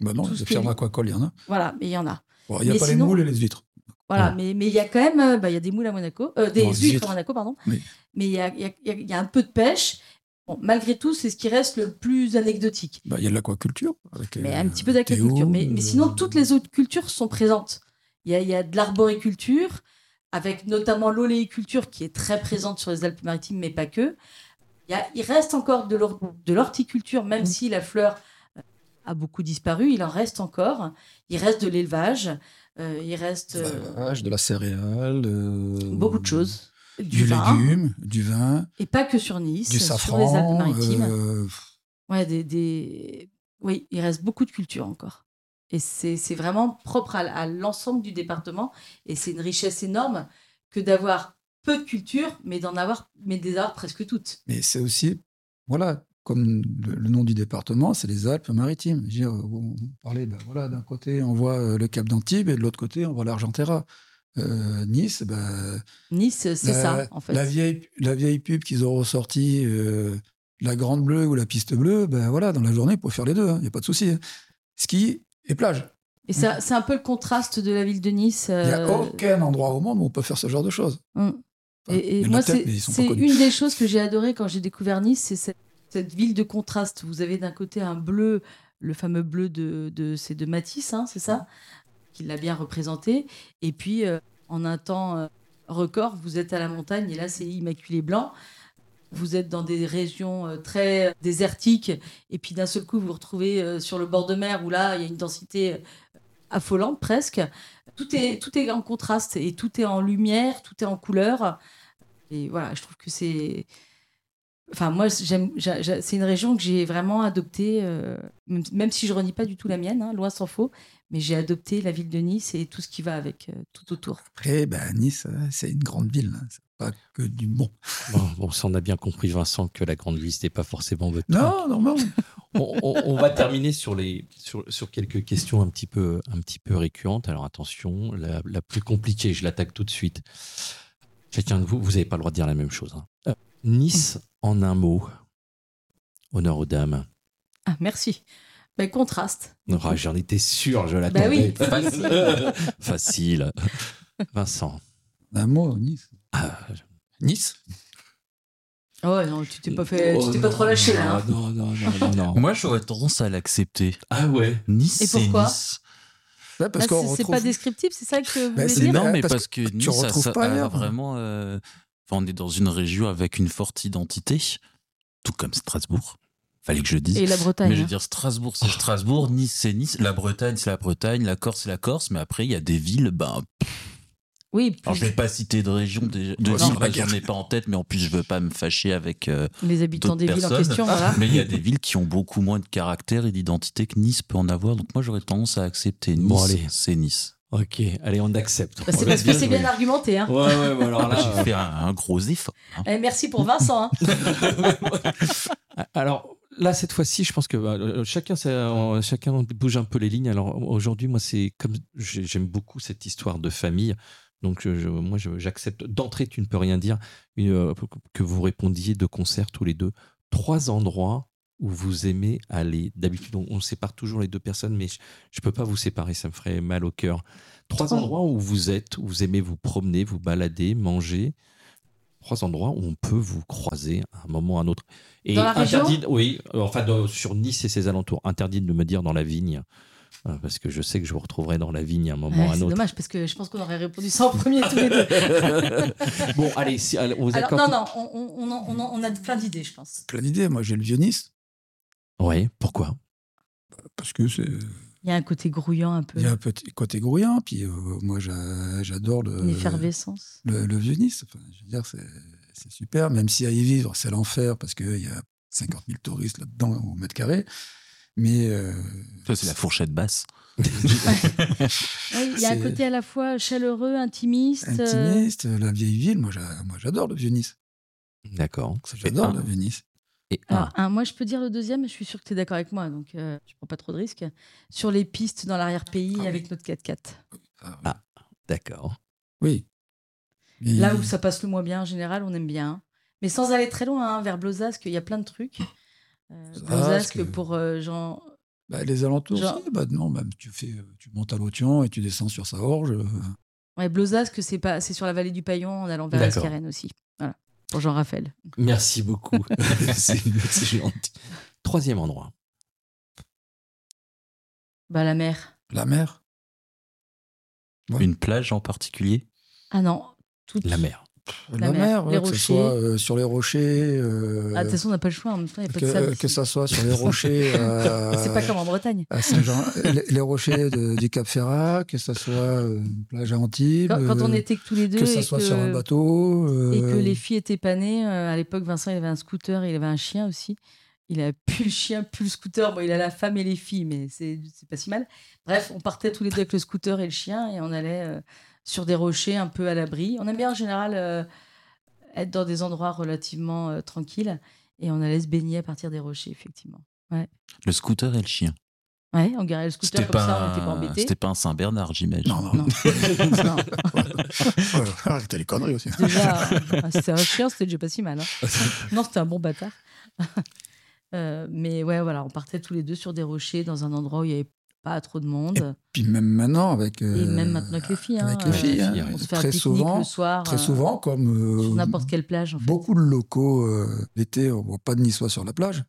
Ben non, les fermes aquacoles, il y en a. Voilà, mais il y en a. Bon, il n'y a mais pas sinon, les moules et les huîtres. Voilà, voilà. mais mais il y a quand même, bah, il y a des moules à Monaco, euh, des bon, huîtres à Monaco, pardon. Oui. Mais il y a, il y a, il y a un peu de pêche. Bon, malgré tout, c'est ce qui reste le plus anecdotique. Bah, il y a de l'aquaculture. Avec mais euh, un petit peu d'aquaculture. Mais, mais sinon, toutes les autres cultures sont présentes. Il y a, il y a de l'arboriculture, avec notamment l'oléiculture qui est très présente sur les Alpes-Maritimes, mais pas que. Il, y a, il reste encore de, l'or, de l'horticulture, même mmh. si la fleur a beaucoup disparu, il en reste encore. Il reste de l'élevage, euh, il reste... Euh, l'élevage, de la céréale... Euh... Beaucoup de choses. Du, du vin, légume, du vin. Et pas que sur Nice, du safran, sur les Alpes-Maritimes. Euh... Ouais, des, des... Oui, il reste beaucoup de culture encore. Et c'est, c'est vraiment propre à, à l'ensemble du département. Et c'est une richesse énorme que d'avoir peu de culture, mais d'en avoir, mais des arts presque toutes. Mais c'est aussi, voilà, comme le, le nom du département, c'est les Alpes-Maritimes. Je veux dire, on parlait, ben voilà, d'un côté, on voit le Cap d'Antibes et de l'autre côté, on voit l'Argentera. Euh, nice, bah, Nice, c'est la, ça, en fait. La vieille, la vieille pub qu'ils ont ressortie, euh, la Grande Bleue ou la Piste Bleue, ben bah, voilà, dans la journée, ils peuvent faire les deux, il hein, n'y a pas de souci. Hein. Ski et plage. Et mmh. ça, c'est un peu le contraste de la ville de Nice. Il euh... n'y a aucun endroit au monde où on peut faire ce genre de choses. Mmh. Enfin, et et moi, tête, c'est, c'est une des choses que j'ai adorées quand j'ai découvert Nice, c'est cette, cette ville de contraste. Vous avez d'un côté un bleu, le fameux bleu de, de, c'est de Matisse, hein, c'est ça ? Qui l'a bien représenté. Et puis, euh, en un temps euh, record, vous êtes à la montagne, et là, c'est immaculé blanc. Vous êtes dans des régions euh, très désertiques, et puis d'un seul coup, vous vous retrouvez euh, sur le bord de mer, où là, il y a une densité affolante, presque. Tout est, tout est en contraste, et tout est en lumière, tout est en couleur. Et voilà, je trouve que c'est... Enfin, moi, j'aime, j'a, j'a, c'est une région que j'ai vraiment adoptée, euh, même, même si je renie pas du tout la mienne, hein, loin s'en faut, mais j'ai adopté la ville de Nice et tout ce qui va avec, euh, tout autour. Après, ben, Nice, c'est une grande ville, hein, c'est pas que du bon. Bon, bon. Ça, on a bien compris, Vincent, que la grande ville, c'était pas forcément votre Non, non, non. on, on, on va terminer sur, les, sur, sur quelques questions un petit, peu, un petit peu récurrentes. Alors, attention, la, la plus compliquée, je l'attaque tout de suite. Chacun de vous, vous n'avez pas le droit de dire la même chose. Hein. Euh, Nice, en un mot, honneur aux dames. Ah, merci. Ben, contraste. Non, j'en étais sûr, je l'attendais. Ben oui. Facile. Facile. Vincent. Un mot, Nice. Ah, Nice. Oh non, tu t'es pas fait, oh, tu t'es pas non, trop lâché non, là. Hein. Non, non, non, non, non. Moi, j'aurais tendance à l'accepter. Ah ouais. Nice. Et pourquoi ? Ouais, parce ah, qu'on c'est, retrouve... c'est pas descriptif, c'est ça que vous ben, voulez dire. Non, mais parce, parce que, que Nice, tu retrouves ça, pas ça, ailleurs, vraiment. Euh... Enfin, on est dans une région avec une forte identité, tout comme Strasbourg. Fallait que je dise. Et la Bretagne. Mais je veux dire, Strasbourg, c'est Strasbourg, Nice, c'est Nice, la Bretagne, c'est la Bretagne, la Corse, c'est la Corse, mais après, il y a des villes, ben. Oui. Plus... Alors, je ne vais pas citer de région, de, de non, villes, je n'en ai pas en tête, mais en plus, je ne veux pas me fâcher avec. Euh, Les habitants des villes personnes. En question, voilà. Mais il y a des villes qui ont beaucoup moins de caractère et d'identité que Nice peut en avoir, donc moi, j'aurais tendance à accepter Nice. Bon, allez. C'est Nice. Ok, allez, on accepte. Bah, c'est on parce que dire, c'est bien oui. argumenté. Hein. Ouais, ouais, ouais, alors là, j'ai fait un, un gros effort. Hein. Eh, merci pour Vincent. Hein. Alors là, cette fois-ci, je pense que bah, chacun, ça, on, chacun bouge un peu les lignes. Alors aujourd'hui, moi, c'est comme j'aime beaucoup cette histoire de famille. Donc je, je, moi, je, j'accepte d'entrée, tu ne peux rien dire, une, euh, que vous répondiez de concert tous les deux. Trois endroits où vous aimez aller. D'habitude, on, on sépare toujours les deux personnes, mais je ne peux pas vous séparer, ça me ferait mal au cœur. Trois endroits où vous êtes, où vous aimez vous promener, vous balader, manger. Trois endroits où on peut vous croiser à un moment ou à un autre. Et dans la interdit, oui, enfin dans, sur Nice et ses alentours. Interdit de me dire dans la vigne, parce que je sais que je vous retrouverai dans la vigne à un moment ou ouais, à un c'est autre. C'est dommage, parce que je pense qu'on aurait répondu ça en premier tous les deux. Bon, allez, si, allez on vous accorde. Non, non, on, on, on, on a plein d'idées, je pense. Plein d'idées, moi j'ai le vieux Nice. Oui, pourquoi ? Parce que c'est... Il y a un côté grouillant un peu. Il y a un petit côté grouillant, puis euh, moi j'a... j'adore le... L'effervescence. Le, le vieux Nice, enfin, je veux dire, c'est... c'est super, même si à y vivre, c'est l'enfer, parce qu'il y a cinquante mille touristes là-dedans, au mètre carré. Mais euh, ça, c'est, c'est la fourchette basse. Il y a un côté à la fois chaleureux, intimiste. Intimiste, euh... la vieille ville. Moi, j'a... moi j'adore le Vieux-Nice. D'accord. Ça, j'adore le Vieux-Nice. Et alors, un, moi, je peux dire le deuxième, mais je suis sûre que tu es d'accord avec moi, donc euh, tu prends pas trop de risques. Sur les pistes dans l'arrière-pays ah, avec oui. notre quatre-quatre. Ah, oui. ah, d'accord. Oui. Et... Là où ça passe le moins bien, en général, on aime bien. Mais sans aller très loin, hein, vers Blausasc, il y a plein de trucs. Euh, Blausasc, pour euh, Jean... Bah, les alentours, Jean... si, bah, non, bah, tu, fais, tu montes à l'Authion et tu descends sur Saorge. Euh... Ouais, Blausasc, c'est, pas, c'est sur la vallée du Paillon, en allant vers l'Escarène aussi. Voilà. Pour Jean-Raphaël. Merci beaucoup. c'est, c'est gentil. Troisième endroit. Bah, la mer. La mer. Ouais. Une plage en particulier? Ah non. Toute... La mer. La, la mer, mer ouais, que ce soit euh, sur les rochers. Euh, ah, de toute façon, on n'a pas le choix. En même temps, il n'y a pas que, de sable. Que ça soit sur les rochers. euh, C'est pas comme en Bretagne. À Saint-Jean, les, les rochers de, du Cap Ferrat, que ça soit euh, plage à Antibes. Quand, quand on était que tous les deux. Que ça soit que, sur un bateau. Euh, et que les filles étaient panées. Euh, à l'époque, Vincent, il avait un scooter, il avait un chien aussi. Il a plus le chien, plus le scooter. Bon, il a la femme et les filles, mais c'est, c'est pas si mal. Bref, on partait tous les deux avec le scooter et le chien et on allait. Euh, sur des rochers un peu à l'abri. On aime bien en général euh, être dans des endroits relativement euh, tranquilles et on allait se baigner à partir des rochers, effectivement. Ouais. Le scooter et le chien. Ouais, on garait le scooter c'était comme ça, un... on n'était pas embêtés. C'était pas un Saint-Bernard, j'imagine. Non, non, non. non. Arrêtez les conneries aussi. Déjà, euh, c'était un chien, c'était déjà pas si mal. Hein. Non, c'était un bon bâtard. euh, mais ouais, voilà, on partait tous les deux sur des rochers dans un endroit où il y avait pas trop de monde. Et puis même maintenant avec euh, et même maintenant avec les filles, avec hein, les filles hein, on se fait très un souvent le soir, très souvent comme euh, sur n'importe quelle plage en fait. Beaucoup de locaux euh, l'été on voit pas de niçois sur la plage,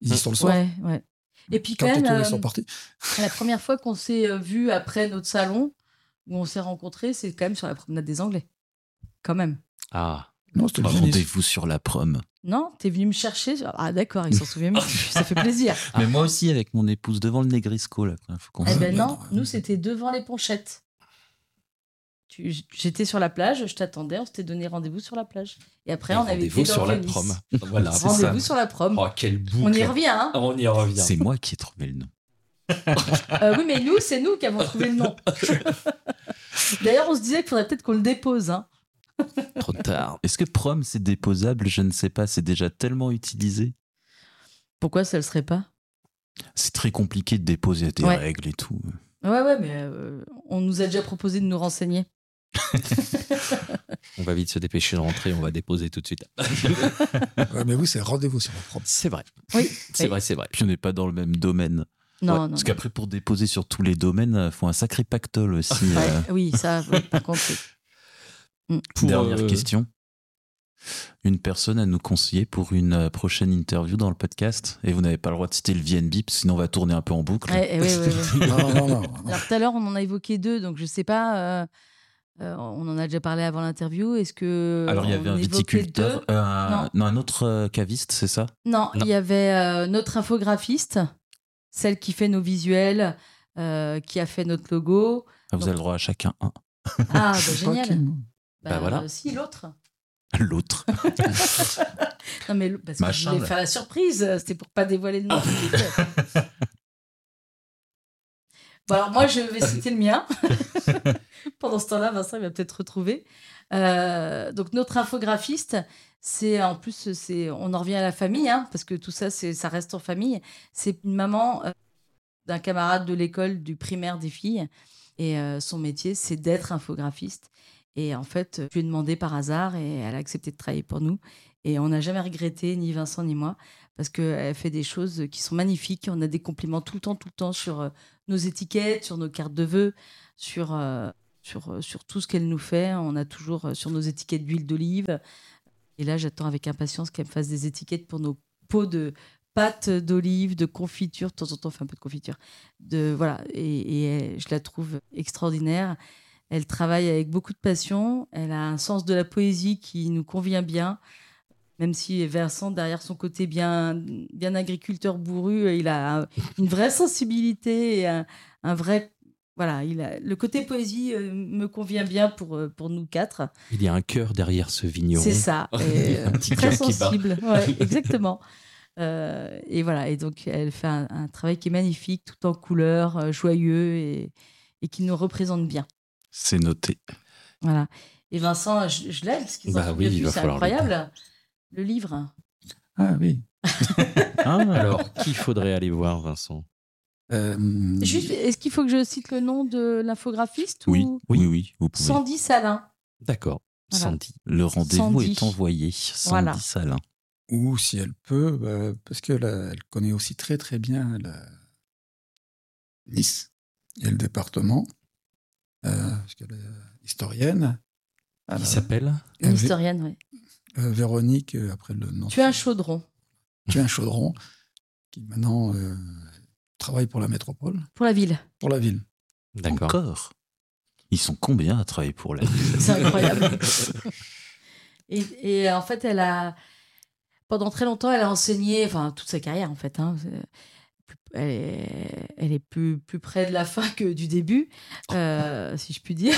ils y sont le soir. Ouais, ouais. Et puis quand, quand même euh, la première fois qu'on s'est vu après notre salon où on s'est rencontrés, c'est quand même sur la promenade des Anglais. Quand même. Ah. Non, c'était le Rendez-vous sur la prom. Non, t'es venu me chercher. Ah d'accord, il s'en souvient même. Ça fait plaisir. Mais moi aussi, avec mon épouse, devant le Negrisco. Là, faut qu'on eh ben non, non, nous c'était devant les Ponchettes. Tu, j'étais sur la plage, je t'attendais, on s'était donné rendez-vous sur la plage. Et après, Et on avait été dans le Nice. Voilà, rendez-vous ça. sur la prom. Oh, quel bouc. On y revient. Hein. On y revient. C'est moi qui ai trouvé le nom. euh, oui, mais nous, c'est nous qui avons trouvé le nom. D'ailleurs, on se disait qu'il faudrait peut-être qu'on le dépose, hein. Trop tard. Est-ce que prom, c'est déposable? Je ne sais pas. C'est déjà tellement utilisé. Pourquoi ça ne le serait pas? C'est très compliqué de déposer des ouais. règles et tout. Ouais, ouais, mais euh, on nous a déjà proposé de nous renseigner. On va vite se dépêcher de rentrer. On va déposer tout de suite. Ouais, mais vous, c'est rendez-vous sur la prom. C'est vrai. Oui. C'est oui. vrai, c'est vrai. Puis on n'est pas dans le même domaine. Non, ouais, non, parce non. qu'après, pour déposer sur tous les domaines, il faut un sacré pactole aussi. Ouais. Euh... Oui, ça, ouais, par contre. Pour Dernière euh... question. Une personne à nous conseiller pour une prochaine interview dans le podcast. Et vous n'avez pas le droit de citer le V N B, sinon on va tourner un peu en boucle. Eh, eh, oui, oui, oui. non, non, non, non. Alors tout à l'heure, on en a évoqué deux, donc je ne sais pas. Euh, euh, on en a déjà parlé avant l'interview. Est-ce que Alors il y avait un viticulteur, euh, non. non, un autre euh, caviste, c'est ça? Non, il y avait euh, notre infographiste, celle qui fait nos visuels, euh, qui a fait notre logo. Ah, vous donc... avez le droit à chacun un. Ah, bah, génial. Okay. Bah, bah voilà. Euh, si, l'autre. L'autre. Non, mais parce Machin, que je voulais là. faire la surprise. C'était pour pas dévoiler le nom. Bon, alors moi, je vais citer le mien. Pendant ce temps-là, Vincent, il va peut-être retrouver. Euh, donc, notre infographiste, c'est en plus, c'est, on en revient à la famille, hein, parce que tout ça, c'est, ça reste en famille. C'est une maman euh, d'un camarade de l'école du primaire des filles. Et euh, son métier, c'est d'être infographiste. Et en fait, je lui ai demandé par hasard et elle a accepté de travailler pour nous. Et on n'a jamais regretté, ni Vincent ni moi, parce qu'elle fait des choses qui sont magnifiques. On a des compliments tout le temps, tout le temps sur nos étiquettes, sur nos cartes de vœux, sur, sur, sur tout ce qu'elle nous fait. On a toujours sur nos étiquettes d'huile d'olive. Et là, j'attends avec impatience qu'elle me fasse des étiquettes pour nos pots de pâte d'olive, de confiture. De temps en temps, on fait un peu de confiture. De, voilà. Et, et je la trouve extraordinaire. Elle travaille avec beaucoup de passion, elle a un sens de la poésie qui nous convient bien, même si Vincent, derrière son côté bien, bien agriculteur bourru, il a une vraie sensibilité et un, un vrai Voilà, il a, le côté poésie euh, me convient bien pour, euh, pour nous quatre. Il y a un cœur derrière ce vigneron. C'est ça, et, euh, un petit très sensible. Ouais, exactement. Euh, et voilà, et donc elle fait un, un travail qui est magnifique, tout en couleurs, euh, joyeux et, et qui nous représente bien. C'est noté. Voilà. Et Vincent, je, je l'aime, parce qu'ils bah ont oui, il va c'est incroyable. Le, le livre. Ah oui. ah, alors, qui faudrait aller voir, Vincent? Euh... Juste, est-ce qu'il faut que je cite le nom de l'infographiste oui, ou... oui, oui, vous pouvez. Sandy Salin. D'accord, voilà. Sandy. Le rendez-vous Sandy. Est envoyé. Sandy voilà. Salin. Ou si elle peut, euh, parce qu'elle elle connaît aussi très très bien la... Nice et le département, euh, parce qu'elle est historienne. Qui alors, s'appelle Une historienne, Vé- oui. Euh, Véronique, euh, après le nom. Tu es un chaudron. Tu es un chaudron, qui maintenant. Euh, travaille pour la métropole. Pour la ville. Pour la ville. D'accord. Encore. Ils sont combien à travailler pour la ville? C'est incroyable. et, et en fait, elle a... Pendant très longtemps, elle a enseigné... Enfin, toute sa carrière, en fait. Hein, elle est, elle est plus, plus près de la fin que du début, euh, si je puis dire,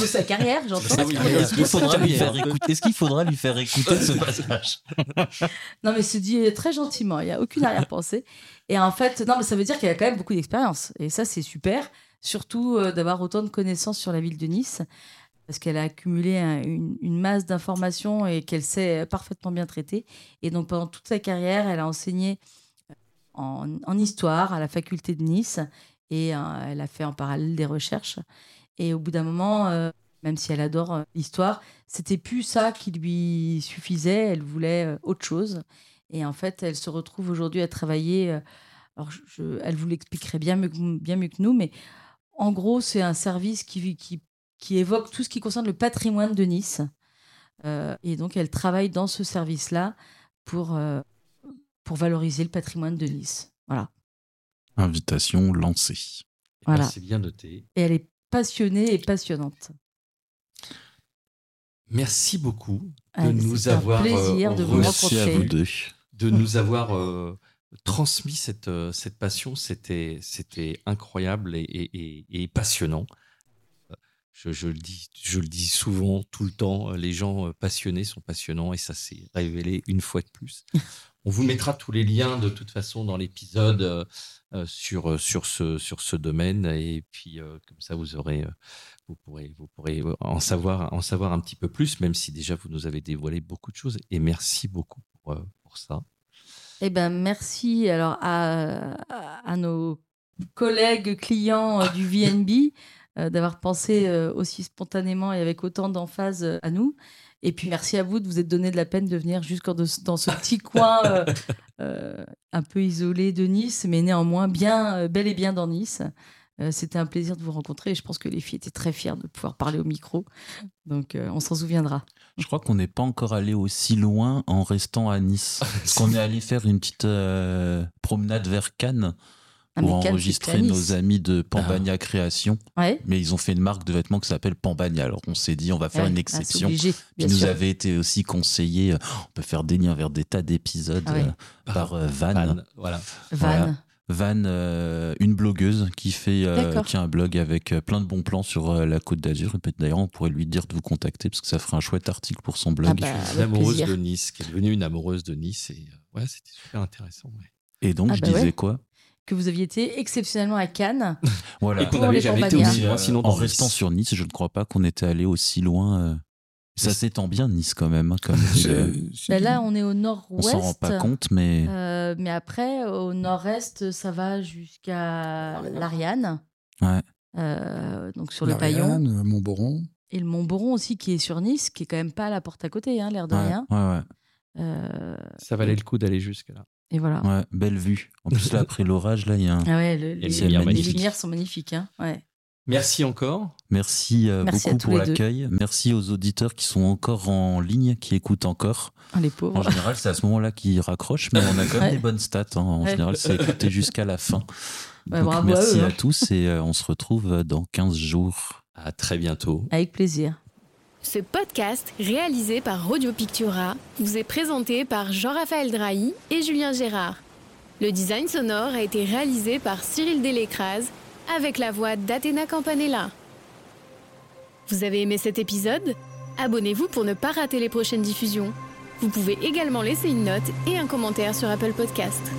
de sa carrière, j'entends. Est-ce qu'il faudra lui faire écouter, est-ce qu'il faudra lui faire écouter ce passage? Non, mais c'est dit très gentiment, il n'y a aucune arrière-pensée. Et en fait, non, mais ça veut dire qu'elle a quand même beaucoup d'expérience. Et ça, c'est super, surtout euh, d'avoir autant de connaissances sur la ville de Nice, parce qu'elle a accumulé un, une, une masse d'informations et qu'elle sait parfaitement bien traiter. Et donc, pendant toute sa carrière, elle a enseigné... En, en histoire à la faculté de Nice et euh, elle a fait en parallèle des recherches et au bout d'un moment euh, même si elle adore euh, l'histoire, c'était plus ça qui lui suffisait, elle voulait euh, autre chose et en fait elle se retrouve aujourd'hui à travailler euh, alors je, je, elle vous l'expliquerait bien mieux, bien mieux que nous, mais en gros c'est un service qui, qui, qui évoque tout ce qui concerne le patrimoine de Nice euh, et donc elle travaille dans ce service là pour euh, pour valoriser le patrimoine de Nice. Voilà. Invitation lancée. Voilà. Ben, c'est bien noté. Et elle est passionnée et passionnante. Merci beaucoup de ah, nous avoir euh, de vous merci à vous deux. De nous avoir euh, transmis cette, euh, cette passion. C'était, c'était incroyable et, et, et, et passionnant. Je, je, le dis, je le dis souvent, tout le temps, les gens passionnés sont passionnants et ça s'est révélé une fois de plus. On vous mettra tous les liens de toute façon dans l'épisode euh, sur, sur, ce, sur ce domaine et puis euh, comme ça vous, aurez, euh, vous, pourrez, vous pourrez en savoir, en savoir un petit peu plus, même si déjà vous nous avez dévoilé beaucoup de choses et merci beaucoup pour, euh, pour ça. Eh ben, merci alors à, à nos collègues clients du V N B euh, d'avoir pensé euh, aussi spontanément et avec autant d'emphase à nous. Et puis, merci à vous de vous être donné de la peine de venir jusqu'en de, dans ce petit coin euh, euh, un peu isolé de Nice, mais néanmoins bien, euh, bel et bien dans Nice. Euh, c'était un plaisir de vous rencontrer et je pense que les filles étaient très fières de pouvoir parler au micro. Donc, euh, on s'en souviendra. Je crois qu'on n'est pas encore allé aussi loin en restant à Nice. Parce qu'on est allé faire une petite euh, promenade vers Cannes. Pour ah, enregistrer nos nice. Amis de Pambagna ah. Création. Ouais. Mais ils ont fait une marque de vêtements qui s'appelle Pambagna. Alors on s'est dit, on va faire ouais. une exception. Ah, obligé, qui nous sûr. Avait été aussi conseillé, on peut faire des liens vers des tas d'épisodes ah, ouais. euh, par euh, Van. Van. Voilà. Van. Voilà. Van, euh, une blogueuse qui fait euh, qui a un blog avec euh, plein de bons plans sur euh, la Côte d'Azur. Et d'ailleurs, on pourrait lui dire de vous contacter parce que ça ferait un chouette article pour son blog. Ah bah, une amoureuse plaisir. De Nice, qui est devenue une amoureuse de Nice. Et euh, ouais, c'était super intéressant. Ouais. Et donc, ah, je bah, disais ouais. quoi? Que vous aviez été exceptionnellement à Cannes. Voilà. Et qu'on n'avait jamais été aussi loin. Sinon, en restant sur Nice, je ne crois pas qu'on était allé aussi loin. Ça oui. s'étend bien, Nice, quand même. Comme je, je... Ben là, on est au nord-ouest. On s'en rend pas compte, mais... Euh, mais après, au nord-est, ça va jusqu'à l'Ariane. Ouais. Euh, donc sur L'Ariane, le Paillon. Montboron. Et le Montboron aussi, qui est sur Nice, qui est quand même pas à la porte à côté, hein, l'air de ouais. rien. Ouais, ouais. Euh... Ça valait le coup d'aller jusque-là. Et voilà. Ouais, belle vue. En plus, là, après l'orage, là, il y a un... Ah ouais, le, les, lumières les lumières sont magnifiques. Hein. Ouais. Merci encore. Merci, euh, Merci beaucoup pour l'accueil. Deux. Merci aux auditeurs qui sont encore en ligne, qui écoutent encore. Oh, les pauvres. En général, c'est à ce moment-là qu'ils raccrochent, mais on a quand même ouais. des bonnes stats. Hein. En ouais. général, c'est écouté jusqu'à la fin. Bah, donc, bravo merci à, eux, hein. à tous et euh, on se retrouve dans quinze jours. À très bientôt. Avec plaisir. Ce podcast, réalisé par Radio Pictura, vous est présenté par Jean-Raphaël Drahi et Julien Gérard. Le design sonore a été réalisé par Cyril Delécrase avec la voix d'Athéna Campanella. Vous avez aimé cet épisode ? Abonnez-vous pour ne pas rater les prochaines diffusions. Vous pouvez également laisser une note et un commentaire sur Apple Podcasts.